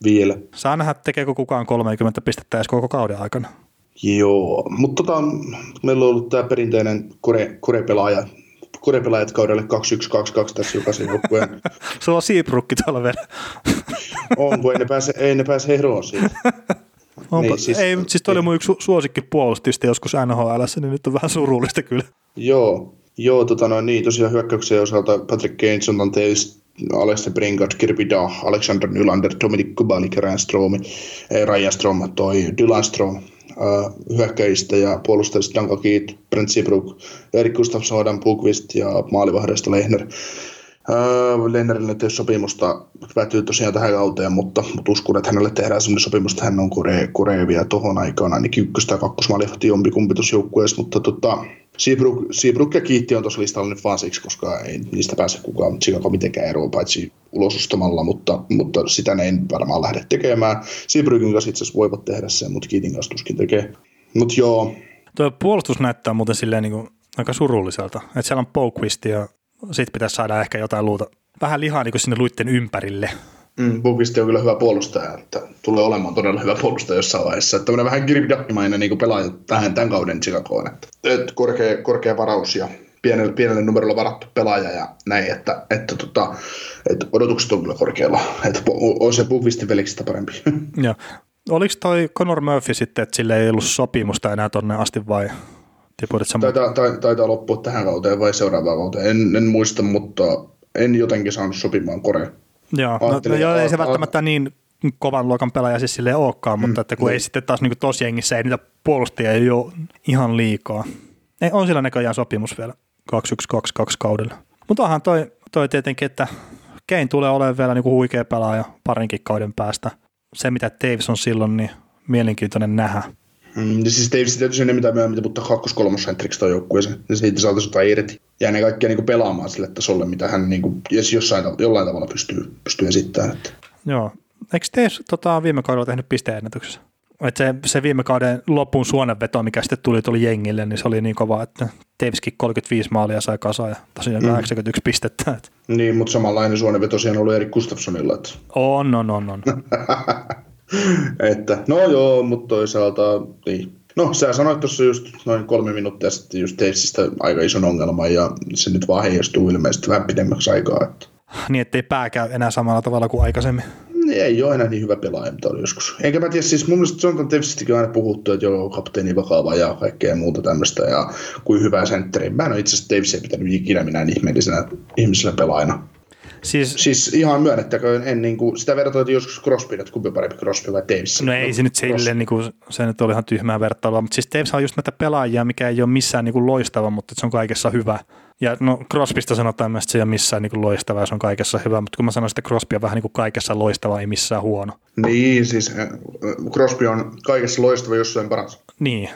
Vielä. Saa nähdä, tekeekö kukaan kolmekymmentä pistettä edes koko kauden aikana. Joo, mutta tota, meillä on ollut tämä perinteinen kore, korepelaaja, korepelaajat kaudelle kaksikymmentäyksi kaksikymmentäkaksi tässä jokaisen joukkueen. Se on siiprukki tuolla vielä. On, kun ei ne pääse, ei ne pääse eroon siitä. Onpa, niin, siis, ei, siis toi oli mun yksi suosikkipuolustista joskus N H L:ssä, niin nyt on vähän surullista kyllä. Joo, joo tota noin, niin tosiaan hyökkäyksen osalta Patrick Kane, Jonathan Taves, Alex de Bringat, Kirby Dah, Alexander Nylander, Dominik Kubalik, Ränström, Rajaström, toi Dylanström, uh, hyökkäjistä ja puolustajista Danko Kiit, Brent Seabrook, Erik Gustafsson, Adam Bukvist ja maalivahdeista Lehner. Uh, Lennerille ei sopimusta, päätyy tosiaan tähän kauteen, mutta, mutta uskon, että hänelle tehdään sellainen sopimus, että hän on koree, koree vielä tuohon aikaan, ainakin ykkös- tai kakkosmaalivahti jompikumpi tuossa joukkueessa, mutta tota, Seabrook, Seabrook ja Kiitti on tuossa listalla nyt vaan siksi, koska ei niistä pääse kukaan Chicago mitenkään eroon, paitsi ulosostamalla, mutta, mutta sitä ne ei varmaan lähde tekemään. Seabrookin kanssa itse asiassa voivat tehdä sen, mutta Kiitin kanssa tuskin tekee. Mut joo. Tuo puolustus näyttää muuten silleen niin kuin aika surulliselta, että siellä on Boquist ja sitten pitäisi saada ehkä jotain luuta. Vähän lihaa niin kuin sinne luitten ympärille. Mm, Bukvisti on kyllä hyvä puolustaja. Että tulee olemaan todella hyvä puolustaja jossain vaiheessa. Tällainen vähän kirpidakkimainen niin pelaaja tähän tämän kauden Chicagoon. Korkea, korkea varaus ja pienelle, pienelle numerolla varattu pelaaja ja näin. Että, että, tota, että odotukset on kyllä korkealla. Että on se Bukvistin veliksestä parempi. Ja. Oliko toi Connor Murphy sitten, että sillä ei ollut sopimusta enää tonne asti vai... Taitaa, taitaa loppua tähän kauteen vai seuraavaan kauteen. En, en muista, mutta en jotenkin saanut sopimaan Korea. Joo, no, no joo, ei se välttämättä niin kovan luokan pelaaja siis silleen olekaan, mutta mm, että kun niin. Ei sitten taas niin tosi jengissä, ei niitä puolustajia ei ole ihan liikaa. Ei, on sillä näköjään sopimus vielä kaksikymmentäyksi kaksikymmentäkaksi kaudella. Mutta onhan toi, toi tietenkin, että Kane tulee olemaan vielä niin kuin huikea pelaaja parinkin kauden päästä. Se mitä Taves on silloin, niin mielenkiintoinen nähdä. Mm, siis Davis tietysti ei mitään myöhemmin, mutta kakkos-kolmos-sentriksi tuo joukkueeseen, ja siitä saataisiin jotain irti. Ja ne kaikkia niinku pelaamaan sille tasolle, mitä hän niinku jossain, jollain tavalla pystyy, pystyy esittämään. Että. Joo. Eikö Davis tota, viime kaudella tehnyt pisteennätyksessä? Että se, se viime kauden lopun suonenveto, mikä sitten tuli, tuli jengille, niin se oli niin kova, että Daviskin kolmekymmentäviisi maalia sai kasaan ja tosiaan mm. kahdeksankymmentäyksi pistettä. Että. Niin, mutta samanlainen suonenveto siinä on ollut Erik Gustafssonilla. Että. On, on, on, on. Että, no joo, mutta toisaalta niin. No sä sanoit tuossa just noin kolme minuuttia sitten just Tavesista aika ison ongelman ja se nyt vaan heijastuu ilmeisesti vähän pidemmäksi aikaa. Että. Niin ettei pää käy enää samalla tavalla kuin aikaisemmin. Ei ole enää niin hyvä pelaaja, mitä oli joskus. Enkä mä tiedä, siis mun mielestä Jonathan Tavesistakin on aina puhuttu, että joo, kapteeni vakava ja kaikkea muuta tämmöistä ja kuin hyvää sentteriä. Mä en ole itse asiassa Tavesia pitänyt ikinä minään ihmeellisenä ihmisenä pelaajana. Siis, siis ihan myönnettäköön, en niin kuin, sitä vertoitiin joskus Crosbyn, että kumpi parempi Crosby vai Taves. No ei se nyt silleen, niin kuin, se nyt oli ihan tyhmää vertailua, mutta siis Taves on just näitä pelaajia, mikä ei ole missään niin kuin loistava, mutta se on kaikessa hyvä. Ja no Crosbysta sanotaan myös, että se ei ole missään niin kuin loistava ja se on kaikessa hyvä, mutta kun mä sanoin, että Crosby on vähän niin kuin kaikessa loistava, ei missään huono. Niin, siis Crosby on kaikessa loistava, jos se on paras. Niin.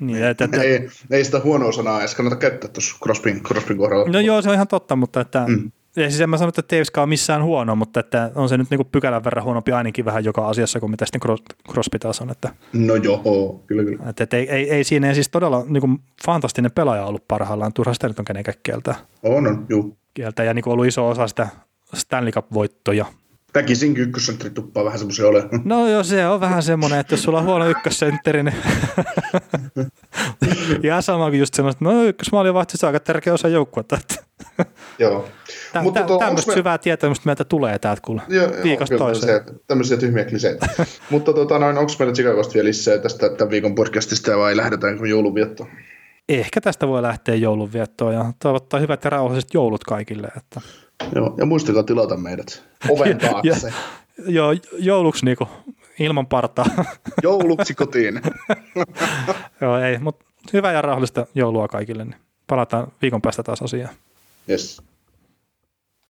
Niin, että, että, ei, ei sitä huonoa sanaa edes kannata käyttää tuossa Crosbyn, Crosbyn kohdalla. No joo, se on ihan totta, mutta että... Mm. Ja siis en mä sano, että Taveskaan on missään huono, mutta että on se nyt niinku pykälän verran huonompi ainakin vähän joka asiassa kuin mitä sitten Crosby taas on. Että no joo, kyllä kyllä. Että, että ei, ei, ei siinä ei siis todella niinku fantastinen pelaaja ollut parhaillaan, turha sitä nyt on kenenkään kieltää. On, on, juu. Kieltää ja niinku ollut iso osa sitä Stanley Cup-voittoja. väkisinkin ykkössentteri tuppaa vähän semmoisen ole. No joo, se on vähän semmoinen, että jos sulla on huono ykkössentteri, niin ihan sama kuin just semmoinen, että no ykkösmaalivahti, se on aika tärkeä osa joukkuetta. Joo. Tä, mutta tä, tämmöistä me... syvää tietämystä meiltä tulee täältä kuule, viikosta toiseen. Tämmöisiä tyhmiä kliseitä. Mutta tota, noin, onko meillä Chicagosta vielä lisää tästä tämän viikon podcastista vai lähdetäänkö joulunviettoon? Ehkä tästä voi lähteä joulunviettoon ja toivottaa hyvät ja rauhalliset joulut kaikille. Että... Joo, ja muistakaa tilata meidät oven taakse. Joo, jouluksi niinku, ilman partaa. Jouluksi kotiin. Joo, ei, mutta hyvää ja rauhallista joulua kaikille. Niin palataan viikon päästä taas asiaan. Yes.